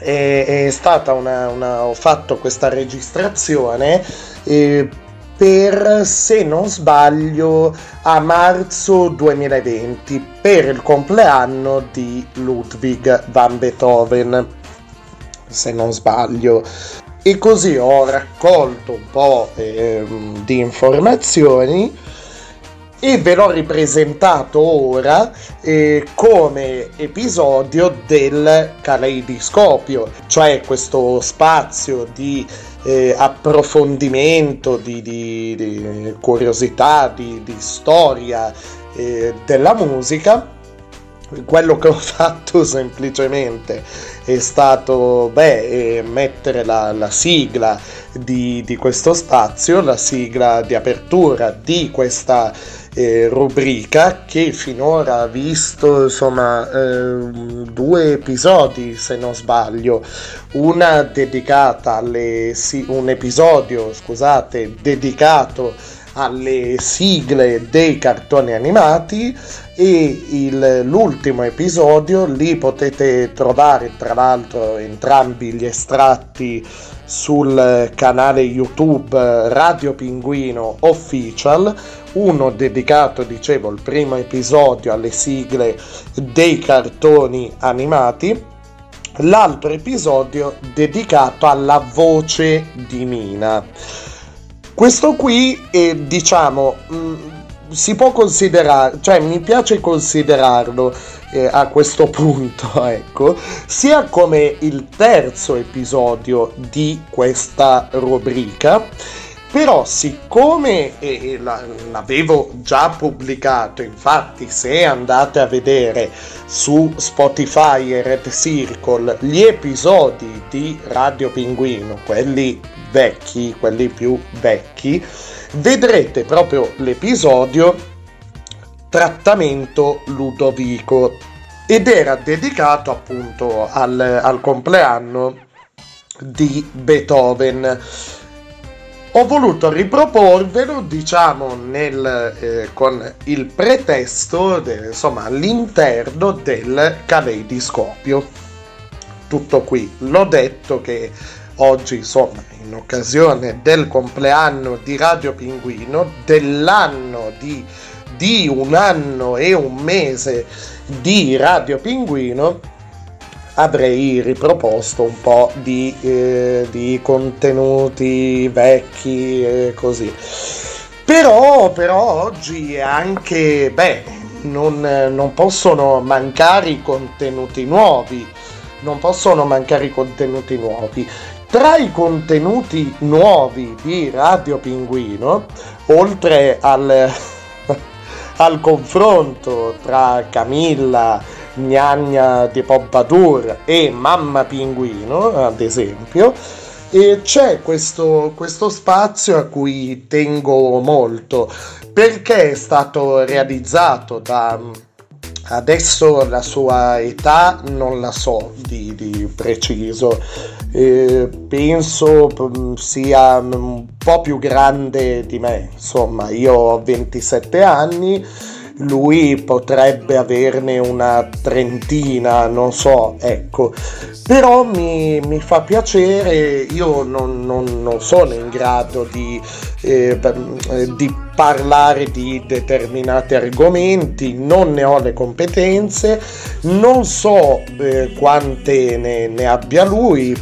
eh, è stata una, una ho fatto questa registrazione eh, per, se non sbaglio, a marzo duemilaventi, per il compleanno di Ludwig van Beethoven, se non sbaglio. E così ho raccolto un po' eh, di informazioni e ve l'ho ripresentato ora eh, come episodio del caleidoscopio, cioè questo spazio di eh, approfondimento, di, di, di curiosità, di, di storia eh, della musica. Quello che ho fatto semplicemente è stato beh, mettere la, la sigla di, di questo spazio, la sigla di apertura di questa eh, rubrica, che finora ha visto, insomma, eh, due episodi, se non sbaglio, una dedicata alle si, un episodio, scusate, dedicato alle sigle dei cartoni animati, e il, l'ultimo episodio lì potete trovare tra l'altro entrambi gli estratti sul canale YouTube Radio Pinguino Official, uno dedicato, dicevo, al primo episodio alle sigle dei cartoni animati, l'altro episodio dedicato alla voce di Mina. Questo qui, eh, diciamo, mh, si può considerare, cioè mi piace considerarlo eh, a questo punto, ecco, sia come il terzo episodio di questa rubrica, però siccome eh, l'avevo già pubblicato, infatti se andate a vedere su Spotify e Red Circle gli episodi di Radio Pinguino, quelli vecchi, quelli più vecchi, vedrete proprio l'episodio Trattamento Ludovico, ed era dedicato appunto al, al compleanno di Beethoven. Ho voluto riproporvelo, diciamo, nel, eh, con il pretesto, de, insomma, all'interno del caleidoscopio. Tutto qui. L'ho detto che oggi, insomma, in occasione del compleanno di Radio Pinguino, dell'anno di, di un anno e un mese di Radio Pinguino, avrei riproposto un po' di, eh, di contenuti vecchi e così. Però, però oggi è anche, beh, non, non possono mancare i contenuti nuovi, non possono mancare i contenuti nuovi. Tra i contenuti nuovi di Radio Pinguino, oltre al, al confronto tra Camilla Gnagna di Pompadour e Mamma Pinguino, ad esempio, e c'è questo, questo spazio a cui tengo molto, perché è stato realizzato da, adesso la sua età non la so di, di preciso, eh, penso sia un po' più grande di me, insomma io ho ventisette anni, lui potrebbe averne una trentina, non so, ecco. Però mi, mi fa piacere, io non, non, non sono in grado di, eh, di parlare di determinati argomenti, non ne ho le competenze, non so eh, quante ne, ne abbia lui,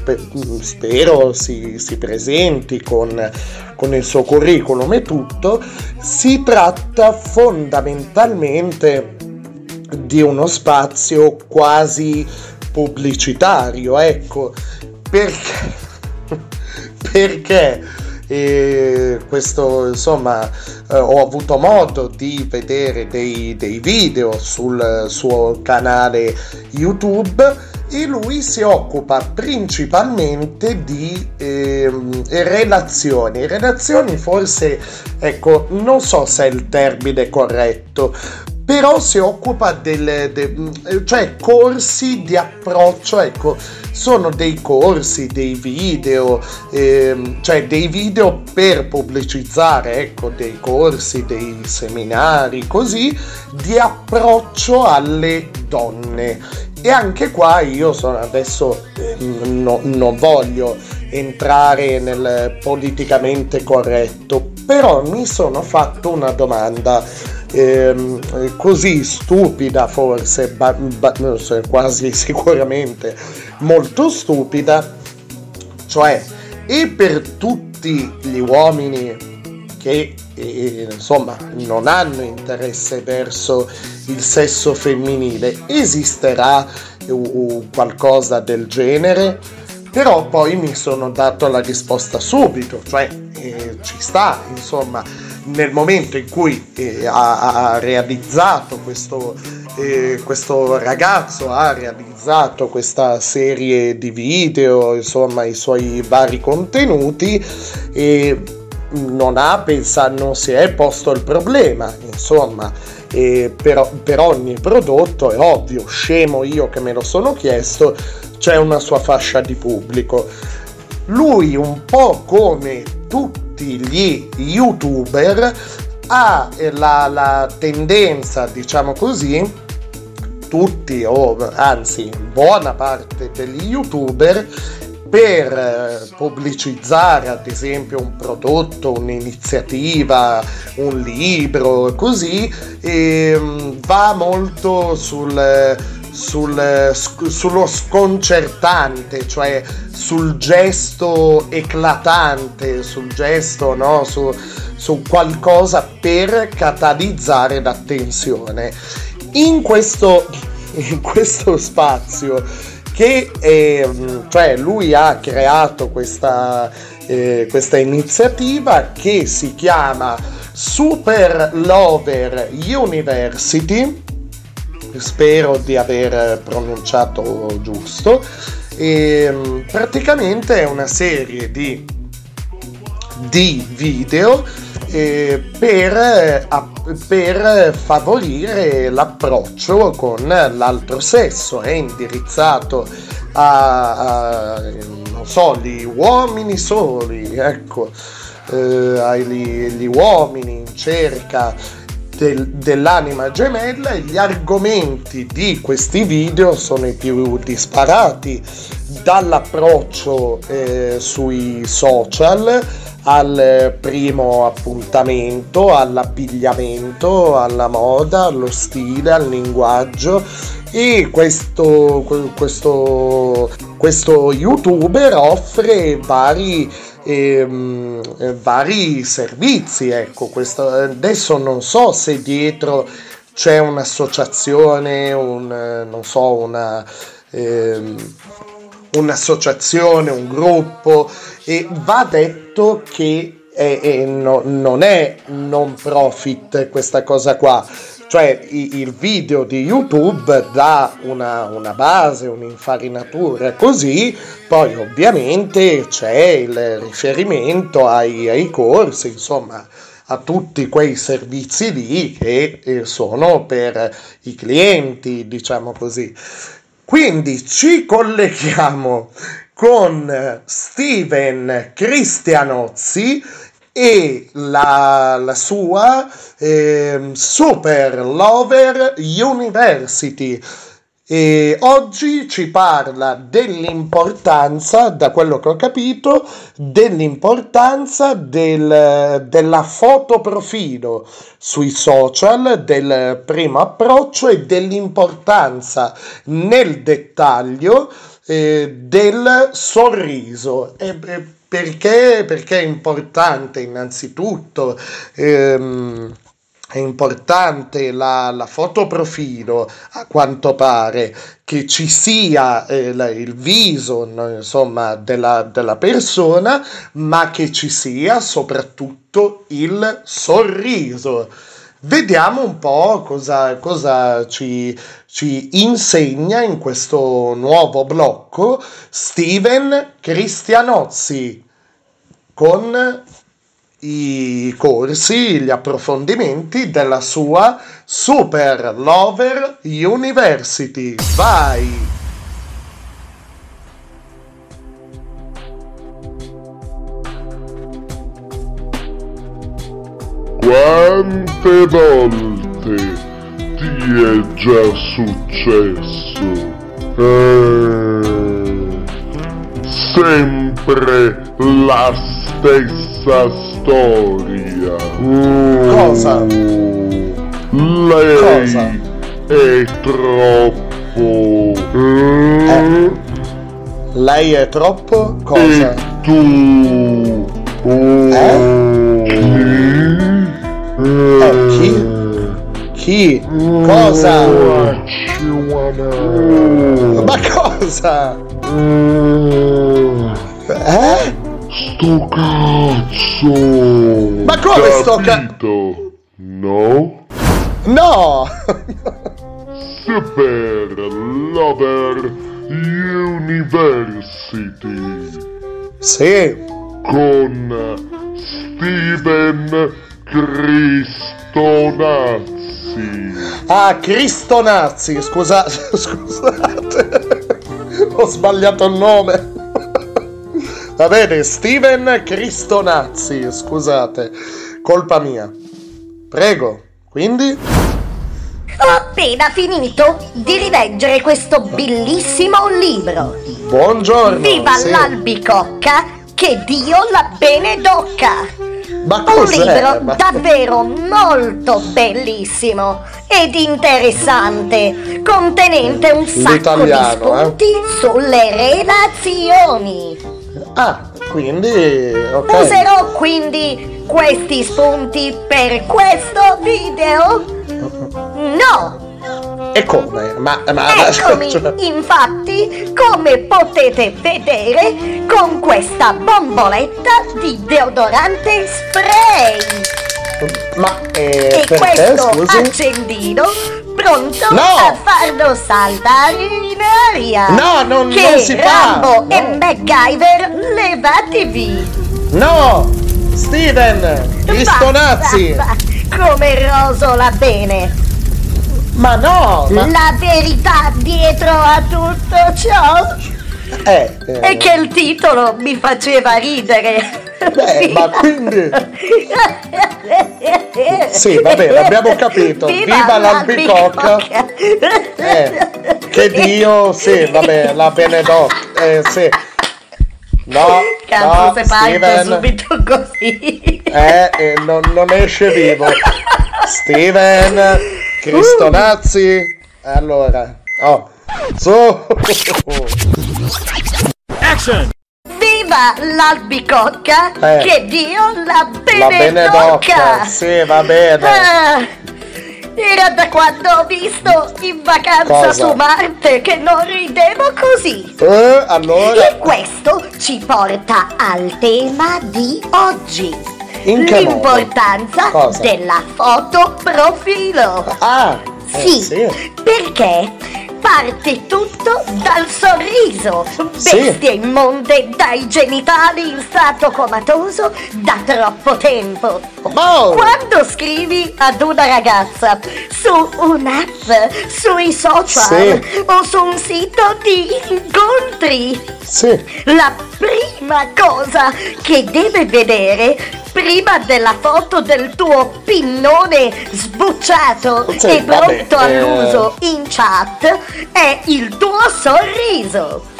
spero si, si presenti con... con il suo curriculum e tutto. Si tratta fondamentalmente di uno spazio quasi pubblicitario, ecco, perché, perché e questo, insomma, eh, ho avuto modo di vedere dei, dei video sul suo canale YouTube e lui si occupa principalmente di eh, relazioni relazioni forse, ecco, non so se è il termine corretto, però si occupa del, de, cioè corsi di approccio, ecco, sono dei corsi, dei video, ehm, cioè dei video per pubblicizzare, ecco, dei corsi, dei seminari, così, di approccio alle donne. E anche qua io sono adesso no, non voglio entrare nel politicamente corretto, però mi sono fatto una domanda ehm, così stupida, forse ba, ba, quasi sicuramente molto stupida, cioè, e per tutti gli uomini che eh, insomma non hanno interesse verso il sesso femminile esisterà uh, qualcosa del genere? Però poi mi sono dato la risposta subito, cioè eh, ci sta, insomma, nel momento in cui eh, ha, ha realizzato questo, eh, questo ragazzo ha realizzato questa serie di video, insomma i suoi vari contenuti, e non ha pensato, non si è posto il problema, insomma, e per, per ogni prodotto è ovvio, scemo io che me lo sono chiesto, c'è una sua fascia di pubblico. Lui, un po' come tutti gli youtuber, ha la, la tendenza, diciamo così, tutti o anzi buona parte degli youtuber, per pubblicizzare ad esempio un prodotto, un'iniziativa, un libro, così, e va molto sul, sul, sullo sconcertante, cioè sul gesto eclatante, sul gesto, no? su, su qualcosa per catalizzare l'attenzione. In questo, in questo spazio che eh, cioè lui ha creato questa, eh, questa iniziativa che si chiama Super Lover University, spero di aver pronunciato giusto, e praticamente è una serie di, di video eh, per, per favorire l'approccio con l'altro sesso. È indirizzato a, a non so, gli uomini soli, ecco, eh, agli, gli uomini in cerca del, dell'anima gemella, e gli argomenti di questi video sono i più disparati, dall'approccio eh, sui social, al primo appuntamento, all'abbigliamento, alla moda, allo stile, al linguaggio. E questo, questo, questo youtuber offre vari, ehm, vari servizi, ecco. Questo, adesso non so se dietro c'è un'associazione, un, non so, una... Ehm, un'associazione, un gruppo, e va detto che è, è, no, non è non profit questa cosa qua, cioè i, il video di YouTube dà una, una base, un'infarinatura, così poi ovviamente c'è il riferimento ai, ai corsi, insomma a tutti quei servizi lì che eh, sono per i clienti, diciamo così. Quindi ci colleghiamo con Steven Cristonazzi e la, la sua eh, Super Lover University. E oggi ci parla dell'importanza, da quello che ho capito, dell'importanza del, della fotoprofilo sui social, del primo approccio e dell'importanza nel dettaglio eh, del sorriso. E, e perché, perché è importante innanzitutto ehm, È importante la, la fotoprofilo, a quanto pare, che ci sia eh, la, il viso, insomma, della, della persona, ma che ci sia soprattutto il sorriso. Vediamo un po' cosa, cosa ci, ci insegna in questo nuovo blocco Steven Cristonazzi con i corsi, gli approfondimenti della sua Super Lover University. Vai! Quante volte ti è già successo? Eh, sempre la stessa storia. Cosa? Lei Cosa? è troppo... Eh. Lei è troppo? Cosa? E tu... Oh, eh? Eh, chi? Chi? Cosa? Ma cosa? Eh? Sto cazzo! Ma come sto cazzo? No? No! Super Lover University! Sì! Con Steven Cristonazzi. Ah, Cristonazzi, scusate, scusate, ho sbagliato il nome. Va bene, Steven Cristonazzi, scusate, colpa mia. Prego, quindi? Ho appena finito di rileggere questo bellissimo libro. Buongiorno. Viva sì. l'albicocca, che Dio la benedocca. Ma un libro Ma... davvero molto bellissimo ed interessante, contenente un sacco L'italiano, di spunti eh? sulle relazioni. Ah, quindi... Okay. Userò quindi questi spunti per questo video? No! E come? Ma, ma, Eccomi, cioè... infatti, come potete vedere, con questa bomboletta di deodorante spray. Ma eh, e questo te, accendino pronto no! a farlo saltare in aria. No, non, che non si Rambo fa! Rambo e no. MacGyver, levatevi! No! Steven! Cristonazzi! Come rosola bene! Ma no! Ma... La verità dietro a tutto ciò eh, eh. è che il titolo mi faceva ridere. Beh, ma quindi... Sì, va bene, abbiamo capito. Viva, Viva l'albicocca! Eh, che Dio, sì, va bene, la benedocca, eh, sì. No, Canto no, se Steven... subito così. Eh, eh non, non esce vivo. Steven Cristonazzi, uh. allora, oh, su! Action! Viva l'albicocca, eh. che Dio la benedocca! La benedocca, sì, va bene! Ah, era da quando ho visto in vacanza Cosa? su Marte che non ridevo così! Eh, allora? E questo ci porta al tema di oggi. In che L'importanza modo? della fotoprofilo. Ah, sì, eh, sì, perché parte tutto dal sorriso. Sì. Bestie immonde dai genitali in stato comatoso da troppo tempo. Oh. Quando scrivi ad una ragazza su un'app, sui social sì. o su un sito di incontri, sì. la prima cosa che deve vedere prima della foto del tuo pinnone sbucciato sì, e vabbè, pronto all'uso eh... in chat è il tuo sorriso.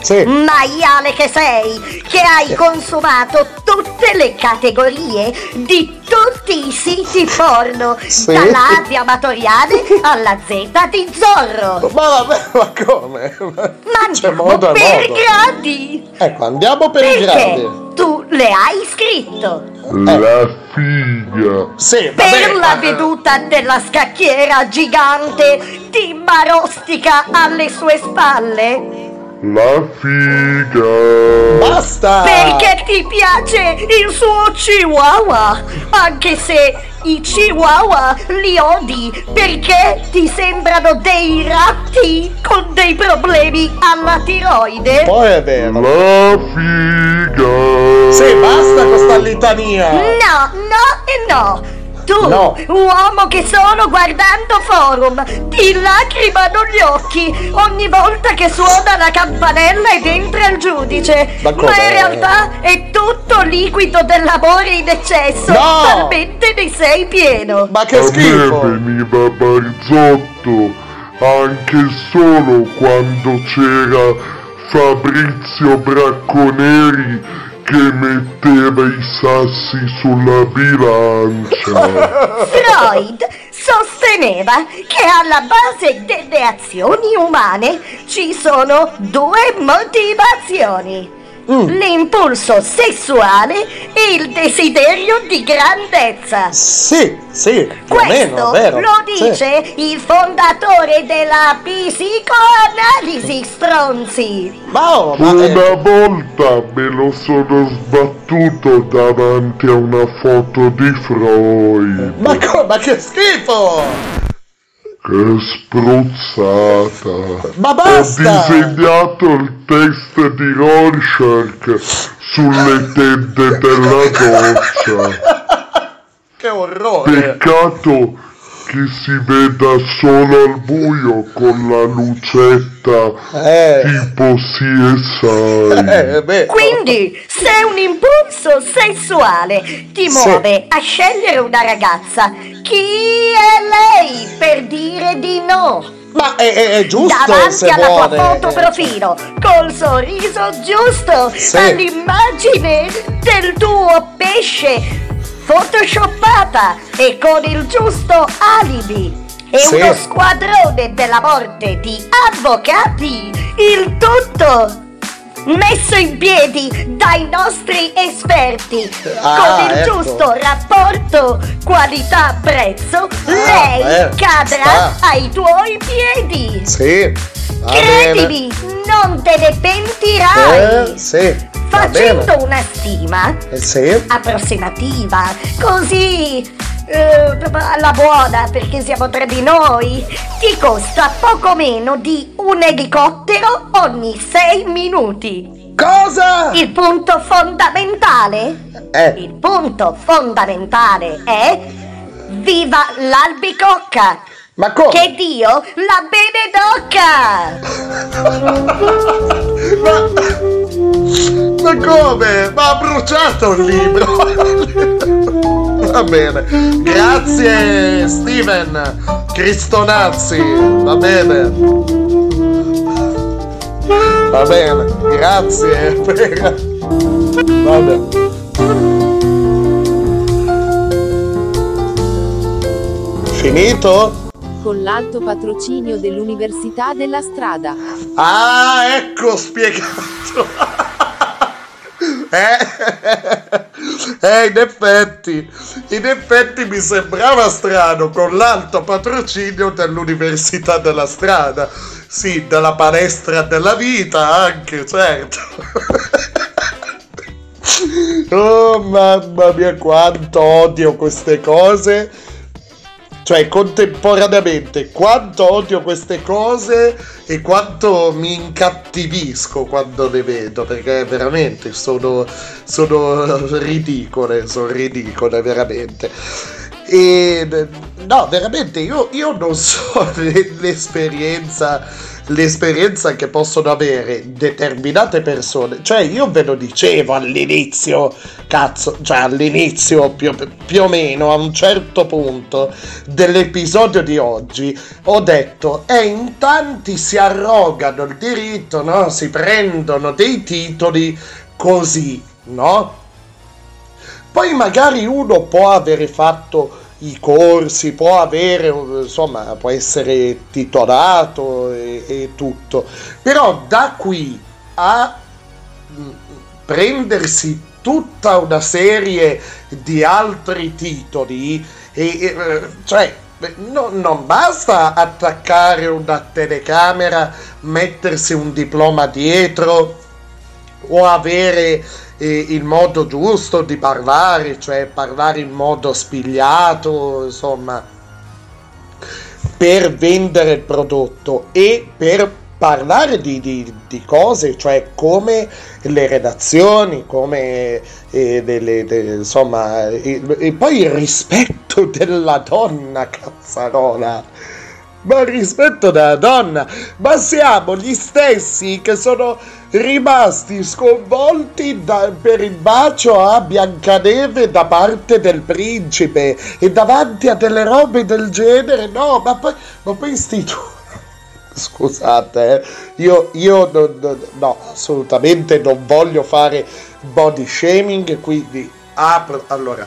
Sì. Maiale che sei, che hai consumato tutte le categorie di tutti i siti porno, sì. dalla A di Amatoriale alla Z di Zorro. Ma, ma come? Ma andiamo modo per modo. gradi. Ecco, andiamo per Perché? gradi. Tu le hai scritto. La figlia. Sì, per la veduta della scacchiera gigante Timba Rostica alle sue spalle. La figa. Basta! Perché ti piace il suo chihuahua, anche se i chihuahua li odi perché ti sembrano dei ratti con dei problemi alla tiroide. Poi è vero. La figa. Sì, basta con sta litania. No, no e no. Tu, no. Uomo che sono guardando Forum, ti lacrimano gli occhi ogni volta che suona la campanella ed entra il giudice. D'accordo. Ma in realtà è tutto liquido dell'amore in eccesso, no. Talmente ne sei pieno. Ma che schifo! A me veniva Barzotto, anche solo quando c'era Fabrizio Bracconeri che metteva i sassi sulla bilancia. Freud sosteneva che alla base delle azioni umane ci sono due motivazioni. Mm. L'impulso sessuale e il desiderio di grandezza. Sì, sì, questo meno, lo dice sì. Il fondatore della psicoanalisi, stronzi. Wow, una volta me lo sono sbattuto davanti a una foto di Freud. Ma, co- ma che schifo! Che spruzzata! Ma basta! Ho disegnato il test di Rorschach sulle tende della doccia. Che orrore! Peccato che si veda solo al buio con la lucetta eh. tipo C S I. Eh, Quindi, se un impulso sessuale ti muove sì. a scegliere una ragazza, chi è lei per dire di no? Ma è, è, è giusto. Davanti se alla vuole. Tua foto profilo, col sorriso giusto, sì. all'immagine del tuo pesce photoshoppata e con il giusto alibi e sì. uno squadrone della morte di avvocati, il tutto messo in piedi dai nostri esperti ah, con il ecco. giusto rapporto qualità-prezzo, ah, lei eh, cadrà sta. ai tuoi piedi. Sì. Va Credimi, bene. non te ne pentirai. Eh, sì. Facendo una stima eh, sì. approssimativa, così eh, alla buona, perché siamo tre di noi, ti costa poco meno di un elicottero ogni sei minuti. Cosa? Il punto fondamentale? Eh. Il punto fondamentale è: viva l'albicocca! Ma come? Che Dio la benedocca! Ma... Ma come? Ma ha bruciato il libro! Va bene, grazie Steven Cristonazzi, va bene, va bene, grazie per... Va bene. Finito? Con l'alto patrocinio dell'Università della Strada. Ah, ecco spiegato! Eh, eh, in effetti, in effetti mi sembrava strano con l'alto patrocinio dell'Università della Strada, sì, della palestra della vita anche, certo. Oh mamma mia, quanto odio queste cose, cioè contemporaneamente quanto odio queste cose e quanto mi incattivisco quando le vedo, perché veramente sono, sono ridicole, sono ridicole veramente. E no, veramente io, io non so l'esperienza, l'esperienza che possono avere determinate persone, cioè io ve lo dicevo all'inizio, cazzo, cioè all'inizio più, più o meno a un certo punto dell'episodio di oggi ho detto, e eh, in tanti si arrogano il diritto, no? Si prendono dei titoli così, no? Poi magari uno può avere fatto i corsi, può avere, insomma, può essere titolato e, e tutto, però da qui a prendersi tutta una serie di altri titoli, e, e, cioè no, non basta attaccare una telecamera, mettersi un diploma dietro o avere eh, il modo giusto di parlare, cioè parlare in modo spigliato, insomma, per vendere il prodotto e per parlare di, di, di cose, cioè come le redazioni, come eh, delle, delle, insomma, e, e poi il rispetto della donna, cazzarola, ma il rispetto della donna, ma siamo gli stessi che sono rimasti sconvolti da, per il bacio a Biancaneve da parte del principe, e davanti a delle robe del genere, no, ma poi, ma poi sti tu... Scusate, eh. io, io non, non, no, assolutamente non voglio fare body shaming, quindi apro, allora,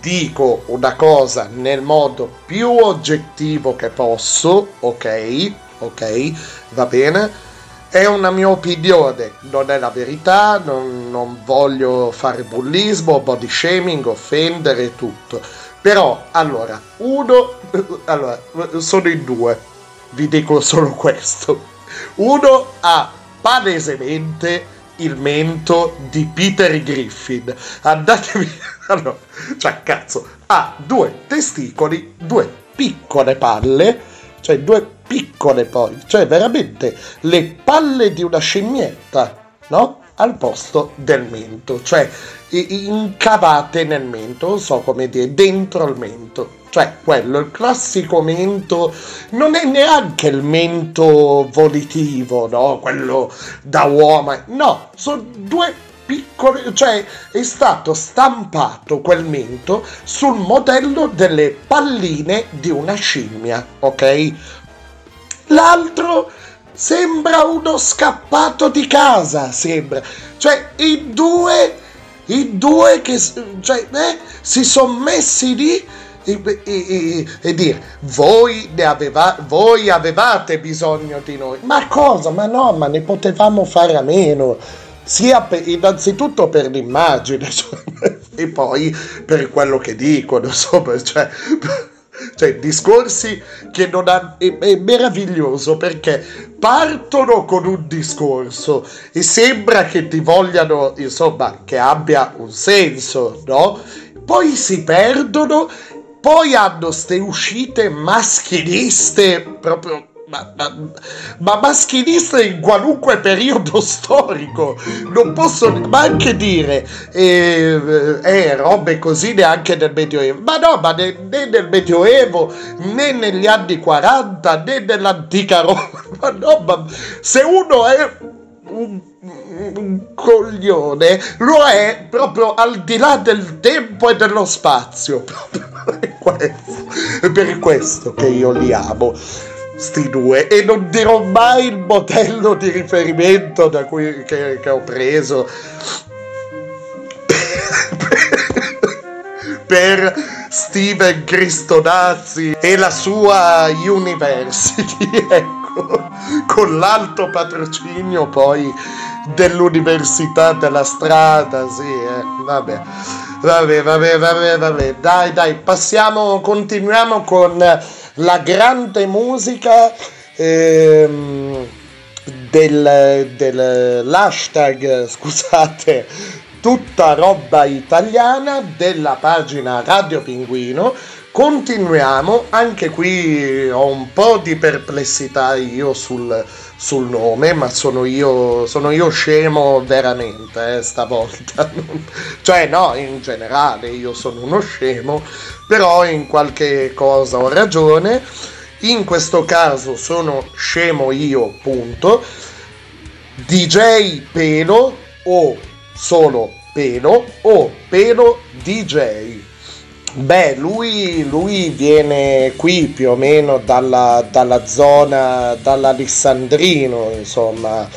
dico una cosa nel modo più oggettivo che posso, ok, ok, va bene, è una mia opinione, non è la verità, non, non voglio fare bullismo, body shaming, offendere, tutto, però, allora, uno, allora, sono in due. Vi dico solo questo. Uno ha palesemente il mento di Peter Griffin. Andatevi... Allora, cioè, cazzo. Ha due testicoli, due piccole palle, cioè due piccole poi, cioè veramente le palle di una scimmietta, no? Al posto del mento, cioè incavate nel mento, non so come dire, dentro il mento. Cioè, quello, il classico mento, non è neanche il mento volitivo, no? Quello da uomo, no, sono due piccole, cioè è stato stampato quel mento sul modello delle palline di una scimmia, ok? L'altro sembra uno scappato di casa, sembra, cioè i due, i due che, cioè, eh, si sono messi lì, E, e, e dire voi, ne aveva, voi avevate bisogno di noi, ma cosa? Ma no, ma ne potevamo fare a meno, sia per, innanzitutto per l'immagine, cioè, e poi per quello che dicono, insomma, cioè, cioè discorsi che non ha, è, è meraviglioso perché partono con un discorso e sembra che ti vogliano, insomma, che abbia un senso, no? Poi si perdono. Poi hanno ste uscite maschiliste, proprio, ma, ma, ma maschiliste in qualunque periodo storico, non posso neanche dire eh, eh, robe così neanche nel Medioevo, ma no, ma ne, né nel Medioevo, né negli anni quaranta, né nell'antica Roma, ma no, ma se uno è... Un, un coglione lo è proprio al di là del tempo e dello spazio, proprio per questo, per questo che io li amo sti due, e non dirò mai il modello di riferimento da cui che, che ho preso per, per Steven Cristonazzi e la sua University, ecco, con l'alto patrocinio poi dell'Università della Strada, sì, eh. vabbè. vabbè, vabbè, vabbè, vabbè, dai, dai, passiamo, continuiamo con la grande musica ehm, del, del l'hashtag, scusate, tutta roba italiana della pagina Radio Pinguino. Continuiamo, anche qui ho un po' di perplessità io sul, sul nome, ma sono io, sono io scemo veramente, eh, stavolta. Cioè no, in generale io sono uno scemo, però in qualche cosa ho ragione. In questo caso sono scemo io, punto. D J Pelo o solo Pelo o Pelo D J. Beh, lui, lui viene qui più o meno dalla, dalla zona, dall'Alessandrino, insomma,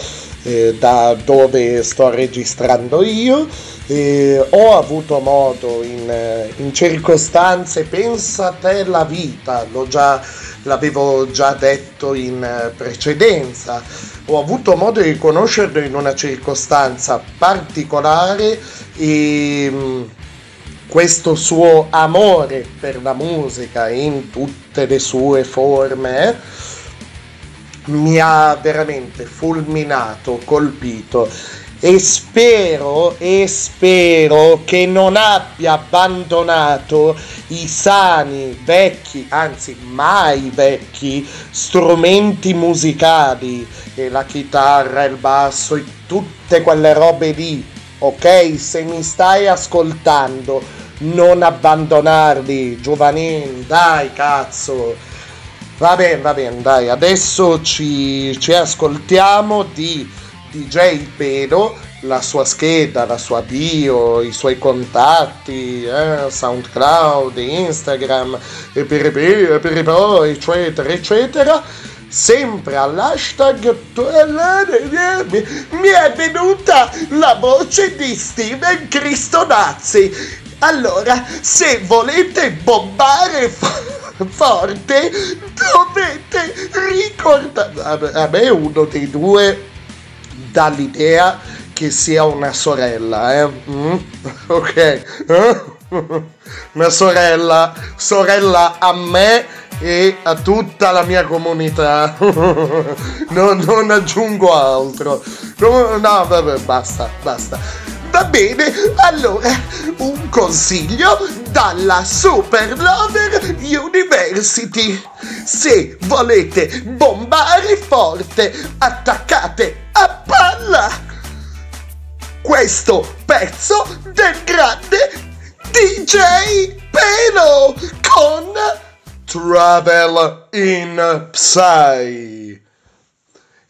eh, da dove sto registrando io, eh, ho avuto modo in, in circostanze, pensa te la vita, l'ho già, l'avevo già detto in precedenza, ho avuto modo di conoscerlo in una circostanza particolare e questo suo amore per la musica in tutte le sue forme mi ha veramente fulminato, colpito, e spero e spero che non abbia abbandonato i sani vecchi, anzi mai vecchi, strumenti musicali, e la chitarra, il basso e tutte quelle robe lì. Ok, se mi stai ascoltando, non abbandonarli, giovanini, dai, cazzo. Va bene, va bene, dai, adesso ci, ci ascoltiamo di D J Pelo, la sua scheda, la sua bio, i suoi contatti, eh, SoundCloud, Instagram, e per, per, per poi, eccetera, eccetera. Sempre all'hashtag mi è venuta la voce di Steven Cristonazzi. Allora, se volete bombare f- forte, dovete ricordare. A me uno dei due dà l'idea che sia una sorella, eh? Mm? Ok. Mia sorella, sorella a me e a tutta la mia comunità. non, non aggiungo altro. No, no, vabbè, basta, basta. Va bene, allora, un consiglio dalla Super Lover University. Se volete bombare forte, attaccate a palla questo pezzo del grande D J Pelo con Travel in Psy.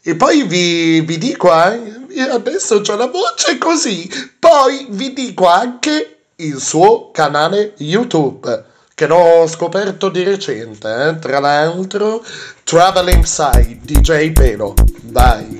E poi vi, vi dico anche, eh, adesso c'ho la voce così, poi vi dico anche il suo canale YouTube, che l'ho scoperto di recente, eh, tra l'altro, Travel in Psy, D J Pelo, dai.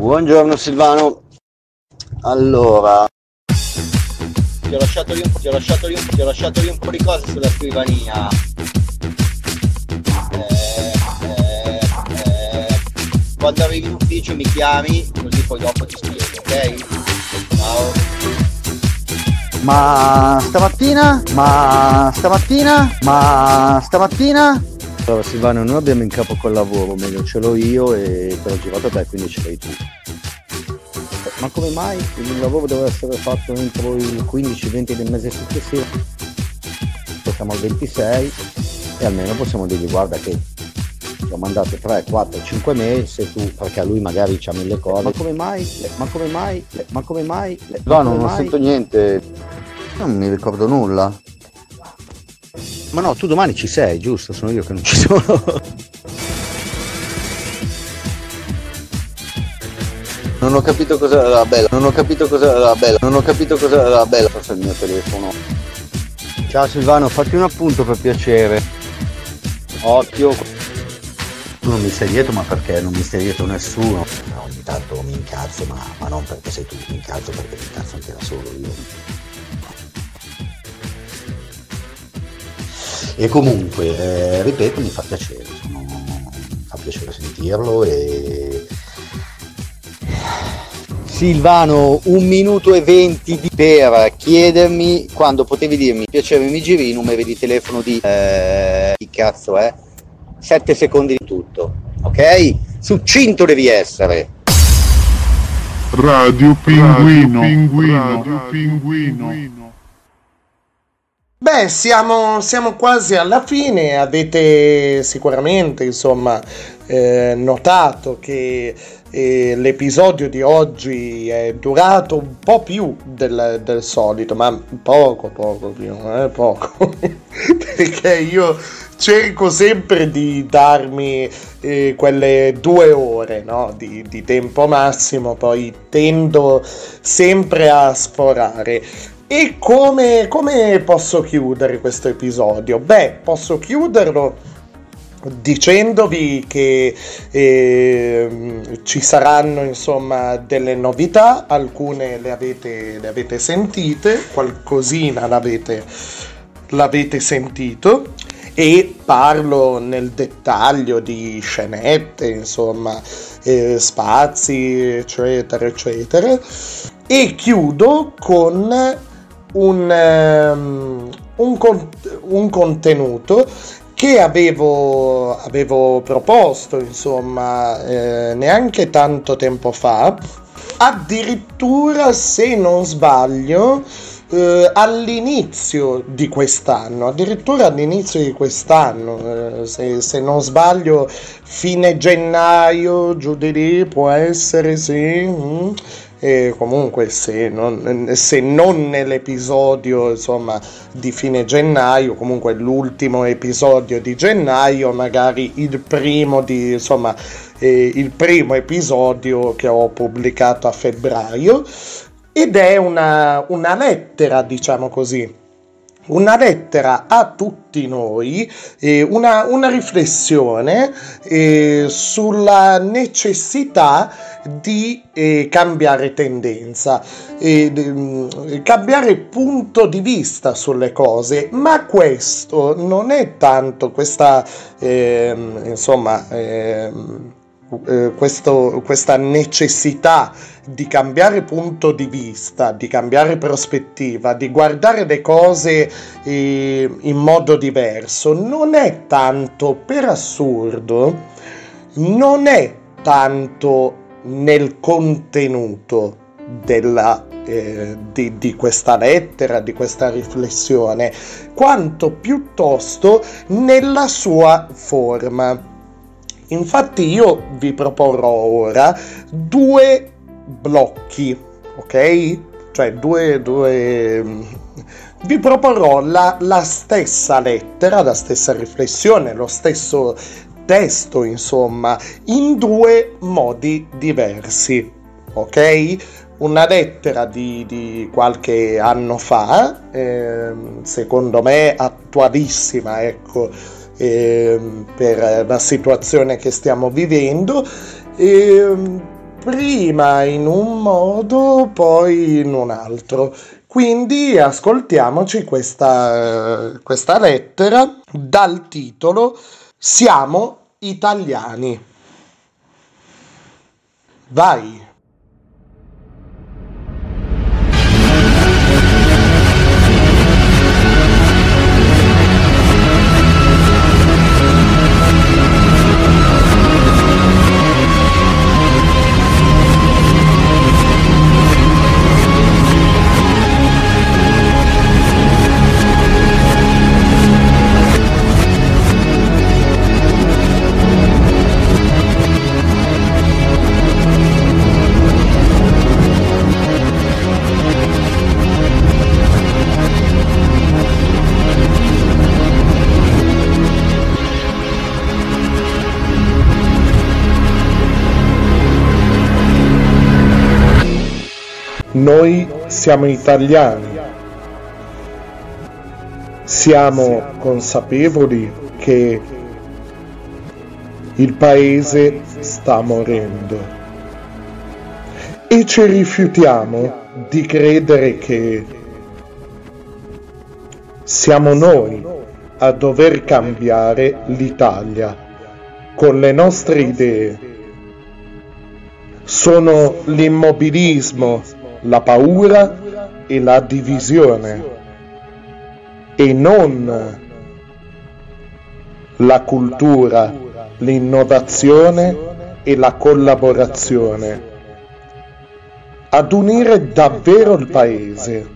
Buongiorno Silvano. Allora, ti ho lasciato lì un po', ti ho lasciato lì un po', ti ho lasciato lì un po' di cose sulla scrivania. Eh, eh, eh. Quando arrivi in ufficio mi chiami, così poi dopo ti spiego, ok? Ciao. Ma stamattina? Ma stamattina? Ma stamattina? Allora Silvano, noi abbiamo in capo col lavoro, meglio ce l'ho io e te l'ho girato a te, quindi ce l'hai tu. Ma come mai il lavoro deve essere fatto entro il quindici venti del mese successivo? Siamo al ventisei e almeno possiamo dirgli guarda che ci ho mandato tre, quattro, cinque mesi tu, perché a lui magari c'ha mille cose. Ma come mai? Ma come mai? Ma come mai? No, non, non sento niente, non mi ricordo nulla. Ma no, tu domani ci sei, giusto? Sono io che non ci sono. Non ho capito cosa era bella, non ho capito cosa era bella, non ho capito cosa era bella. Forse il mio telefono. Ciao Silvano, fatti un appunto per piacere. Occhio. Tu non mi stai dietro, ma perché non mi stai dietro nessuno? No, ogni tanto mi incazzo, ma, ma non perché sei tu, mi incazzo perché mi incazzo anche da solo io. E comunque, eh, ripeto, mi fa piacere, sono, mi fa piacere sentirlo e... Silvano, un minuto e venti di... per chiedermi quando potevi dirmi piacere mi giri i numeri di telefono di... Eh, chi cazzo è? sette secondi di tutto, ok? Succinto devi essere! Radio Pinguino, Radio Pinguino, Radio Pinguino. Pinguino. Beh, siamo, siamo quasi alla fine, avete sicuramente insomma eh, notato che eh, l'episodio di oggi è durato un po' più del, del solito, ma poco poco più, eh, poco, perché io cerco sempre di darmi eh, quelle due ore, no? di, di tempo massimo, poi tendo sempre a sforare. E come, come posso chiudere questo episodio? Beh, posso chiuderlo dicendovi che eh, ci saranno insomma delle novità, alcune le avete, le avete sentite, qualcosina l'avete, l'avete sentito, e parlo nel dettaglio di scenette, insomma, eh, spazi, eccetera, eccetera. E chiudo con... Un, um, un, con- un contenuto che avevo, avevo proposto insomma eh, neanche tanto tempo fa, addirittura se non sbaglio eh, all'inizio di quest'anno, addirittura all'inizio di quest'anno eh, se, se non sbaglio fine gennaio giù di lì può essere, sì. Mm. E comunque se non, se non nell'episodio insomma di fine gennaio, comunque l'ultimo episodio di gennaio, magari il primo di insomma eh, il primo episodio che ho pubblicato a febbraio, ed è una, una lettera, diciamo così, una lettera a tutti noi, eh, una, una riflessione eh, sulla necessità di eh, cambiare tendenza, eh, eh, cambiare punto di vista sulle cose, ma questo non è tanto questa eh, insomma eh, eh, questo, questa necessità di cambiare punto di vista, di cambiare prospettiva, di guardare le cose eh, in modo diverso, non è tanto, per assurdo, non è tanto nel contenuto della, eh, di, di questa lettera, di questa riflessione, quanto piuttosto nella sua forma. Infatti io vi proporrò ora due blocchi, ok? Cioè due... due... Vi proporrò la, la stessa lettera, la stessa riflessione, lo stesso... testo, insomma, in due modi diversi, ok? Una lettera di, di qualche anno fa, eh, secondo me attualissima, ecco, eh, per la situazione che stiamo vivendo, eh, prima in un modo, poi in un altro. Quindi ascoltiamoci questa, questa lettera dal titolo Siamo italiani. Vai! Noi siamo italiani, siamo consapevoli che il paese sta morendo e ci rifiutiamo di credere che siamo noi a dover cambiare l'Italia con le nostre idee. Sono l'immobilismo, la paura e la divisione, e non la cultura, l'innovazione e la collaborazione, ad unire davvero il paese.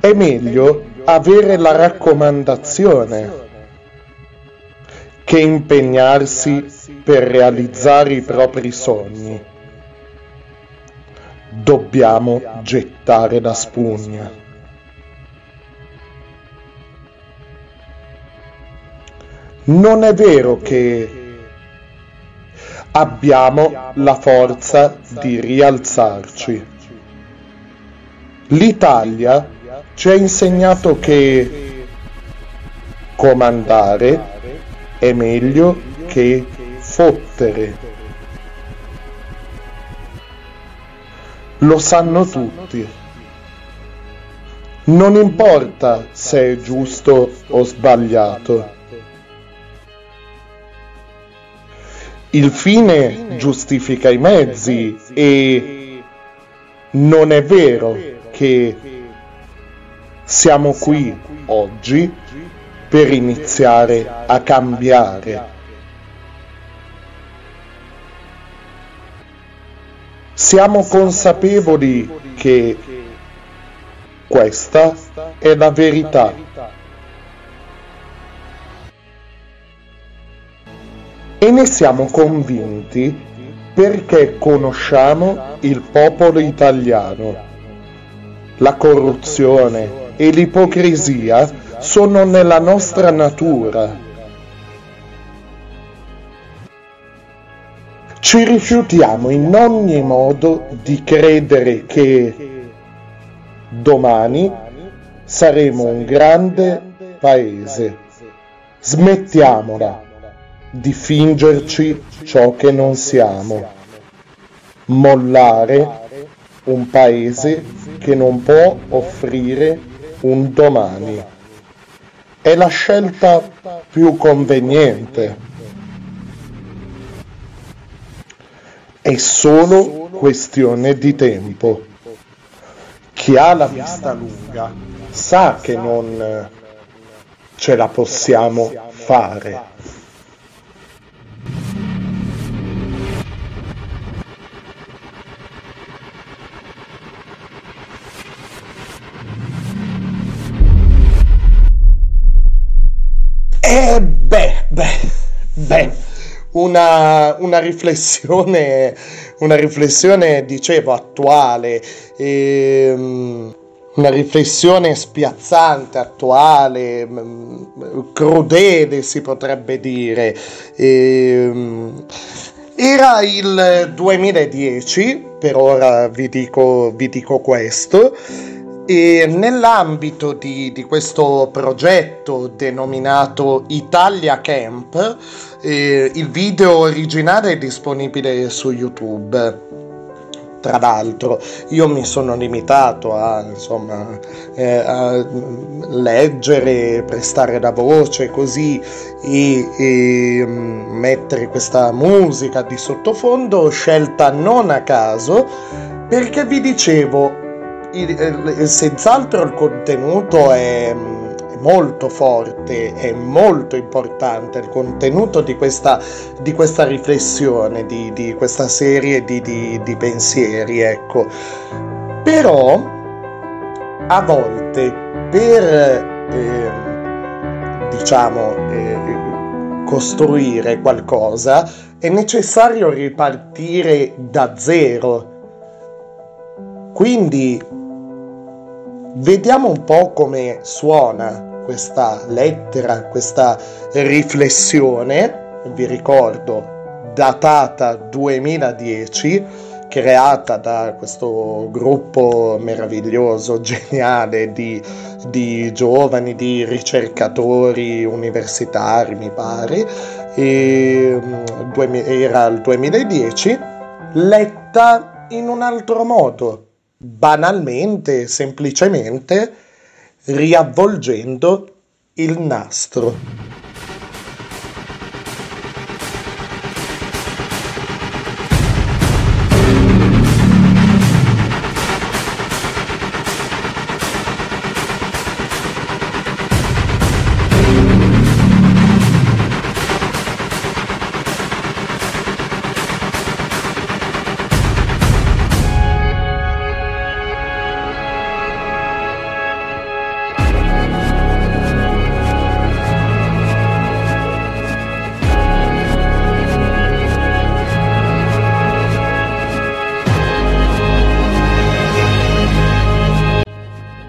È meglio avere la raccomandazione che impegnarsi per realizzare i propri sogni. Dobbiamo gettare la spugna. Non è vero che abbiamo la forza di rialzarci. L'Italia ci ha insegnato che comandare è meglio che fottere. Lo sanno tutti. Non importa se è giusto o sbagliato. Il fine giustifica i mezzi, e non è vero che siamo qui oggi per iniziare a cambiare. Siamo consapevoli che questa è la verità. E ne siamo convinti perché conosciamo il popolo italiano. La corruzione e l'ipocrisia sono nella nostra natura. Ci rifiutiamo in ogni modo di credere che domani saremo un grande paese. Smettiamola di fingerci ciò che non siamo. Mollare un paese che non può offrire un domani è la scelta più conveniente. È solo questione di tempo. Chi ha la vista lunga sa che non ce la possiamo fare. E beh, beh, beh. Una, una riflessione, una riflessione, dicevo, attuale, e, um, una riflessione spiazzante, attuale, um, crudele si potrebbe dire. E, um, era il duemiladieci, per ora vi dico, vi dico questo. E nell'ambito di, di questo progetto denominato Italia Camp, eh, il video originale è disponibile su YouTube. Tra l'altro io mi sono limitato a, insomma, eh, a leggere, prestare la voce così e, e mettere questa musica di sottofondo, scelta non a caso, perché vi dicevo, il, senz'altro il contenuto è molto forte, è molto importante il contenuto di questa, di questa riflessione, di, di questa serie di, di, di pensieri, ecco. Però a volte per eh, diciamo eh, costruire qualcosa è necessario ripartire da zero. Quindi vediamo un po' come suona questa lettera, questa riflessione, vi ricordo, datata duemiladieci, creata da questo gruppo meraviglioso, geniale di, di giovani, di ricercatori universitari, mi pare, e, era il duemiladieci, letta in un altro modo, banalmente, semplicemente, riavvolgendo il nastro.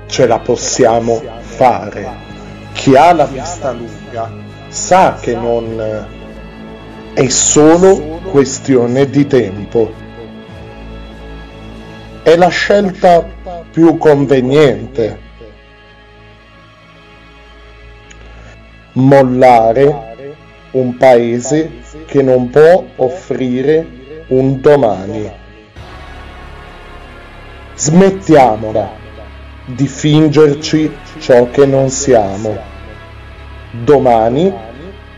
Ce la possiamo fare. Chi ha la vista lunga sa che non è solo questione di tempo. È la scelta più conveniente. Mollare un paese che non può offrire un domani. Smettiamola di fingerci ciò che non siamo. Domani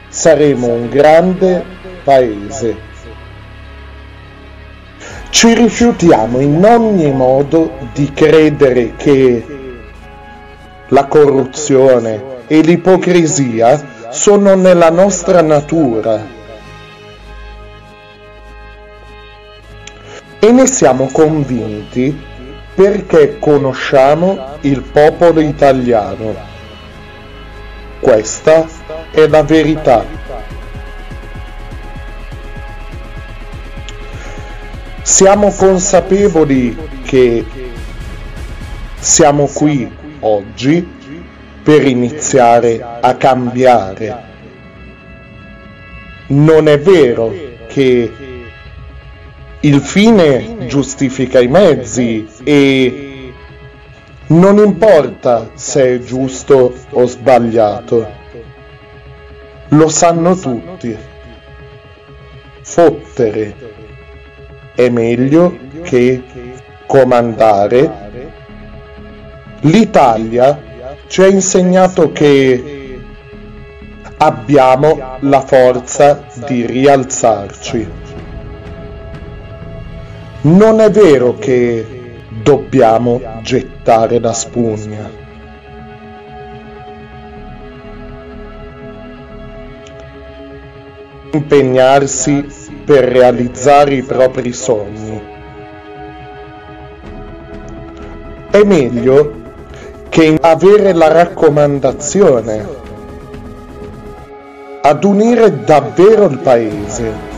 saremo un grande paese. Ci rifiutiamo in ogni modo di credere che la corruzione e l'ipocrisia sono nella nostra natura e ne siamo convinti perché conosciamo il popolo italiano. Questa è la verità. Siamo consapevoli che siamo qui oggi per iniziare a cambiare. Non è vero che il fine giustifica i mezzi e non importa se è giusto o sbagliato. Lo sanno tutti. Fottere è meglio che comandare. L'Italia ci ha insegnato che abbiamo la forza di rialzarci. Non è vero che dobbiamo gettare la spugna. Impegnarsi per realizzare i propri sogni. È meglio che avere la raccomandazione ad unire davvero il paese.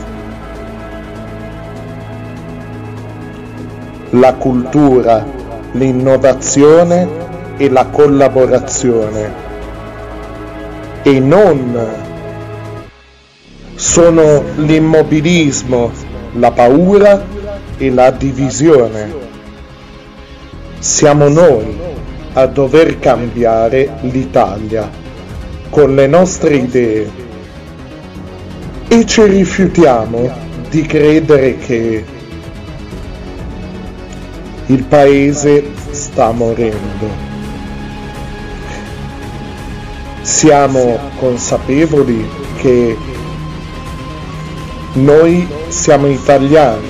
La cultura, l'innovazione e la collaborazione, e non sono l'immobilismo, la paura e la divisione. Siamo noi a dover cambiare l'Italia con le nostre idee, e ci rifiutiamo di credere che il paese sta morendo. Siamo consapevoli che noi siamo italiani.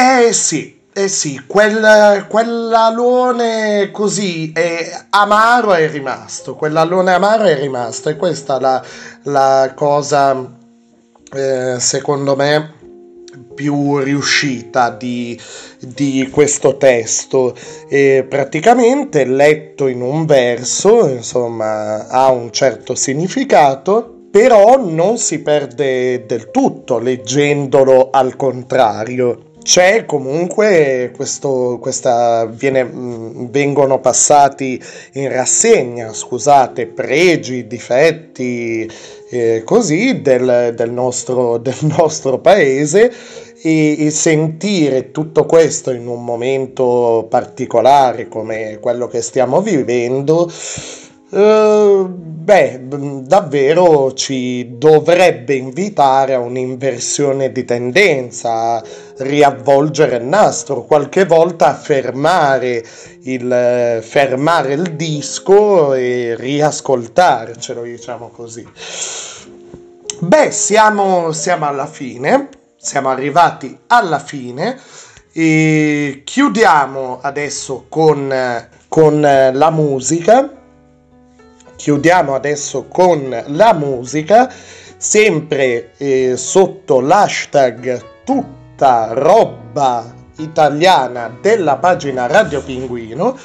Eh sì, eh sì, quel, quell'alone così eh, amaro è rimasto, quell'alone amaro è rimasto, e questa è la, la cosa, eh, secondo me, più riuscita di, di questo testo. E praticamente letto in un verso, insomma, ha un certo significato, però non si perde del tutto leggendolo al contrario. C'è comunque questo, questa viene, vengono passati in rassegna, scusate, pregi, difetti, eh, così, del, del, nostro, del nostro paese, e, e sentire tutto questo in un momento particolare come quello che stiamo vivendo, eh, beh, davvero ci dovrebbe invitare a un'inversione di tendenza, riavvolgere il nastro, qualche volta fermare il, fermare il disco e riascoltarcelo, diciamo così. Beh, siamo, siamo alla fine, siamo arrivati alla fine, e chiudiamo adesso con, con la musica, chiudiamo adesso con la musica, sempre eh, sotto l'hashtag tutto roba italiana della pagina Radio Pinguino.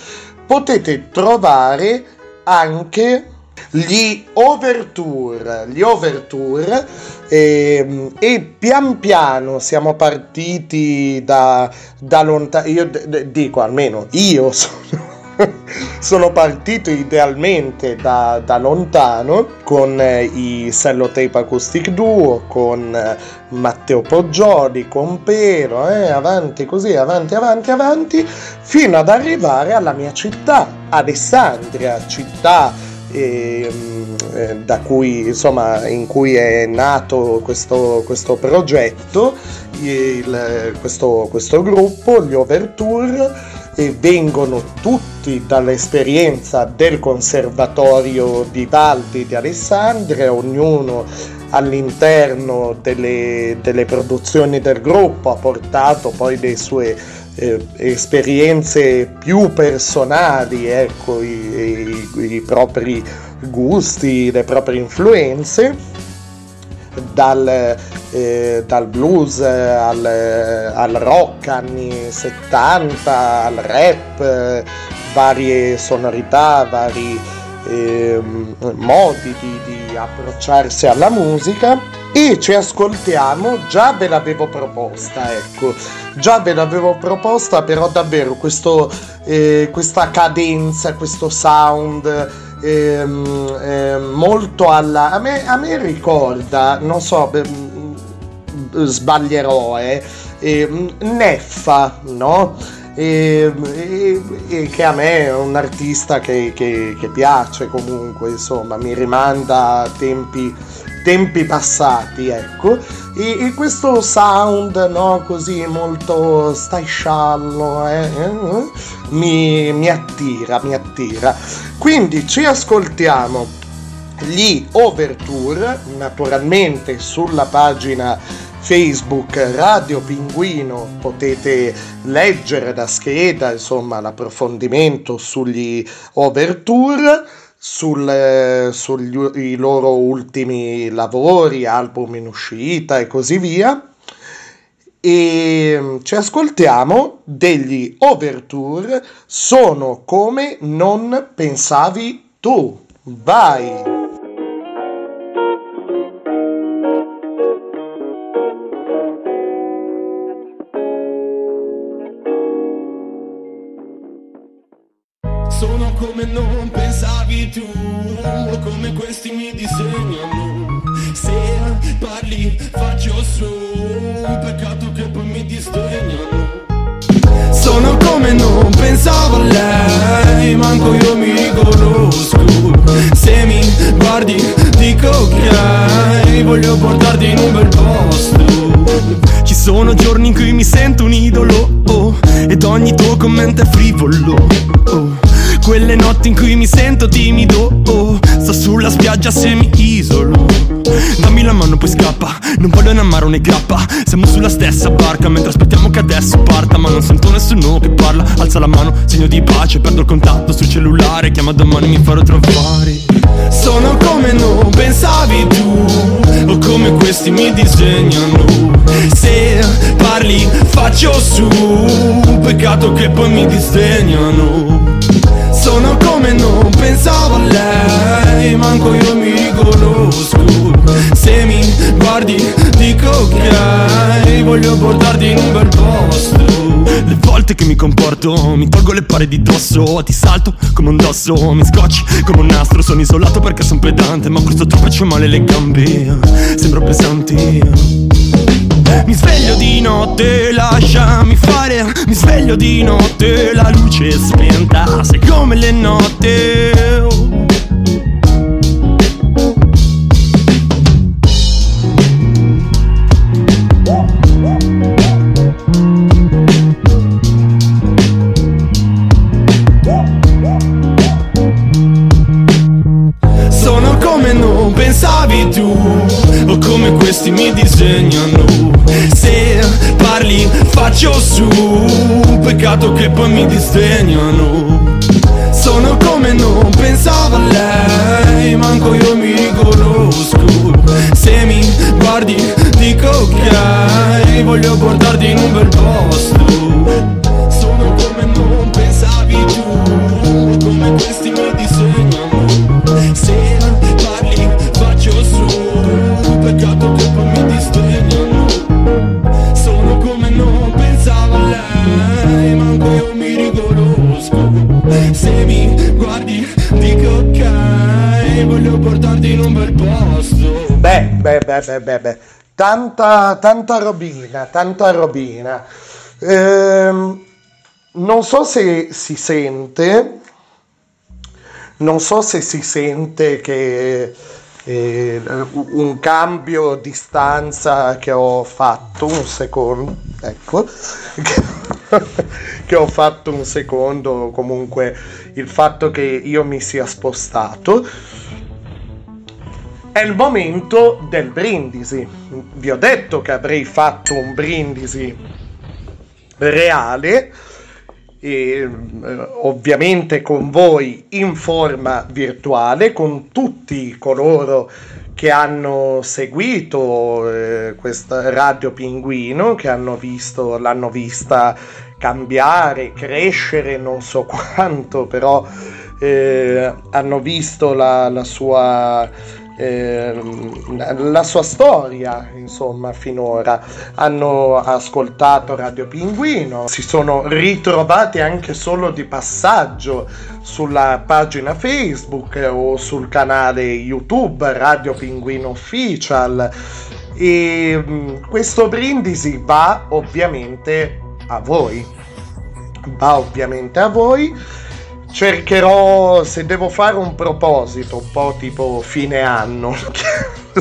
Potete trovare anche gli Overture, gli Overture e, e pian piano siamo partiti da, da lontano, io d- d- dico almeno io sono sono partito idealmente da, da lontano con i Sellotape Acoustic Duo, con Matteo Poggioli, con Pelo, eh, avanti così, avanti, avanti, avanti, fino ad arrivare alla mia città, Alessandria, città eh, da cui, insomma, in cui è nato questo, questo progetto, il, questo, questo gruppo, gli Overture. E vengono tutti dall'esperienza del Conservatorio Vivaldi di Alessandria, ognuno all'interno delle, delle produzioni del gruppo ha portato poi le sue eh, esperienze più personali, ecco, i, i, i propri gusti, le proprie influenze. Dal, eh, dal blues al, al rock anni settanta, al rap, eh, varie sonorità, vari eh, modi di, di approcciarsi alla musica. E ci ascoltiamo, già ve l'avevo proposta, ecco, già ve l'avevo proposta, però davvero questo, eh, questa cadenza, questo sound. Ehm, ehm, molto alla a me, a me ricorda, non so, beh, sbaglierò, eh, ehm, Neffa, no? Ehm, ehm, ehm, che a me è un artista che, che, che piace comunque, insomma, mi rimanda a tempi, tempi passati, ecco, e, e questo sound, no, così molto stai sciallo, eh, eh, mi, mi attira, mi attira. Quindi ci ascoltiamo gli Overture, naturalmente sulla pagina Facebook Radio Pinguino potete leggere la scheda, insomma, l'approfondimento sugli Overture, Sul, sugli i loro ultimi lavori, album in uscita e così via. E ci ascoltiamo degli Overture, sono come non pensavi tu. Vai! Sono come non pensavi parli tu, come questi mi disegnano. Se parli faccio su, peccato che poi mi disegnano. Sono come non pensavo a lei, manco io mi riconosco. Se mi guardi dico ok, voglio portarti in un bel posto. Ci sono giorni in cui mi sento un idolo, oh, ed ogni tuo commento è frivolo, oh. Quelle notti in cui mi sento timido, oh, sto sulla spiaggia se mi isolo. Dammi la mano poi scappa, non voglio né amaro né grappa. Siamo sulla stessa barca mentre aspettiamo che adesso parta. Ma non sento nessuno che parla, alza la mano, segno di pace. Perdo il contatto sul cellulare, chiama domani mi farò trovare. Sono come non pensavi tu, o come questi mi disegnano. Se parli faccio su, peccato che poi mi disegnano. Sono come non pensavo a lei, manco io mi riconosco. Se mi guardi dico ok, voglio portarti in un bel posto. Le volte che mi comporto mi tolgo le pare di dosso, ti salto come un dosso, mi scocci come un nastro. Sono isolato perché son pedante, ma questo troppo c'ho male le gambe, sembro pesante. Mi sveglio di notte, lasciami fare. Mi sveglio di notte, la luce è spenta. Sei come le notte. Sono come non pensavi tu, o come questi mi disegnano. Se parli faccio su, peccato che poi mi disegnano. Sono come non pensavo a lei, manco io mi riconosco. Se mi guardi dico ok, voglio portarti in un bel posto. Sono come non pensavi tu, come questi mi disegnano. Se parli faccio su, peccato che poi mi disegnano. Se mi guardi dico ok, voglio portarti in un bel posto. Beh, beh, beh, beh, beh, beh. Tanta, tanta robina, tanta robina. Ehm, non so se si sente, non so se si sente che eh, un cambio di stanza che ho fatto, un secondo, ecco. che ho fatto un secondo, comunque il fatto che io mi sia spostato. È il momento del brindisi. Vi ho detto che avrei fatto un brindisi reale e ovviamente con voi in forma virtuale, con tutti coloro che hanno seguito eh, questa Radio Pinguino, che hanno visto, l'hanno vista cambiare, crescere, non so quanto, però eh, hanno visto la, la sua eh, la sua storia, insomma, finora. Hanno ascoltato Radio Pinguino, si sono ritrovati anche solo di passaggio sulla pagina Facebook o sul canale YouTube Radio Pinguino Official, e mh, questo brindisi va ovviamente a voi, va ovviamente a voi. Cercherò, se devo fare un proposito, un po' tipo fine anno,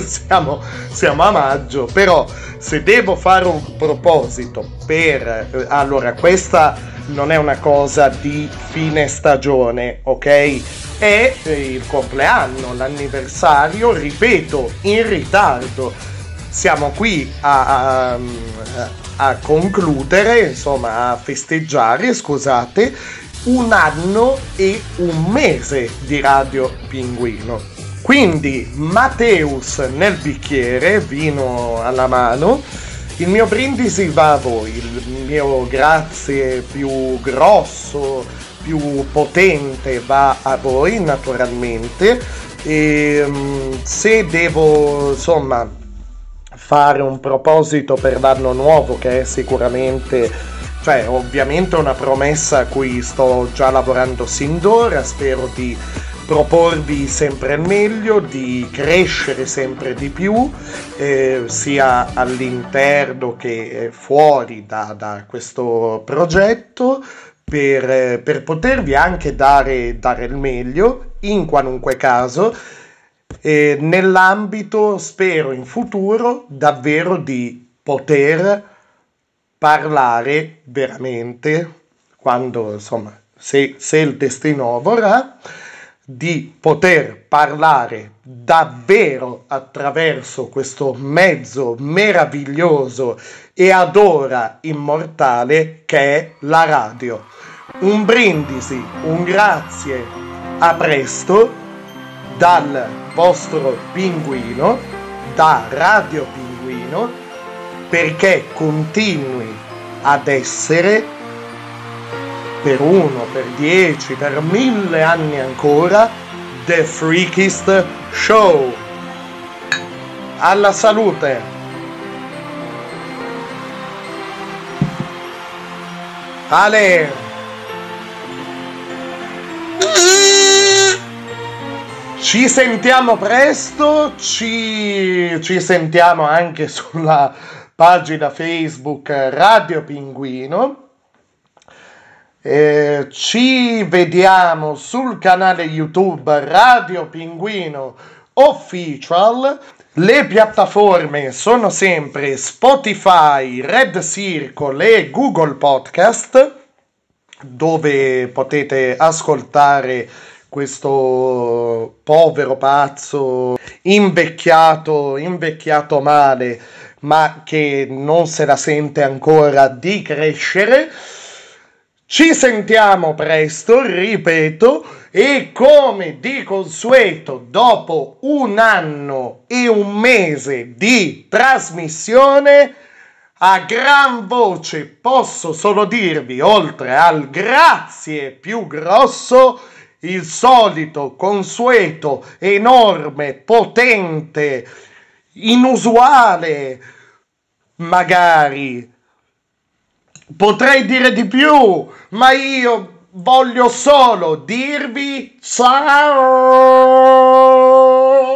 siamo, siamo a maggio, però se devo fare un proposito per... Allora, questa non è una cosa di fine stagione, ok? È il compleanno, l'anniversario, ripeto, in ritardo. Siamo qui a... a, a a concludere, insomma, a festeggiare, scusate, un anno e un mese di Radio Pinguino. Quindi Mateus nel bicchiere, vino alla mano, il mio brindisi va a voi, il mio grazie più grosso, più potente va a voi naturalmente. E se devo, insomma, fare un proposito per l'anno nuovo, che è sicuramente, cioè ovviamente, una promessa a cui sto già lavorando sin d'ora, spero di proporvi sempre al meglio, di crescere sempre di più, eh, sia all'interno che fuori da, da questo progetto, per, per potervi anche dare, dare il meglio in qualunque caso, eh, nell'ambito, spero in futuro, davvero di poter parlare veramente, quando insomma, se, se il destino vorrà, di poter parlare davvero attraverso questo mezzo meraviglioso e ad ora immortale che è la radio. Un brindisi, un grazie, a presto, dal vostro Pinguino, da Radio Pinguino, perché continui ad essere, per uno, per dieci, per mille anni ancora, The Freakist Show. Alla salute! Ale! Ci sentiamo presto, ci, ci sentiamo anche sulla pagina Facebook Radio Pinguino. Eh, ci vediamo sul canale YouTube Radio Pinguino Official. Le piattaforme sono sempre Spotify, Red Circle e Google Podcast, dove potete ascoltare questo povero pazzo invecchiato, invecchiato male, ma che non se la sente ancora di crescere. Ci sentiamo presto, ripeto, e come di consueto, dopo un anno e un mese di trasmissione, a gran voce posso solo dirvi, oltre al grazie più grosso, il solito, consueto, enorme, potente, inusuale, magari... Potrei dire di più, ma io voglio solo dirvi ciao!